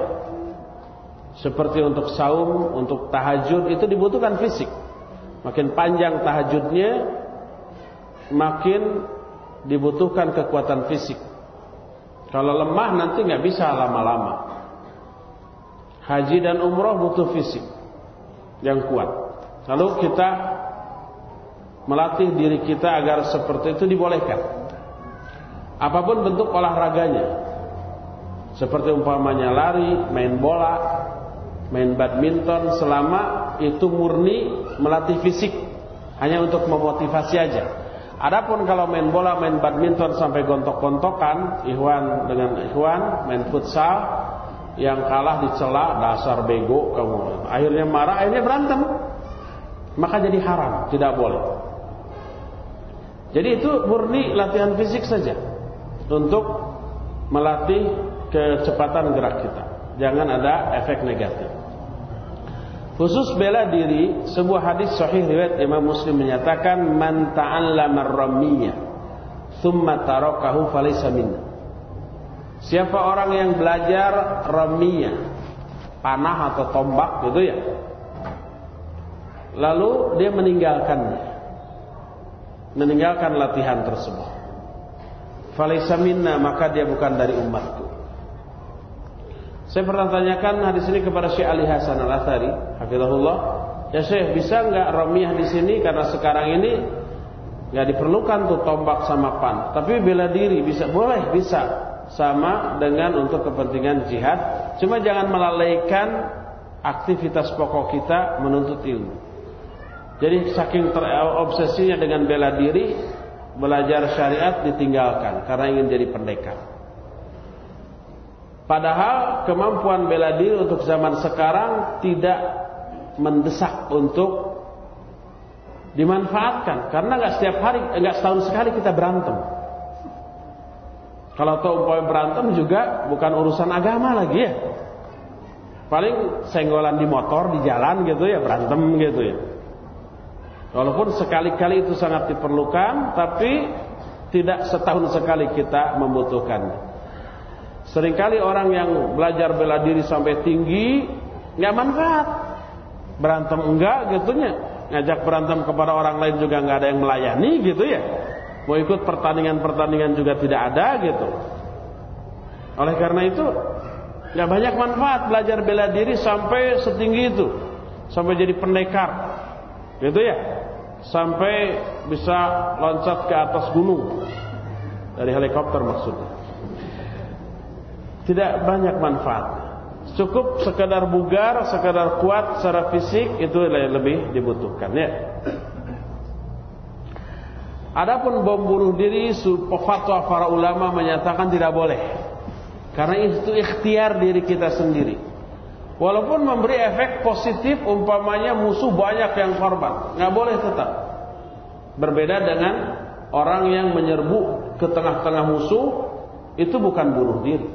Seperti untuk saum, untuk tahajud, itu dibutuhkan fisik. Makin panjang tahajudnya, makin dibutuhkan kekuatan fisik. Kalau lemah nanti gak bisa lama-lama. Haji dan umrah butuh fisik yang kuat. Lalu kita melatih diri kita agar seperti itu dibolehkan. Apapun bentuk olahraganya, seperti umpamanya lari, main bola, main badminton, selama itu murni melatih fisik, hanya untuk memotivasi aja. Adapun kalau main bola, main badminton sampai gontok-gontokan, ikhwan dengan ikhwan, main futsal, yang kalah dicela, dasar bego kamu. Akhirnya marah, akhirnya berantem. Maka jadi haram, tidak boleh. Jadi itu murni latihan fisik saja untuk melatih kecepatan gerak kita. Jangan ada efek negatif. Khusus bela diri, sebuah hadis sahih riwayat Imam Muslim menyatakan, man ta'allama ar-ramiyya thumma tarakahu falaysa minna. Siapa orang yang belajar ramiyya, panah atau tombak gitu ya, lalu dia meninggalkannya, meninggalkan latihan tersebut, falaysa minna, maka dia bukan dari umatku. Saya pernah tanyakan hadis ini kepada Syekh Ali Hasan Al-Athari hafizahullah, ya Syekh, bisa enggak ramiyah di sini, karena sekarang ini enggak diperlukan tuh tombak sama panah, tapi bela diri bisa, boleh, bisa, sama dengan untuk kepentingan jihad, cuma jangan melalaikan aktivitas pokok kita menuntut ilmu. Jadi saking terobsesinya dengan bela diri, belajar syariat ditinggalkan karena ingin jadi pendekar. Padahal kemampuan bela diri untuk zaman sekarang tidak mendesak untuk dimanfaatkan, karena nggak setiap hari, nggak setahun sekali kita berantem. Kalau tahu umpamanya berantem juga bukan urusan agama lagi ya. Paling senggolan di motor, di jalan gitu ya, berantem gitu ya. Walaupun sekali-kali itu sangat diperlukan, tapi tidak setahun sekali kita membutuhkannya. Seringkali orang yang belajar bela diri sampai tinggi nggak manfaat. Berantem enggak gitunya. Ngajak berantem kepada orang lain juga nggak ada yang melayani gitu ya. Mau ikut pertandingan-pertandingan juga tidak ada gitu. Oleh karena itu nggak banyak manfaat belajar bela diri sampai setinggi itu, sampai jadi pendekar gitu ya, sampai bisa loncat ke atas gunung dari helikopter maksudnya. Tidak banyak manfaat. Cukup sekedar bugar, sekedar kuat secara fisik, itu lebih dibutuhkan ya. Adapun bom bunuh diri, fatwa para ulama menyatakan tidak boleh, karena itu ikhtiar diri kita sendiri. Walaupun memberi efek positif, umpamanya musuh banyak yang korban, nggak boleh tetap. Berbeda dengan orang yang menyerbu ke tengah-tengah musuh, itu bukan bunuh diri,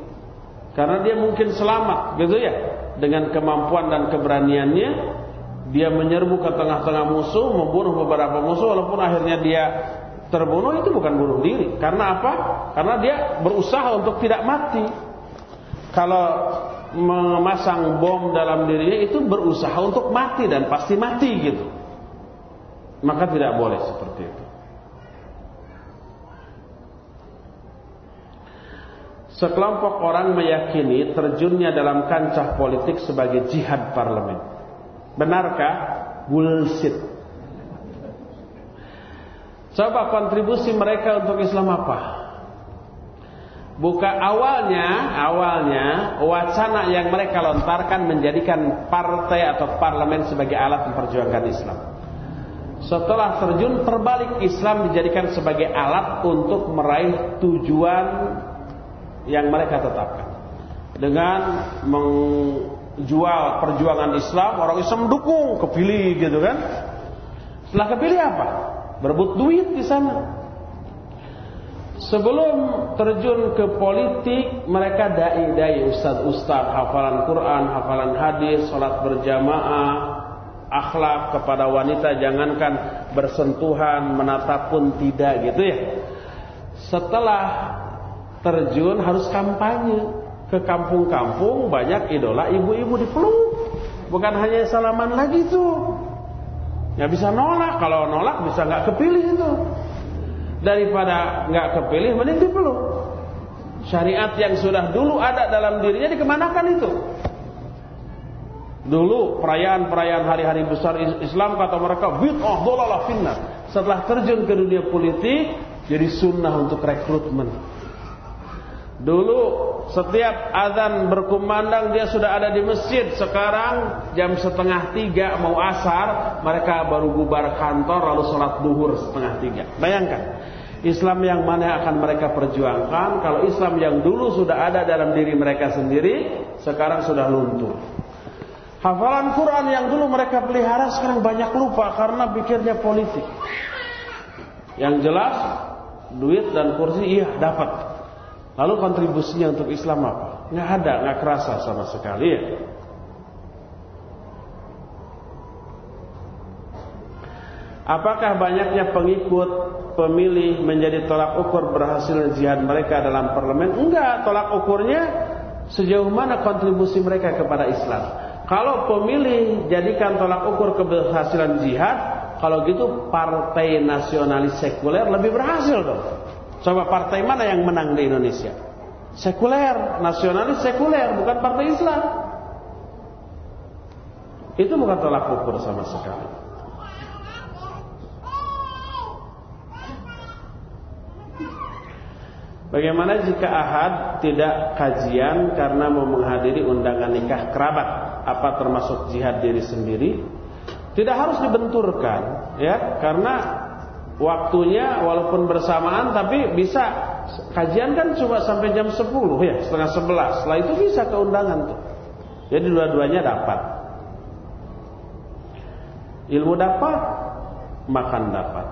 karena dia mungkin selamat, gitu ya. Dengan kemampuan dan keberaniannya, dia menyerbu ke tengah-tengah musuh, membunuh beberapa musuh, walaupun akhirnya dia terbunuh, itu bukan bunuh diri. Karena apa? Karena dia berusaha untuk tidak mati. Kalau memasang bom dalam dirinya, itu berusaha untuk mati dan pasti mati gitu. Maka tidak boleh seperti itu. Sekelompok orang meyakini terjunnya dalam kancah politik sebagai jihad parlemen. Benarkah? Bullshit. Coba kontribusi mereka untuk Islam apa? Buka awalnya, awalnya wacana yang mereka lontarkan menjadikan partai atau parlemen sebagai alat memperjuangkan Islam. Setelah terjun terbalik, Islam dijadikan sebagai alat untuk meraih tujuan yang mereka tetapkan. Dengan menjual perjuangan Islam, orang Islam dukung, kepilih gitu kan. Setelah kepilih apa? Berebut duit di sana. Sebelum terjun ke politik, mereka dai-dai, ustaz-ustaz, hafalan Quran, hafalan hadis, sholat berjamaah, akhlak kepada wanita, jangankan bersentuhan, menatap pun tidak gitu ya. Setelah terjun harus kampanye, ke kampung-kampung banyak idola ibu-ibu dipeluk, bukan hanya salaman lagi tuh. Nggak bisa nolak, kalau nolak bisa nggak kepilih itu. Daripada nggak kepilih, mending dipeluk. Syariat yang sudah dulu ada dalam dirinya dikemanakan itu. Dulu perayaan-perayaan hari-hari besar Islam, kata mereka bid'ah dhalalah finnar. Setelah terjun ke dunia politik, jadi sunnah untuk rekrutmen. Dulu setiap azan berkumandang dia sudah ada di masjid. Sekarang jam setengah tiga mau asar, mereka baru bubar kantor lalu sholat duhur setengah tiga. Bayangkan, Islam yang mana yang akan mereka perjuangkan kalau Islam yang dulu sudah ada dalam diri mereka sendiri sekarang sudah luntur. Hafalan Quran yang dulu mereka pelihara sekarang banyak lupa karena pikirnya politik. Yang jelas duit dan kursi iya dapat. Lalu kontribusinya untuk Islam apa? Nggak ada, nggak kerasa sama sekali ya. Apakah banyaknya pengikut pemilih menjadi tolak ukur berhasilnya jihad mereka dalam parlemen? Enggak, tolak ukurnya sejauh mana kontribusi mereka kepada Islam. Kalau pemilih jadikan tolak ukur keberhasilan jihad, kalau gitu partai nasionalis sekuler lebih berhasil dong. Coba partai mana yang menang di Indonesia? Sekuler, nasionalis sekuler, bukan partai Islam. Itu bukan tolak ukur sama sekali. Bagaimana jika ahad tidak kajian karena mau menghadiri undangan nikah kerabat? Apa termasuk jihad diri sendiri? Tidak harus dibenturkan ya, karena waktunya walaupun bersamaan tapi bisa. Kajian kan cuma sampai jam sepuluh ya, setengah sebelas. Setelah itu bisa ke undangan tuh. Jadi dua-duanya dapat. Ilmu dapat, makan dapat.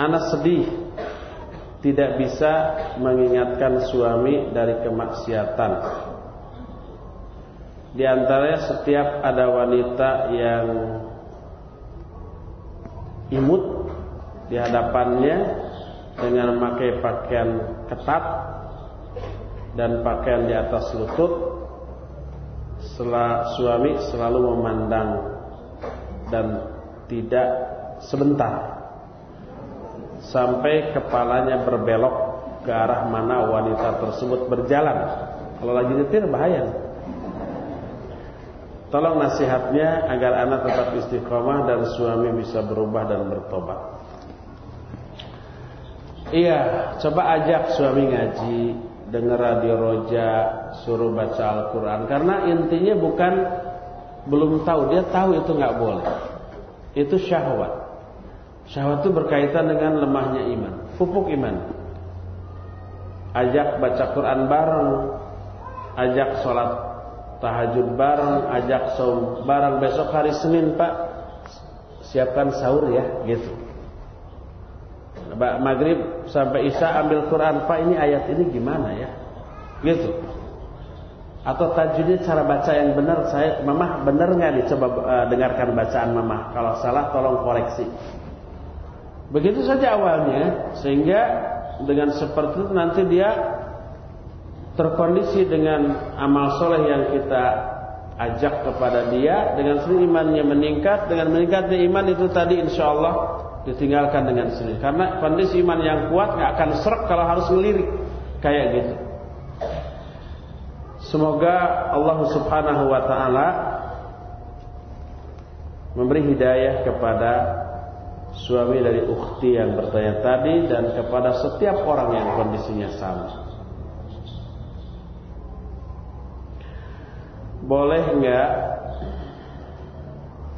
Anas sedih tidak bisa mengingatkan suami dari kemaksiatan. Di antaranya setiap ada wanita yang imut di hadapannya dengan memakai pakaian ketat dan pakaian di atas lutut, suami selalu memandang dan tidak sebentar sampai kepalanya berbelok ke arah mana wanita tersebut berjalan. Kalau lagi nyetir bahaya. Tolong nasihatnya agar anak tetap istiqomah dan suami bisa berubah dan bertobat. Iya, coba ajak suami ngaji, dengar Radio Roja, suruh baca Al-Quran. Karena intinya bukan belum tahu, dia tahu itu nggak boleh. Itu syahwat. Syahwat itu berkaitan dengan lemahnya iman, pupuk iman. Ajak baca Quran bareng, ajak sholat tahajud bareng, ajak saum bareng. Besok hari Senin Pak, siapkan sahur ya, gitu. Maghrib sampai Isya ambil Quran, Pak ini ayat ini gimana ya, gitu. Atau tajwidnya cara baca yang benar, saya mamah benar nggak nih? Coba uh, dengarkan bacaan mamah. Kalau salah tolong koreksi. Begitu saja awalnya, sehingga dengan seperti itu nanti dia terkondisi dengan amal soleh yang kita ajak kepada dia. Dengan sendiri imannya meningkat, dengan meningkatnya iman itu tadi insya Allah ditinggalkan dengan sendiri. Karena kondisi iman yang kuat gak akan serak kalau harus melirik kayak gitu. Semoga Allah subhanahu wa ta'ala memberi hidayah kepada suami dari ukhti yang bertanya tadi dan kepada setiap orang yang kondisinya sama. Boleh enggak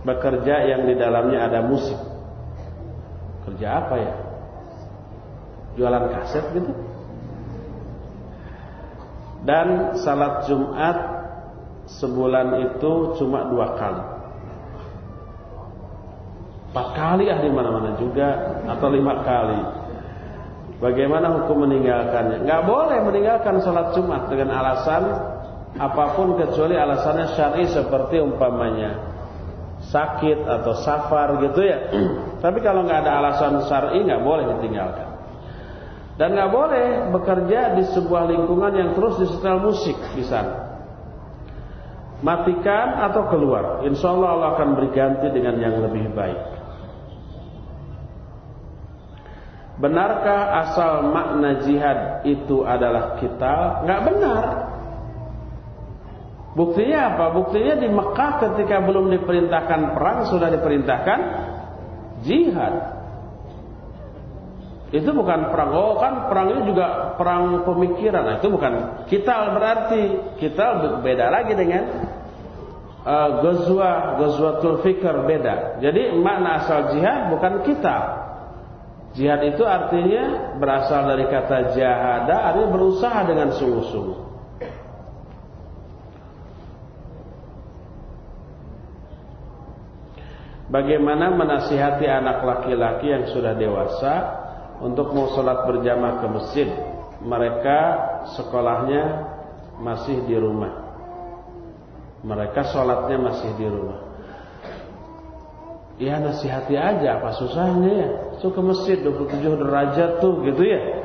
bekerja yang di dalamnya ada musik? Kerja apa ya? Jualan kaset gitu? Dan salat Jumat sebulan itu cuma dua kali. Empat kali ah di mana-mana juga, atau lima kali. Bagaimana hukum meninggalkannya? Nggak boleh meninggalkan sholat Jumat dengan alasan apapun kecuali alasannya syar'i, seperti umpamanya sakit atau safar gitu ya. Tapi kalau nggak ada alasan syar'i nggak boleh ditinggalkan. Dan nggak boleh bekerja di sebuah lingkungan yang terus disetel musik di sana. Matikan atau keluar, insya Allah Allah akan berganti dengan yang lebih baik. Benarkah asal makna jihad itu adalah qital? Nggak benar. Buktinya apa? Buktinya di Mekah ketika belum diperintahkan perang sudah diperintahkan jihad. Itu bukan perang. Oh kan perangnya juga perang pemikiran. Nah, itu bukan qital berarti. Qital beda lagi dengan uh, ghazwa, ghazwatul fikr beda. Jadi makna asal jihad bukan qital. Jihad itu artinya berasal dari kata jahada, artinya berusaha dengan sungguh-sungguh. Bagaimana menasihati anak laki-laki yang sudah dewasa untuk mau sholat berjamaah ke masjid? Mereka sekolahnya masih di rumah. Mereka sholatnya masih di rumah. Ya nasihati aja, apa susahnya ya? So ke masjid dua puluh tujuh derajat tuh gitu ya.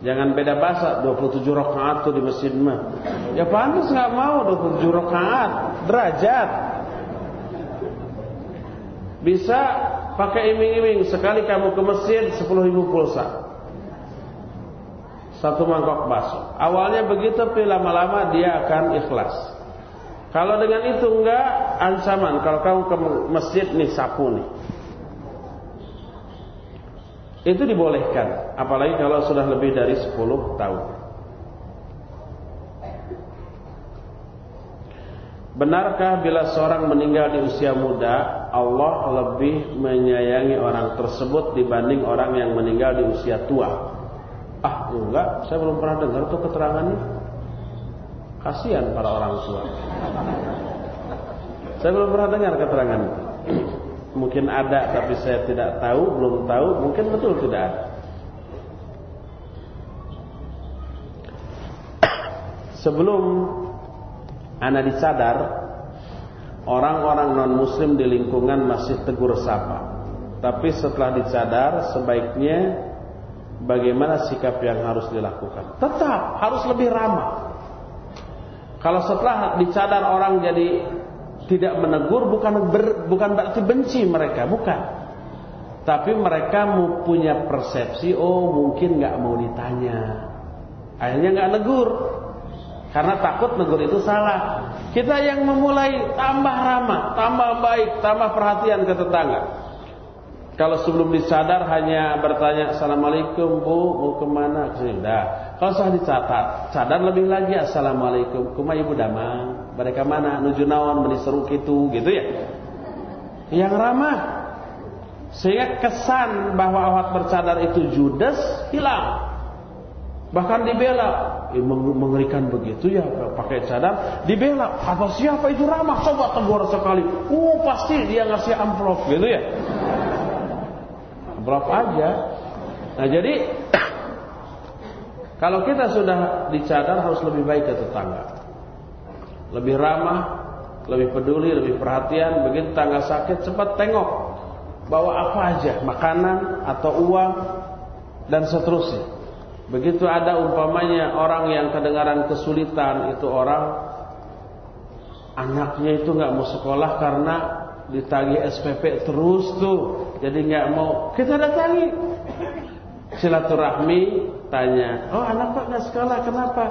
Jangan beda bahasa, dua puluh tujuh rakaat tuh di masjid mah. Ya pantas enggak mau dua puluh tujuh rakaat, derajat. Bisa pakai iming-iming, sekali kamu ke masjid sepuluh ribu pulsa. Satu mangkok bakso. Awalnya begitu, tapi lama-lama dia akan ikhlas. Kalau dengan itu enggak, ancaman kalau kamu ke masjid nih sapu nih. Itu dibolehkan, apalagi kalau sudah lebih dari sepuluh tahun. Benarkah bila seorang meninggal di usia muda, Allah lebih menyayangi orang tersebut dibanding orang yang meninggal di usia tua? Ah, enggak, saya belum pernah dengar tuh keterangannya. Kasihan para orang tua. Saya belum pernah dengar keterangan itu. Mungkin ada tapi saya tidak tahu, belum tahu, mungkin betul tidak ada. Sebelum ana disadar, orang-orang non-muslim di lingkungan masih tegur sapa. Tapi setelah disadar, sebaiknya bagaimana sikap yang harus dilakukan? Tetap harus lebih ramah. Kalau setelah dicadar orang jadi tidak menegur, bukan ber, bukan berarti benci mereka, bukan. Tapi mereka punya persepsi, oh mungkin nggak mau ditanya, akhirnya nggak negur, karena takut negur itu salah. Kita yang memulai, tambah ramah, tambah baik, tambah perhatian ke tetangga. Kalau sebelum disadar hanya bertanya, assalamualaikum bu, mau kemana? Sudah. Kalau sudah dicatat, cadar lebih lagi, assalamualaikum, kuma ibu damang, mereka mana, nuju naon, meni seru kitu, gitu ya. Yang ramah, sehingga kesan bahwa awat bercadar itu judes hilang. Bahkan dibela, eh, mengerikan begitu ya, pakai cadar, dibela. Apa siapa itu ramah? Coba tegur sekali. Uh, pasti dia ngasih amplop, gitu ya. Amplop aja. Nah jadi. Kalau kita sudah dicadar harus lebih baik ke tetangga. Lebih ramah, lebih peduli, lebih perhatian. Begitu tetangga sakit cepat tengok, bawa apa aja, makanan atau uang dan seterusnya. Begitu ada umpamanya orang yang kedengaran kesulitan, itu orang anaknya itu gak mau sekolah karena ditagih S P P terus tuh, jadi gak mau, kita datangi. Silaturahmi, tanya, oh anak pak nggak sekolah kenapa?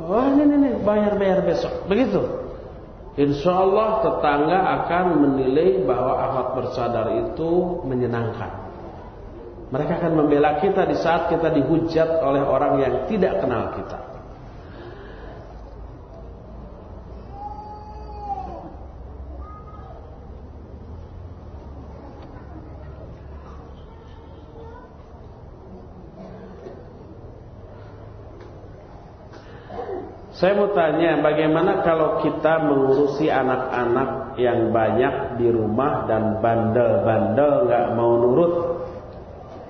Oh ini ini bayar-bayar besok, begitu. Insya Allah tetangga akan menilai bahwa akhlak bercadar itu menyenangkan. Mereka akan membela kita di saat kita dihujat oleh orang yang tidak kenal kita. Saya mau tanya, bagaimana kalau kita mengurusi anak-anak yang banyak di rumah dan bandel-bandel nggak mau nurut?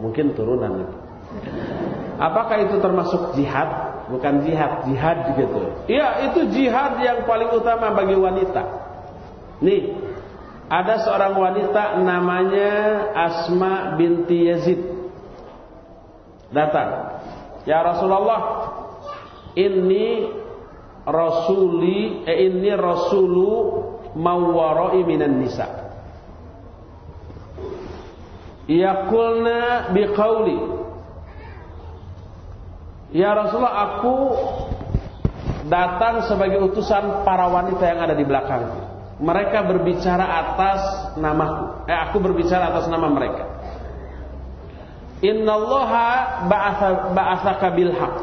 Mungkin turunan itu. Apakah itu termasuk jihad? Bukan jihad, jihad gitu. Iya, itu jihad yang paling utama bagi wanita. Nih, ada seorang wanita namanya Asma binti Yazid. Datang, ya Rasulullah, ini rasuli eh, ini rasulu mawwara'i minan nisa yaqulna biqauli. Ya Rasulullah, aku datang sebagai utusan para wanita yang ada di belakangku. Mereka berbicara atas namaku, eh aku berbicara atas nama mereka. Innallaha ba'atsaka bil haqq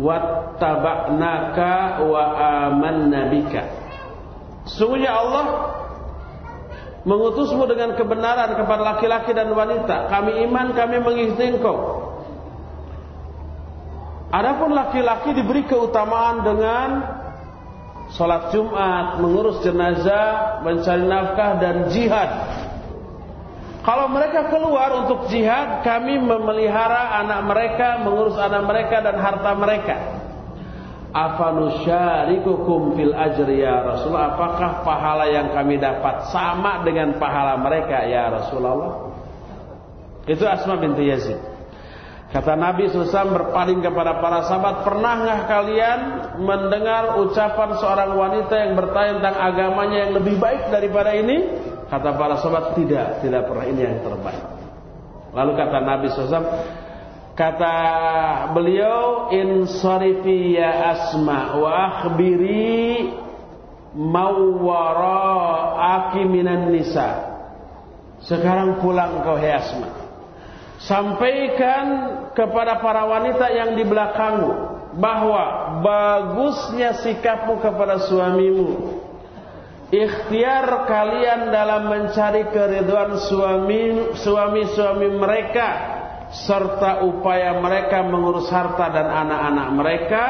wattaba'naka wa amanna bika. Sungguhnya Allah mengutusmu dengan kebenaran kepada laki-laki dan wanita. Kami iman, kami mengikuti engkau. Adapun laki-laki diberi keutamaan dengan salat Jumat, mengurus jenazah, mencari nafkah dan jihad. Kalau mereka keluar untuk jihad, kami memelihara anak mereka, mengurus anak mereka dan harta mereka. Afanusyarikukum fil ajri ya Rasulullah, apakah pahala yang kami dapat sama dengan pahala mereka ya Rasulullah? Itu Asma binti Yazid. Kata Nabi sallallahu alaihi wasallam berpaling kepada para sahabat, pernahkah kalian mendengar ucapan seorang wanita yang bertanya tentang agamanya yang lebih baik daripada ini? Kata para sahabat, tidak, tidak pernah, ini yang terbaik. Lalu kata Nabi sallallahu alaihi wasallam, kata beliau, insarifi ya Asma wa akhbiri mawwara'aki minan nisa. Sekarang pulang kau hai Asma, sampaikan kepada para wanita yang di belakangmu bahwa bagusnya sikapmu kepada suamimu. Ikhtiar kalian dalam mencari keridhaan suami, suami-suami mereka, serta upaya mereka mengurus harta dan anak-anak mereka,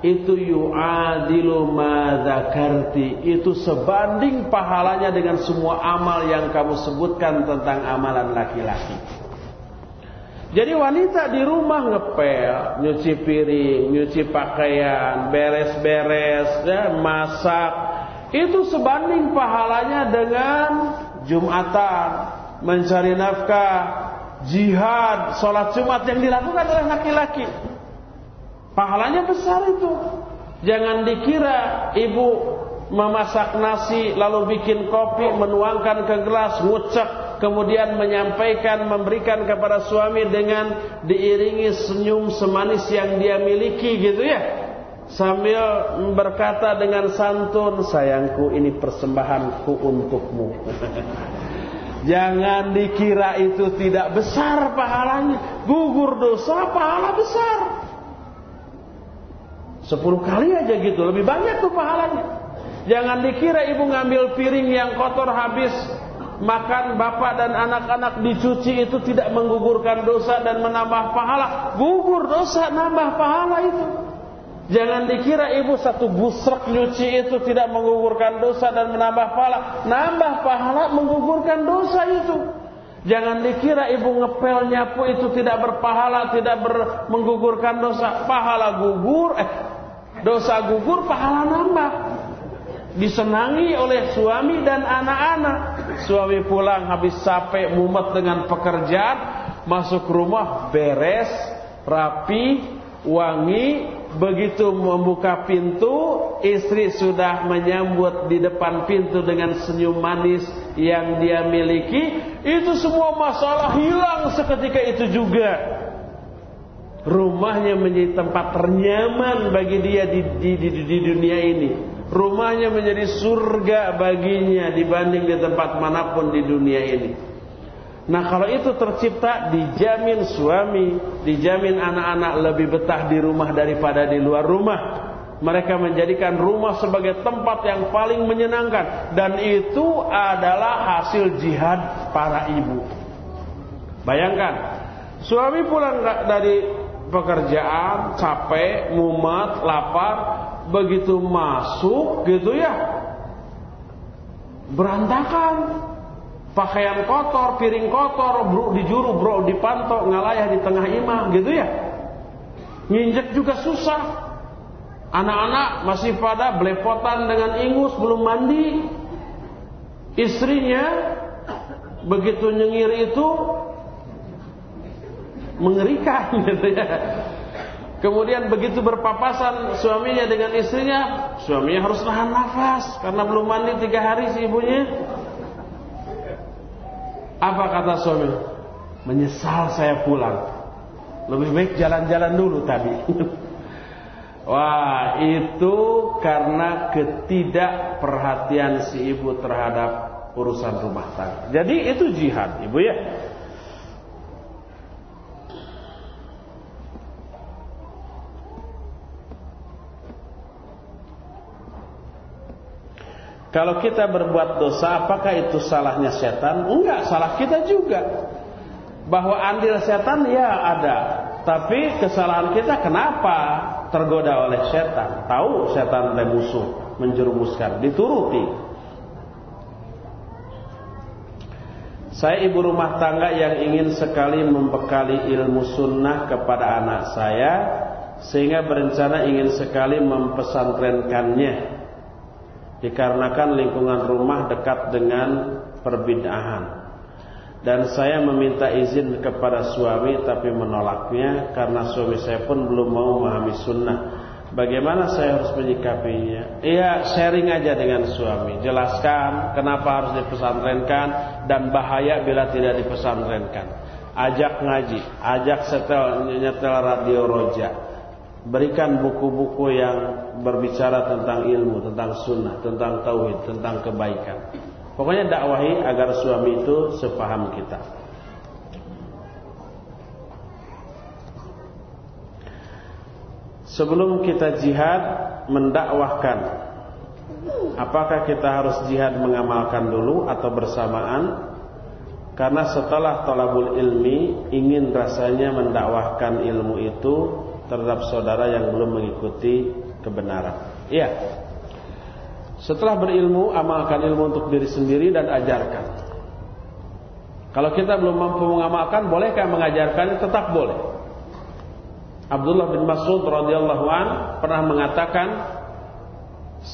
itu yu'adilu ma dzakarti, itu sebanding pahalanya dengan semua amal yang kamu sebutkan tentang amalan laki-laki. Jadi wanita di rumah ngepel, nyuci piring, nyuci pakaian, beres-beres ya, masak, itu sebanding pahalanya dengan Jumatan, mencari nafkah, jihad, sholat Jumat yang dilakukan oleh laki-laki. Pahalanya besar itu. Jangan dikira ibu memasak nasi lalu bikin kopi, menuangkan ke gelas, ngucek, kemudian menyampaikan, memberikan kepada suami dengan diiringi senyum semanis yang dia miliki gitu ya, sambil berkata dengan santun, sayangku ini persembahanku untukmu. Jangan dikira itu tidak besar pahalanya. Gugur dosa, pahala besar. Sepuluh kali aja gitu, lebih banyak tuh pahalanya. Jangan dikira ibu ngambil piring yang kotor habis makan bapak dan anak-anak dicuci itu tidak menggugurkan dosa dan menambah pahala. Gugur dosa, nambah pahala itu. Jangan dikira ibu satu busrek nyuci itu tidak menggugurkan dosa dan menambah pahala. Nambah pahala, menggugurkan dosa itu. Jangan dikira ibu ngepel nyapu itu tidak berpahala, tidak ber, menggugurkan dosa. Pahala gugur, eh dosa gugur, pahala nambah. Disenangi oleh suami dan anak-anak. Suami pulang habis capek mumet dengan pekerjaan, masuk rumah beres, rapi, wangi. Begitu membuka pintu, istri sudah menyambut di depan pintu dengan senyum manis yang dia miliki. Itu semua masalah hilang seketika itu juga. Rumahnya menjadi tempat ternyaman bagi dia di, di, di, di dunia ini. Rumahnya menjadi surga baginya dibanding di tempat manapun di dunia ini. Nah kalau itu tercipta, dijamin suami, dijamin anak-anak lebih betah di rumah daripada di luar rumah. Mereka menjadikan rumah sebagai tempat yang paling menyenangkan. Dan itu adalah hasil jihad para ibu. Bayangkan, suami pulang dari pekerjaan, capek, mumet, lapar, begitu masuk gitu ya, berantakan. Pakaian kotor, piring kotor, bro dijuru, bro dipantau, ngalayah di tengah imam, gitu ya. Nginjek juga susah. Anak-anak masih pada belepotan dengan ingus, belum mandi. Istrinya begitu nyengir itu mengerikan, gitu ya. Kemudian begitu berpapasan suaminya dengan istrinya, suaminya harus nahan nafas karena belum mandi tiga hari si ibunya. Apa kata suami? Menyesal saya pulang. Lebih baik jalan-jalan dulu tadi. Wah, itu karena ketidakperhatian si ibu terhadap urusan rumah tangga. Jadi itu jihad, ibu ya. Kalau kita berbuat dosa, apakah itu salahnya setan? Enggak, salah kita juga. Bahwa andil setan ya ada, tapi kesalahan kita kenapa tergoda oleh setan? Tahu setan oleh musuh, menjerumuskan, dituruti. Saya ibu rumah tangga yang ingin sekali membekali ilmu sunnah kepada anak saya, sehingga berencana ingin sekali mempesantrenkannya, dikarenakan lingkungan rumah dekat dengan perbid'ahan. Dan saya meminta izin kepada suami, tapi menolaknya karena suami saya pun belum mau memahami sunnah. Bagaimana saya harus menyikapinya? Iya, sharing aja dengan suami. Jelaskan kenapa harus dipesantrenkan dan bahaya bila tidak dipesantrenkan. Ajak ngaji, ajak setel, nyetel Radio Roja. Berikan buku-buku yang berbicara tentang ilmu, tentang sunnah, tentang tauhid, tentang kebaikan. Pokoknya dakwahi agar suami itu sepaham kita. Sebelum kita jihad mendakwahkan, apakah kita harus jihad mengamalkan dulu atau bersamaan? Karena setelah thalabul ilmi ingin rasanya mendakwahkan ilmu itu terhadap saudara yang belum mengikuti kebenaran. Iya. Setelah berilmu, amalkan ilmu untuk diri sendiri dan ajarkan. Kalau kita belum mampu mengamalkan, bolehkah mengajarkan? Tetap boleh. Abdullah bin Mas'ud radhiyallahu an pernah mengatakan,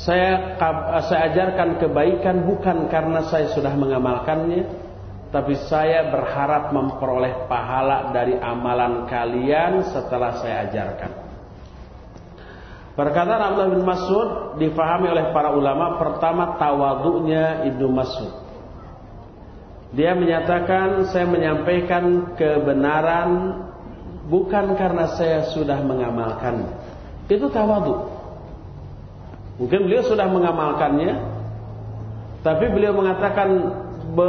saya, saya ajarkan kebaikan bukan karena saya sudah mengamalkannya, tapi saya berharap memperoleh pahala dari amalan kalian setelah saya ajarkan. Perkataan Abdullah bin Mas'ud difahami oleh para ulama. Pertama, tawadhu'nya Ibnu Mas'ud. Dia menyatakan, saya menyampaikan kebenaran bukan karena saya sudah mengamalkannya. Itu tawadhu. Mungkin beliau sudah mengamalkannya, tapi beliau mengatakan be,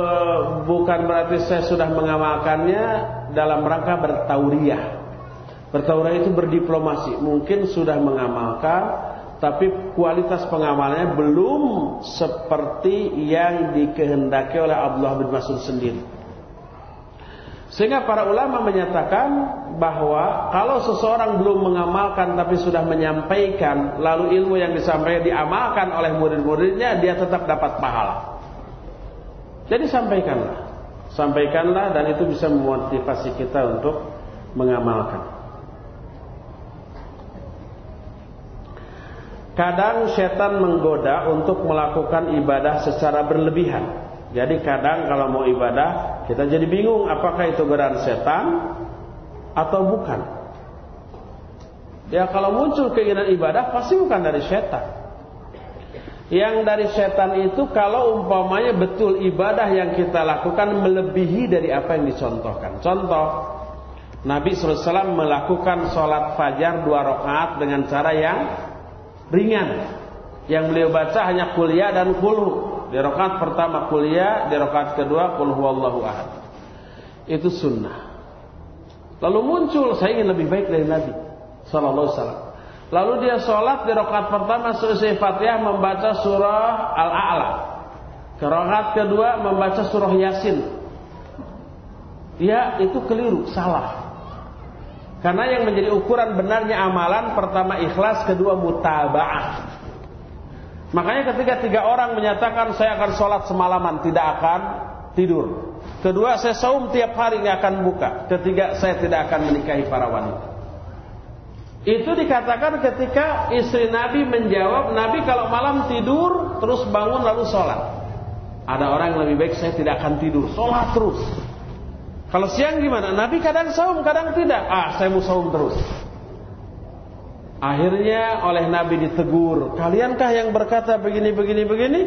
bukan berarti saya sudah mengamalkannya dalam rangka bertauriah. Bertauriah itu berdiplomasi. Mungkin sudah mengamalkan, tapi kualitas pengamalannya belum seperti yang dikehendaki oleh Abdullah bin Mas'ud sendiri. Sehingga para ulama menyatakan bahwa kalau seseorang belum mengamalkan tapi sudah menyampaikan, lalu ilmu yang disampaikan diamalkan oleh murid-muridnya, dia tetap dapat pahala. Jadi sampaikanlah, sampaikanlah, dan itu bisa memotivasi kita untuk mengamalkan. Kadang setan menggoda untuk melakukan ibadah secara berlebihan. Jadi kadang kalau mau ibadah, kita jadi bingung apakah itu godaan setan atau bukan. Ya, kalau muncul keinginan ibadah pasti bukan dari setan. Yang dari setan itu kalau umpamanya betul ibadah yang kita lakukan melebihi dari apa yang dicontohkan. Contoh, Nabi sallallahu alaihi wasallam melakukan sholat fajar dua rakaat dengan cara yang ringan. Yang beliau baca hanya kuliah dan kulhu. Di rakaat pertama kuliah, di rakaat kedua qul huwallahu ahad. Itu sunnah. Lalu muncul, saya ingin lebih baik dari Nabi sallallahu alaihi wasallam. Lalu dia salat di rakaat pertama selesai Fatihah membaca surah Al-A'la. Di rakaat kedua membaca surah Yasin. Ya, itu keliru, salah. Karena yang menjadi ukuran benarnya amalan pertama ikhlas, kedua mutaba'ah. Makanya ketika tiga orang menyatakan saya akan sholat semalaman, tidak akan tidur. Kedua, saya saum tiap hari, tidak akan buka. Ketiga, saya tidak akan menikahi para wanita. Itu dikatakan ketika istri Nabi menjawab, Nabi kalau malam tidur terus bangun lalu sholat. Ada orang yang lebih baik saya tidak akan tidur, sholat terus. Kalau siang gimana? Nabi kadang saum, kadang tidak. Ah, saya mau saum terus. Akhirnya oleh Nabi ditegur, kaliankah yang berkata begini, begini, begini?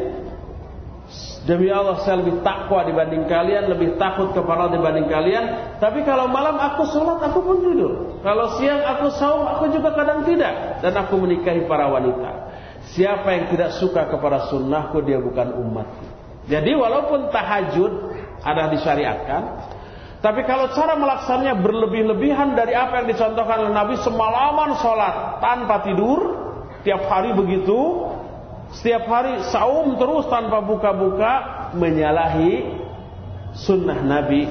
Demi Allah saya lebih takwa dibanding kalian, lebih takut kepada Allah dibanding kalian. Tapi kalau malam aku sholat, aku pun tidur. Kalau siang aku saum, aku juga kadang tidak. Dan aku menikahi para wanita. Siapa yang tidak suka kepada sunnahku, dia bukan umatku. Jadi walaupun tahajud ada disyariatkan, tapi kalau cara melaksanakannya berlebih-lebihan dari apa yang dicontohkan oleh Nabi, semalaman sholat tanpa tidur, tiap hari begitu, setiap hari saum terus tanpa buka-buka, menyalahi sunnah Nabi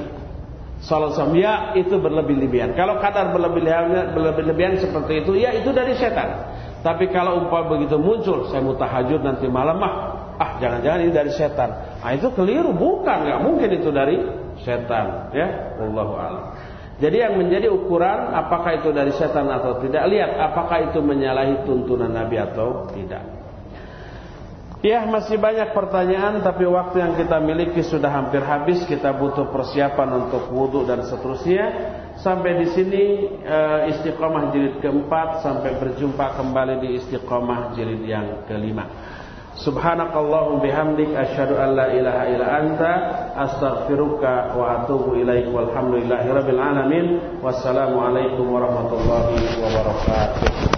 sallallahu alaihi wasallam. Ya, itu berlebih-lebihan. Kalau kadar berlebih-lebihan, berlebih-lebihan seperti itu, ya itu dari setan. Tapi kalau umpama begitu muncul, saya mau tahajud nanti malam, mah ah jangan-jangan ini dari setan. Ah itu keliru, bukan, enggak mungkin itu dari setan, ya. Wallahu a'lam. Jadi yang menjadi ukuran apakah itu dari setan atau tidak, lihat apakah itu menyalahi tuntunan Nabi atau tidak. Ya, masih banyak pertanyaan, tapi waktu yang kita miliki sudah hampir habis. Kita butuh persiapan untuk wudu dan seterusnya. Sampai di sini Istiqomah jilid keempat. Sampai berjumpa kembali di Istiqomah jilid yang kelima. Subhanakallahum bihamdik, asyhadu an la ilaha illa anta, astaghfiruka wa atubu ilaik, walhamdulillahi rabbil alamin. Wassalamualaikum warahmatullahi wabarakatuh.